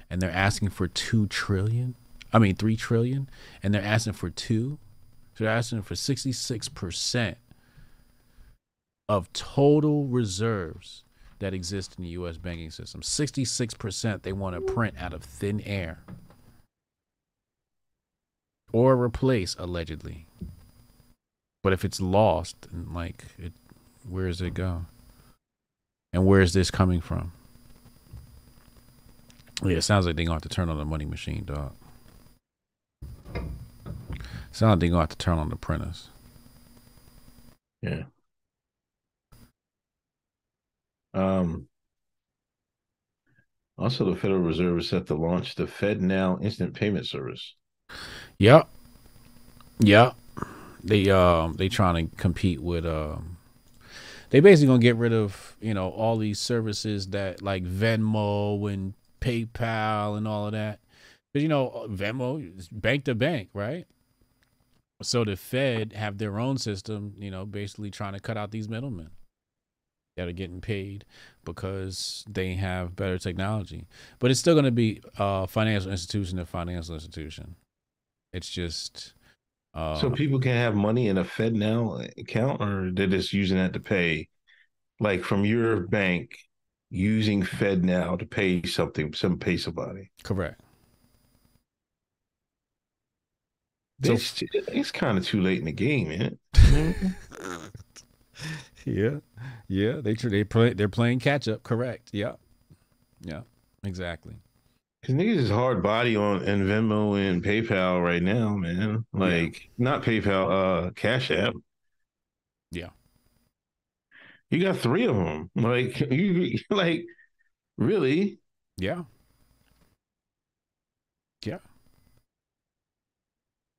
And they're asking for 2 trillion. I mean, 3 trillion, and they're asking for 2. So they're asking for 66% of total reserves that exist in the U.S. banking system. 66% they want to print out of thin air or replace, allegedly. But if it's lost, and like, where does it go? And where is this coming from? Yeah, it sounds like they're going to have to turn on the money machine, dog. Sounds like they're going to have to turn on the printers. Yeah. Also, the Federal Reserve is set to launch the FedNow instant payment service. Yep. Yep. They trying to compete with they basically gonna get rid of, you know, all these services that like Venmo and PayPal and all of that. But you know, Venmo is bank to bank, right? So the Fed have their own system, you know, basically trying to cut out these middlemen that are getting paid because they have better technology. But it's still going to be financial institution to financial institution. It's just so people can have money in a FedNow account, or they're just using that to pay, like from your bank, using FedNow to pay something, pay somebody. Correct. It's kind of too late in the game, man. Yeah, yeah. They're playing catch up. Correct. Yeah, yeah. Exactly. Because niggas is hard body on and Venmo and PayPal right now, man. Like not PayPal, Cash App. Yeah. You got 3 of them. Like you like really. Yeah. Yeah.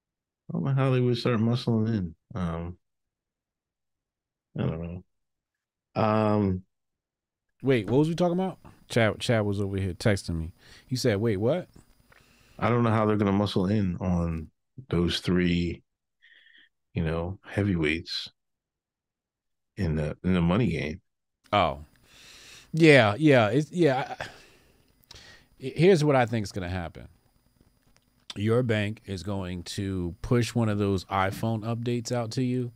I don't know how they would start muscling in. I don't know. Wait, what was we talking about? Chad was over here texting me. He said, wait, what? I don't know how they're going to muscle in on those 3, you know, heavyweights in the money game. Oh, yeah, yeah. Here's what I think is going to happen. Your bank is going to push one of those iPhone updates out to you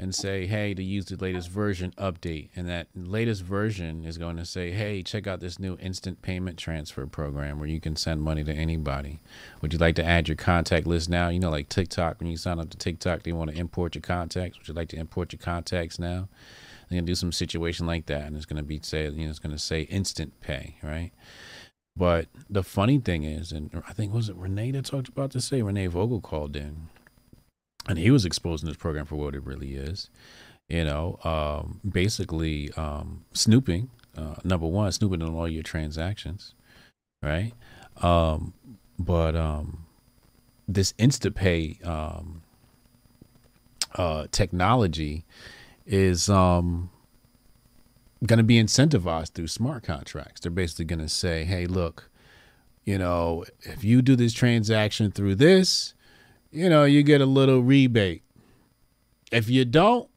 and say, hey, to use the latest version update. And that latest version is going to say, hey, check out this new instant payment transfer program where you can send money to anybody. Would you like to add your contact list now? You know, like TikTok, when you sign up to TikTok, they want to import your contacts. Would you like to import your contacts now? They're going to do some situation like that. And it's going to be, say, you know, it's going to say instant pay, right? But the funny thing is, and I think, was it Renee that talked about this? Renee Vogel called in, and he was exposing this program for what it really is. You know, basically snooping, number one, snooping on all your transactions, right? This InstaPay technology is going to be incentivized through smart contracts. They're basically going to say, hey, look, you know, if you do this transaction through this, you know, you get a little rebate. If you don't,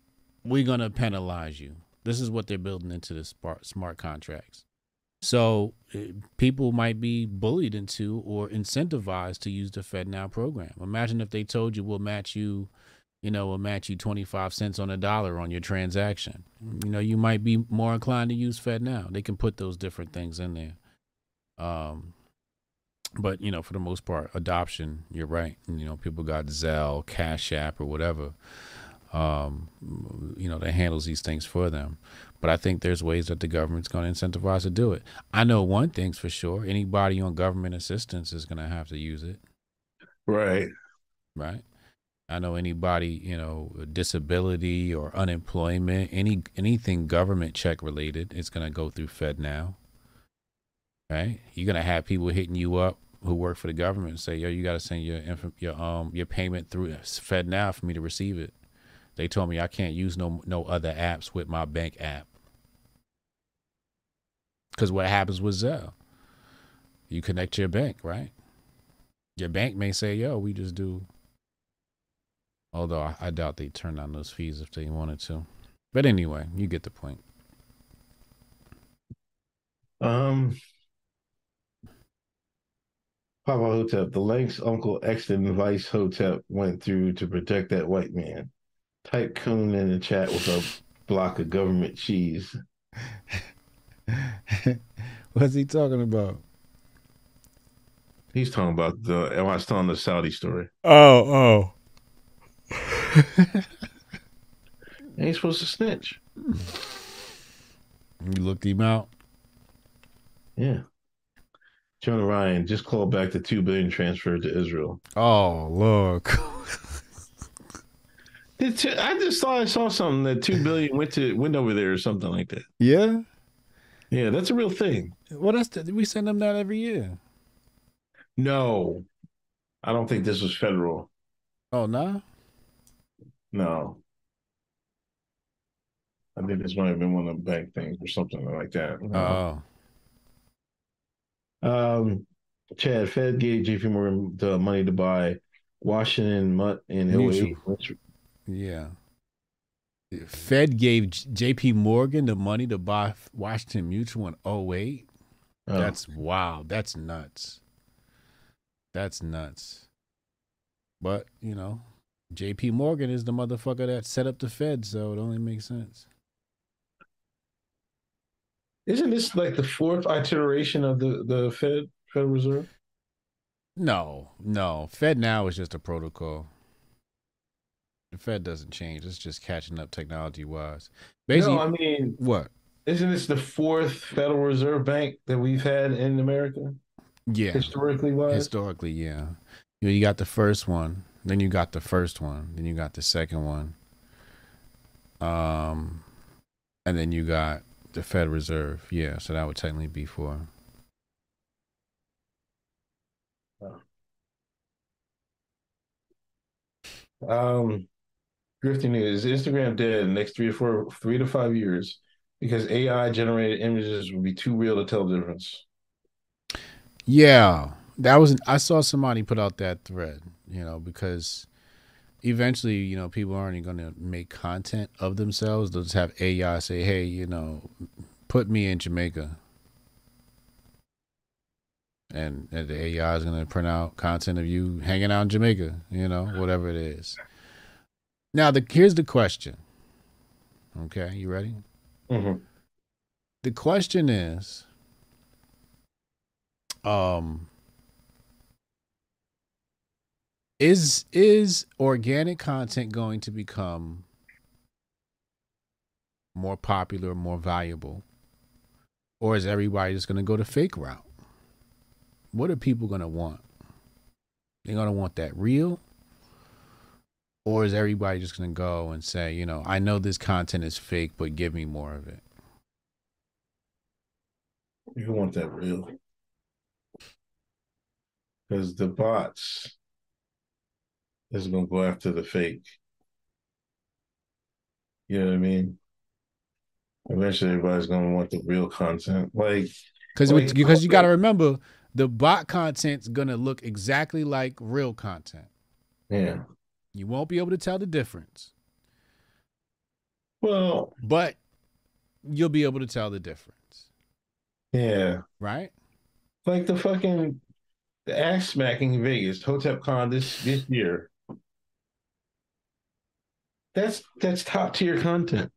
we're going to penalize you. This is what they're building into the smart contracts. So people might be bullied into or incentivized to use the FedNow program. Imagine if they told you, we'll match you, we'll match you 25 cents on a dollar on your transaction. You know, you might be more inclined to use FedNow. They can put those different things in there. But, you know, for the most part, adoption, you're right. You know, people got Zelle, Cash App or whatever, that handles these things for them. But I think there's ways that the government's going to incentivize to do it. I know one thing's for sure. Anybody on government assistance is going to have to use it. Right. Right. I know anybody, disability or unemployment, anything government check related, it's going to go through FedNow. Right. You're going to have people hitting you up who work for the government and say, yo, you got to send your payment through FedNow for me to receive it. They told me I can't use no other apps with my bank app. Because what happens with Zelle, you connect your bank, right? Your bank may say, yo, we just do. Although I doubt they turn down those fees if they wanted to. But anyway, you get the point. Papa Hotep, the lengths Uncle Exton Vice Hotep went through to protect that white man. Tycoon in the chat with a block of government cheese. What's he talking about? He's talking about I was telling the Saudi story. Oh. Ain't supposed to snitch. You looked him out. Yeah. John Ryan just called back the $2 billion transfer to Israel. Oh, look. I just thought I saw something that $2 billion went over there or something like that. Yeah, yeah, that's a real thing. What else did we send them that every year? No, I don't think this was federal. Oh no, no. I think this might have been one of the bank things or something like that. Oh. Chad, Fed gave JP Morgan the money to buy Washington Mutt in 08. Yeah. Fed gave JP Morgan the money to buy Washington Mutual in 08. Oh. That's wild. That's nuts. That's nuts. But, JP Morgan is the motherfucker that set up the Fed, so it only makes sense. Isn't this like the fourth iteration of the Federal Reserve? No. FedNow is just a protocol. The Fed doesn't change. It's just catching up technology-wise. Basically, no, I mean, what? Isn't this the fourth Federal Reserve Bank that we've had in America? Yeah. Historically-wise? Historically, yeah. You got the first one. Then you got the first one. Then you got the second one. And then you got the Federal Reserve. Yeah, so that would technically be four. Grifty News, Instagram dead in the next 3 to 5 years because AI generated images will be too real to tell the difference. Yeah, I saw somebody put out that thread, because eventually, people aren't going to make content of themselves. They'll just have AI say, hey, put me in Jamaica. And the AI is going to print out content of you hanging out in Jamaica, whatever it is. Now, here's the question. Okay, you ready? Mm-hmm. The question is, is organic content going to become more popular, more valuable, or is everybody just going to go the fake route? What are people going to want? They're going to want that real? Or is everybody just going to go and say, I know this content is fake, but give me more of it? You want that real. Because the bots is going to go after the fake. You know what I mean? Eventually, everybody's going to want the real content. Because you got to remember, the bot content's going to look exactly like real content. Yeah. You won't be able to tell the difference. Well, but you'll be able to tell the difference. Yeah. Right? Like the fucking ass smacking in Vegas, Hotep Con this year. That's top tier content.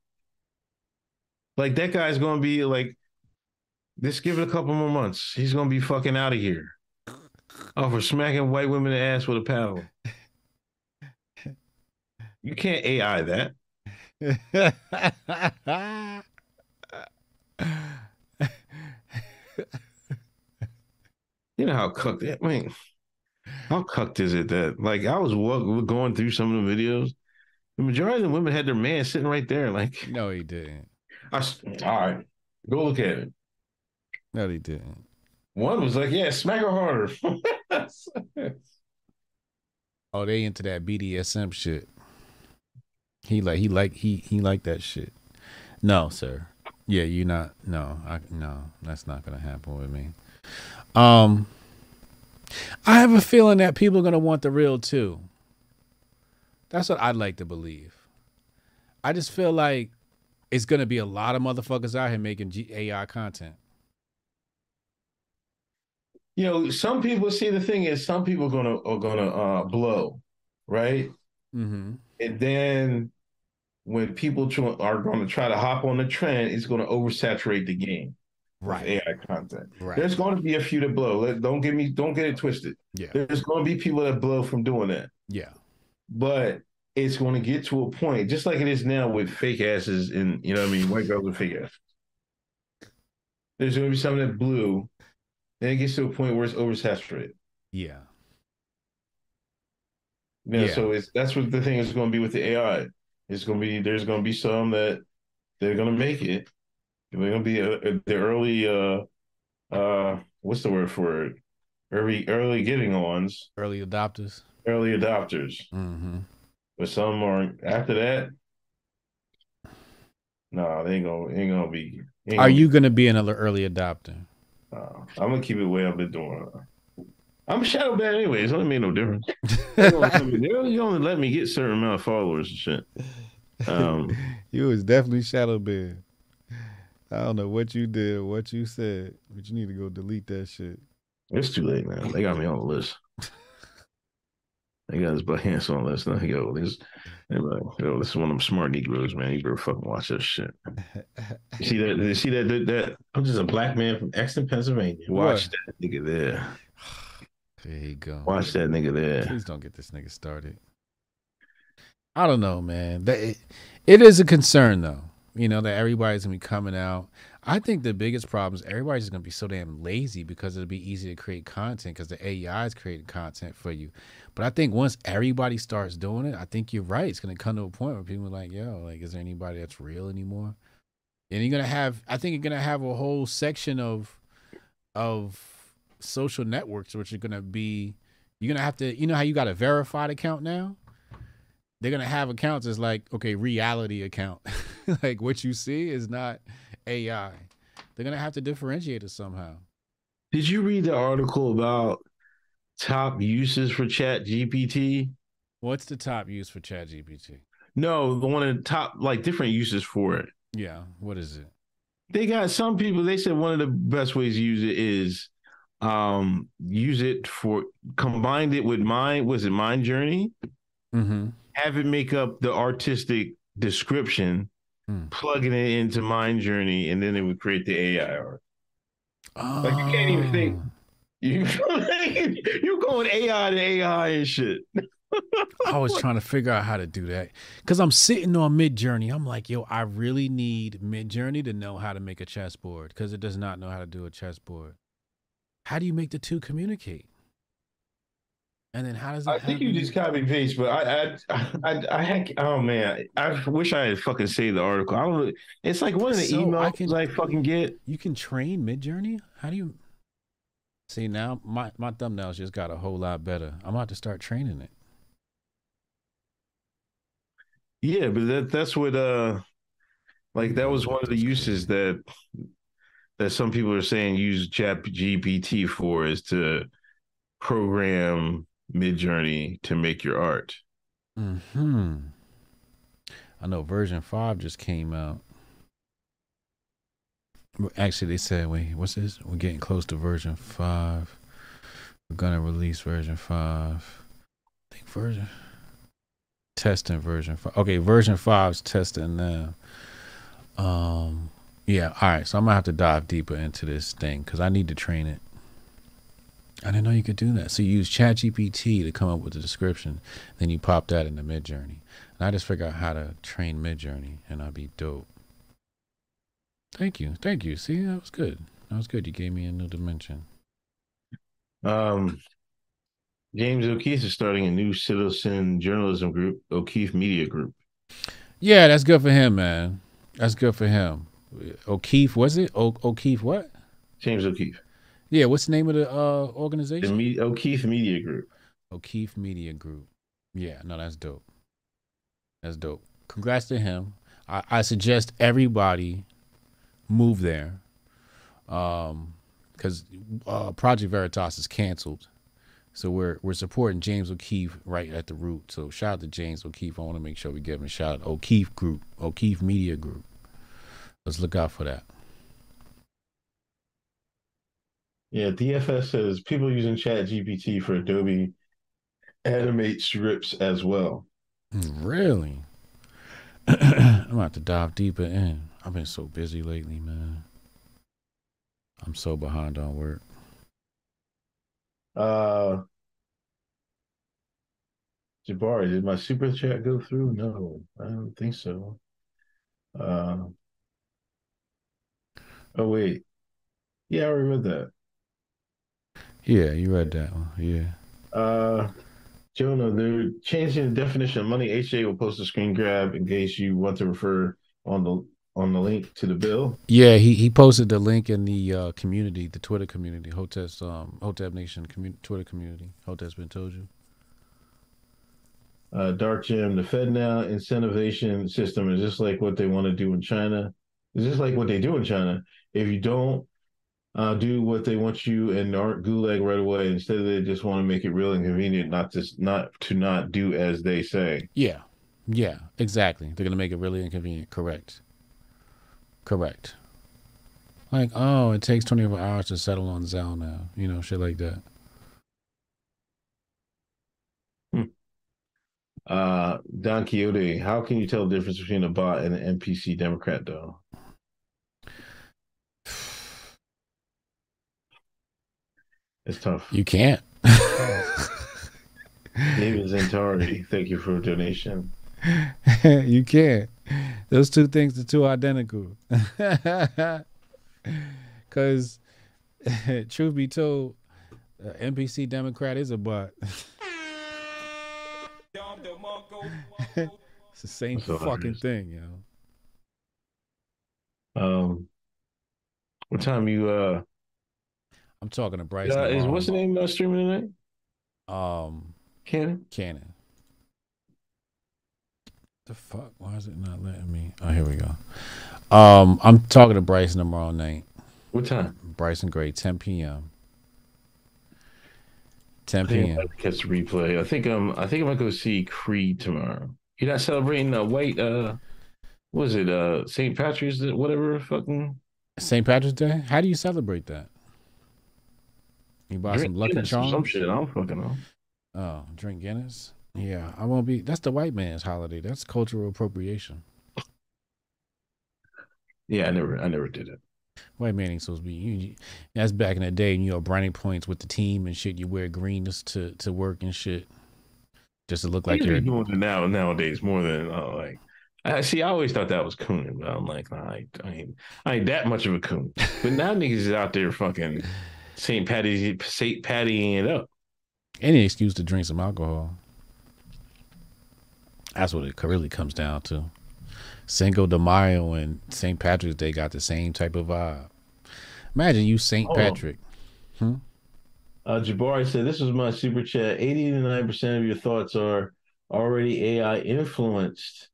Like that guy's gonna be like, just give it a couple more months. He's gonna be fucking out of here. Oh, for smacking white women in the ass with a paddle. You can't AI that. You know how cucked that, I mean, how cucked is it that, like, I was going through some of the videos. The majority of the women had their man sitting right there. Like, no, he didn't. All right, go look at it. No, he didn't. One was like, yeah, smack her harder. Oh, they into that BDSM shit. He liked that shit. No, sir. Yeah, you're not. No, that's not going to happen with me. I have a feeling that people are going to want the real too. That's what I'd like to believe. I just feel like it's going to be a lot of motherfuckers out here making AI content. You know, some people see, the thing is, some people are gonna blow, right? Mm-hmm. And then when people are going to try to hop on the trend, it's going to oversaturate the game, right? AI content. Right. There's going to be a few that blow. Don't get it twisted. Yeah. There's going to be people that blow from doing that. Yeah. But it's going to get to a point, just like it is now with fake asses, and you know what I mean, white girls with fake asses. There's going to be some that blew. Then it gets to a point where it's oversaturated. Yeah. You know, yeah. So that's what the thing is going to be with the AI. It's going to be, there's going to be some that they're going to make it. They're going to be the early, what's the word for it? Early getting ons. Early adopters. Early adopters. Mm-hmm. But some are after that. No, they ain't gonna be. Are you gonna be another early adopter? I'm gonna keep it the way I've been doing. I'm shadow banned anyway. It's only made no difference. You only let me get a certain amount of followers and shit. You was definitely shadow banned. I don't know what you did, what you said, but you need to go delete that shit. It's too late, man. They got me on the list. They got his black hands on the list. Now, this is one of them smart Negroes, man. You better fucking watch this shit. You see that? You see that? That I'm just a black man from Exton, Pennsylvania. Watch that nigga there. There you go. Watch that nigga there. Please don't get this nigga started. I don't know, man. It is a concern, though. You know, that everybody's going to be coming out. I think the biggest problem is everybody's going to be so damn lazy because it'll be easy to create content because the AI is creating content for you. But I think once everybody starts doing it, I think you're right. It's going to come to a point where people are like, yo, like, is there anybody that's real anymore? And you're going to have, I think you're going to have a whole section of social networks, which are going to be, you're going to have to, you know how you got a verified account now? They're going to have accounts as like, okay, reality account. Like what you see is not AI. They're going to have to differentiate it somehow. Did you read the article about top uses for ChatGPT? What's the top use for ChatGPT? No, the one of the top, like different uses for it. Yeah. What is it? They got some people, they said one of the best ways to use it is use it for, combined it with Mind Journey? Mm-hmm. Have it make up the artistic description, plugging it into Mind Journey, and then it would create the AI art. Oh. Like you can't even think. You're going AI to AI and shit. I was trying to figure out how to do that because I'm sitting on Mid Journey. I'm like, yo, I really need Mid Journey to know how to make a chessboard because it does not know how to do a chessboard. How do you make the two communicate? And then how does it I think you just copy and paste, but oh man, I wish I had fucking saved the article. I don't. It's like one of the emails I fucking get. You can train Midjourney. How do you? See now, my thumbnails just got a whole lot better. I'm about to start training it. Yeah, but that's what like that was one of the uses that some people are saying use ChatGPT for is to program Midjourney to make your art. I know version 5 just came out. Actually, they said, wait, what's this? We're getting close to version 5. We're going to release version 5. I think version. Testing version 5. Okay, version 5's testing now. Yeah, all right. So I'm going to have to dive deeper into this thing because I need to train it. I didn't know you could do that. So you use ChatGPT to come up with the description. Then you pop that into Midjourney. And I just figure out how to train Midjourney, and I'd be dope. Thank you. Thank you. See, that was good. That was good. You gave me a new dimension. James O'Keefe is starting a new citizen journalism group, O'Keefe Media Group. Yeah, that's good for him, man. That's good for him. O'Keefe, was it? O'Keefe what? James O'Keefe. Yeah, what's the name of the organization? The O'Keefe Media Group. O'Keefe Media Group. Yeah, no, that's dope. That's dope. Congrats to him. I suggest everybody move there because Project Veritas is canceled. So we're supporting James O'Keefe right at the root. So shout out to James O'Keefe. I want to make sure we give him a shout out. O'Keefe Group, O'Keefe Media Group. Let's look out for that. Yeah, DFS says people using ChatGPT for Adobe animate scripts as well. Really? I'm about to dive deeper in. I've been so busy lately, man. I'm so behind on work. Jabari, did my super chat go through? No, I don't think so. Oh, wait. Yeah, I already read that. Yeah, you read that one. Yeah. Jonah, they're changing the definition of money. HJ will post a screen grab in case you want to refer on the link to the bill. Yeah, he posted the link in the community, the Twitter community, Hotep's Hotep Nation Twitter community. Hotep's been told you. Dark Jim, the FedNow incentivization system is just like what they want to do in China. Is just like what they do in China. If you don't do what they want you and aren't gulag right away. Instead, they just want to make it real and convenient, not to do as they say. Yeah, yeah, exactly. They're gonna make it really inconvenient. Correct. Correct. Like, oh, it takes 24 hours to settle on Zelle now. You know, shit like that. Don Quixote, how can you tell the difference between a bot and an NPC Democrat, though? It's tough. You can't. David Zantari, thank you for a donation. You can't. Those two things are too identical. Because, truth be told, NPC Democrat is a bot. It's the same fucking thing, you know. What time you... I'm talking to Bryson. What's the name of streaming tonight? Cannon? Cannon. The fuck? Why is it not letting me? Oh, here we go. I'm talking to Bryson tomorrow night. What time? Bryson Gray, 10 p.m. 10 p.m. I catch the replay. I think I'm gonna go see Creed tomorrow. You're not celebrating a white what is it? St. Patrick's Day, whatever fucking St. Patrick's Day? How do you celebrate that? You buy drink some Lucky Charms? Some shit. I don't fucking know. Oh, drink Guinness? Yeah, I won't be. That's the white man's holiday. That's cultural appropriation. Yeah, I never did it. White man ain't supposed to be. That's back in the day. You know, brownie points with the team and shit. You wear green just to work and shit, just to look like you're doing it nowadays more than like. I see. I always thought that was cooning, but I'm like, nah, I ain't that much of a coon. But now niggas is out there fucking. St. Patty's it up. Any excuse to drink some alcohol. That's what it really comes down to. Cinco de Mayo and St. Patrick's Day got the same type of vibe. Imagine you St. Patrick. Hmm? Jabari said, this was my super chat. 80 to 90% of your thoughts are already AI influenced.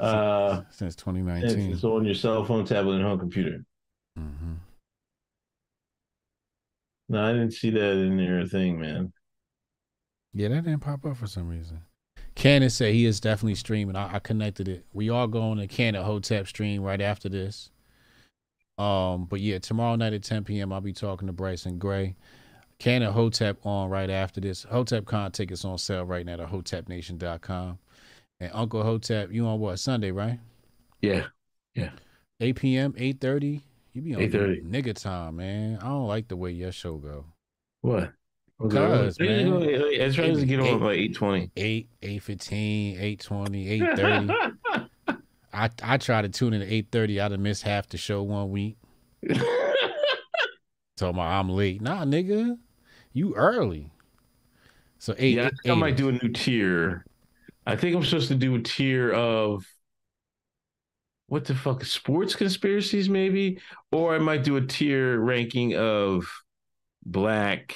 Since 2019. It's on your cell phone, tablet, and home computer. Mm-hmm. No, I didn't see that in your thing, man. Yeah, that didn't pop up for some reason. Cannon said he is definitely streaming. I connected it. We are going to Cannon Hotep stream right after this. But yeah, tomorrow night at 10 p.m. I'll be talking to Bryson Gray. Cannon Hotep on right after this. Hotep Con tickets on sale right now at hotepnation.com. And Uncle Hotep, you on what, Sunday, right? Yeah. Yeah. 8 p.m., 8:30. You be on nigga time, man. I don't like the way your show go. What? Cause, man, I try to get on by 8:20. 8:15, 8:20, 8:30. I try to tune in at 8:30. I'd have missed half the show one week. Told my I'm late. Nah, nigga. You early. So 8. Yeah, I might do a new tier. I think I'm supposed to do a tier of what the fuck? Sports conspiracies, maybe? Or I might do a tier ranking of black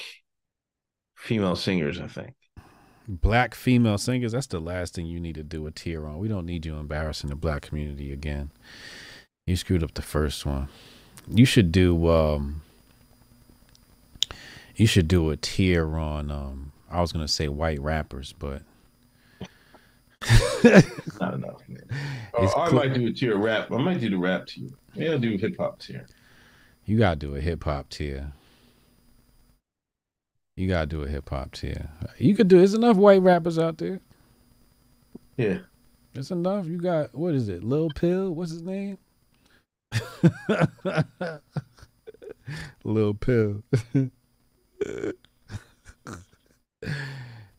female singers, I think. Black female singers, that's the last thing you need to do a tier on. We don't need you embarrassing the black community again. You screwed up the first one. You should do a tier on I was gonna say white rappers, but not enough, man. Or I might do a tier rap. I might do the rap tier. Yeah, I'll do a hip hop tier. You gotta do a hip hop tier. You gotta do a hip hop tier. You could do. There's enough white rappers out there. Yeah, there's enough. You got, what is it? Lil Pill. What's his name? Lil Pill.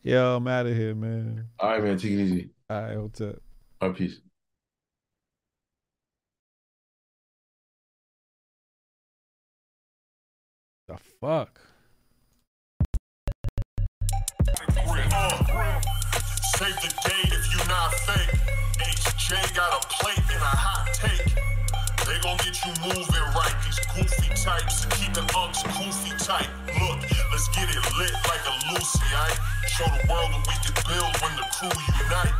Yo, I'm out of here, man. All right, man. Take it easy. All right, hold up. All right, peace. The fuck. Save the date if you not fake. HJ got a plate and a hot take. They gon' get you moving right. These goofy types and keep the unks goofy tight. Look, let's get it lit like a Lucy, aight? Show the world that we can build when the crew unite.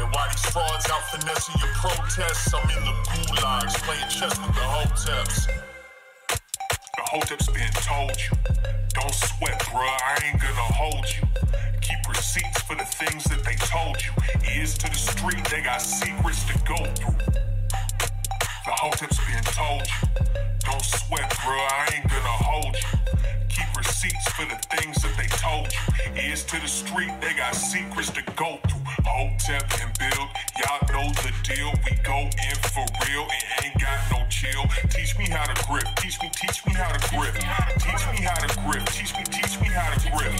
And while these frauds out finessing your protests, I'm in the gulags playing chess with the Hoteps. The Hoteps been told you. Don't sweat, bruh, I ain't gonna hold you. Keep receipts for the things that they told you. Ears to the street, they got secrets to go through. The Hotep's been told you. Don't sweat, bruh, I ain't gonna hold you. Keep receipts for the things that they told you. Ears to the street, they got secrets to go through. Hotep and build, y'all know the deal. We go in for real and ain't got no chill. Teach me how to grip, teach me how to grip. Teach me how to grip, teach me how to grip.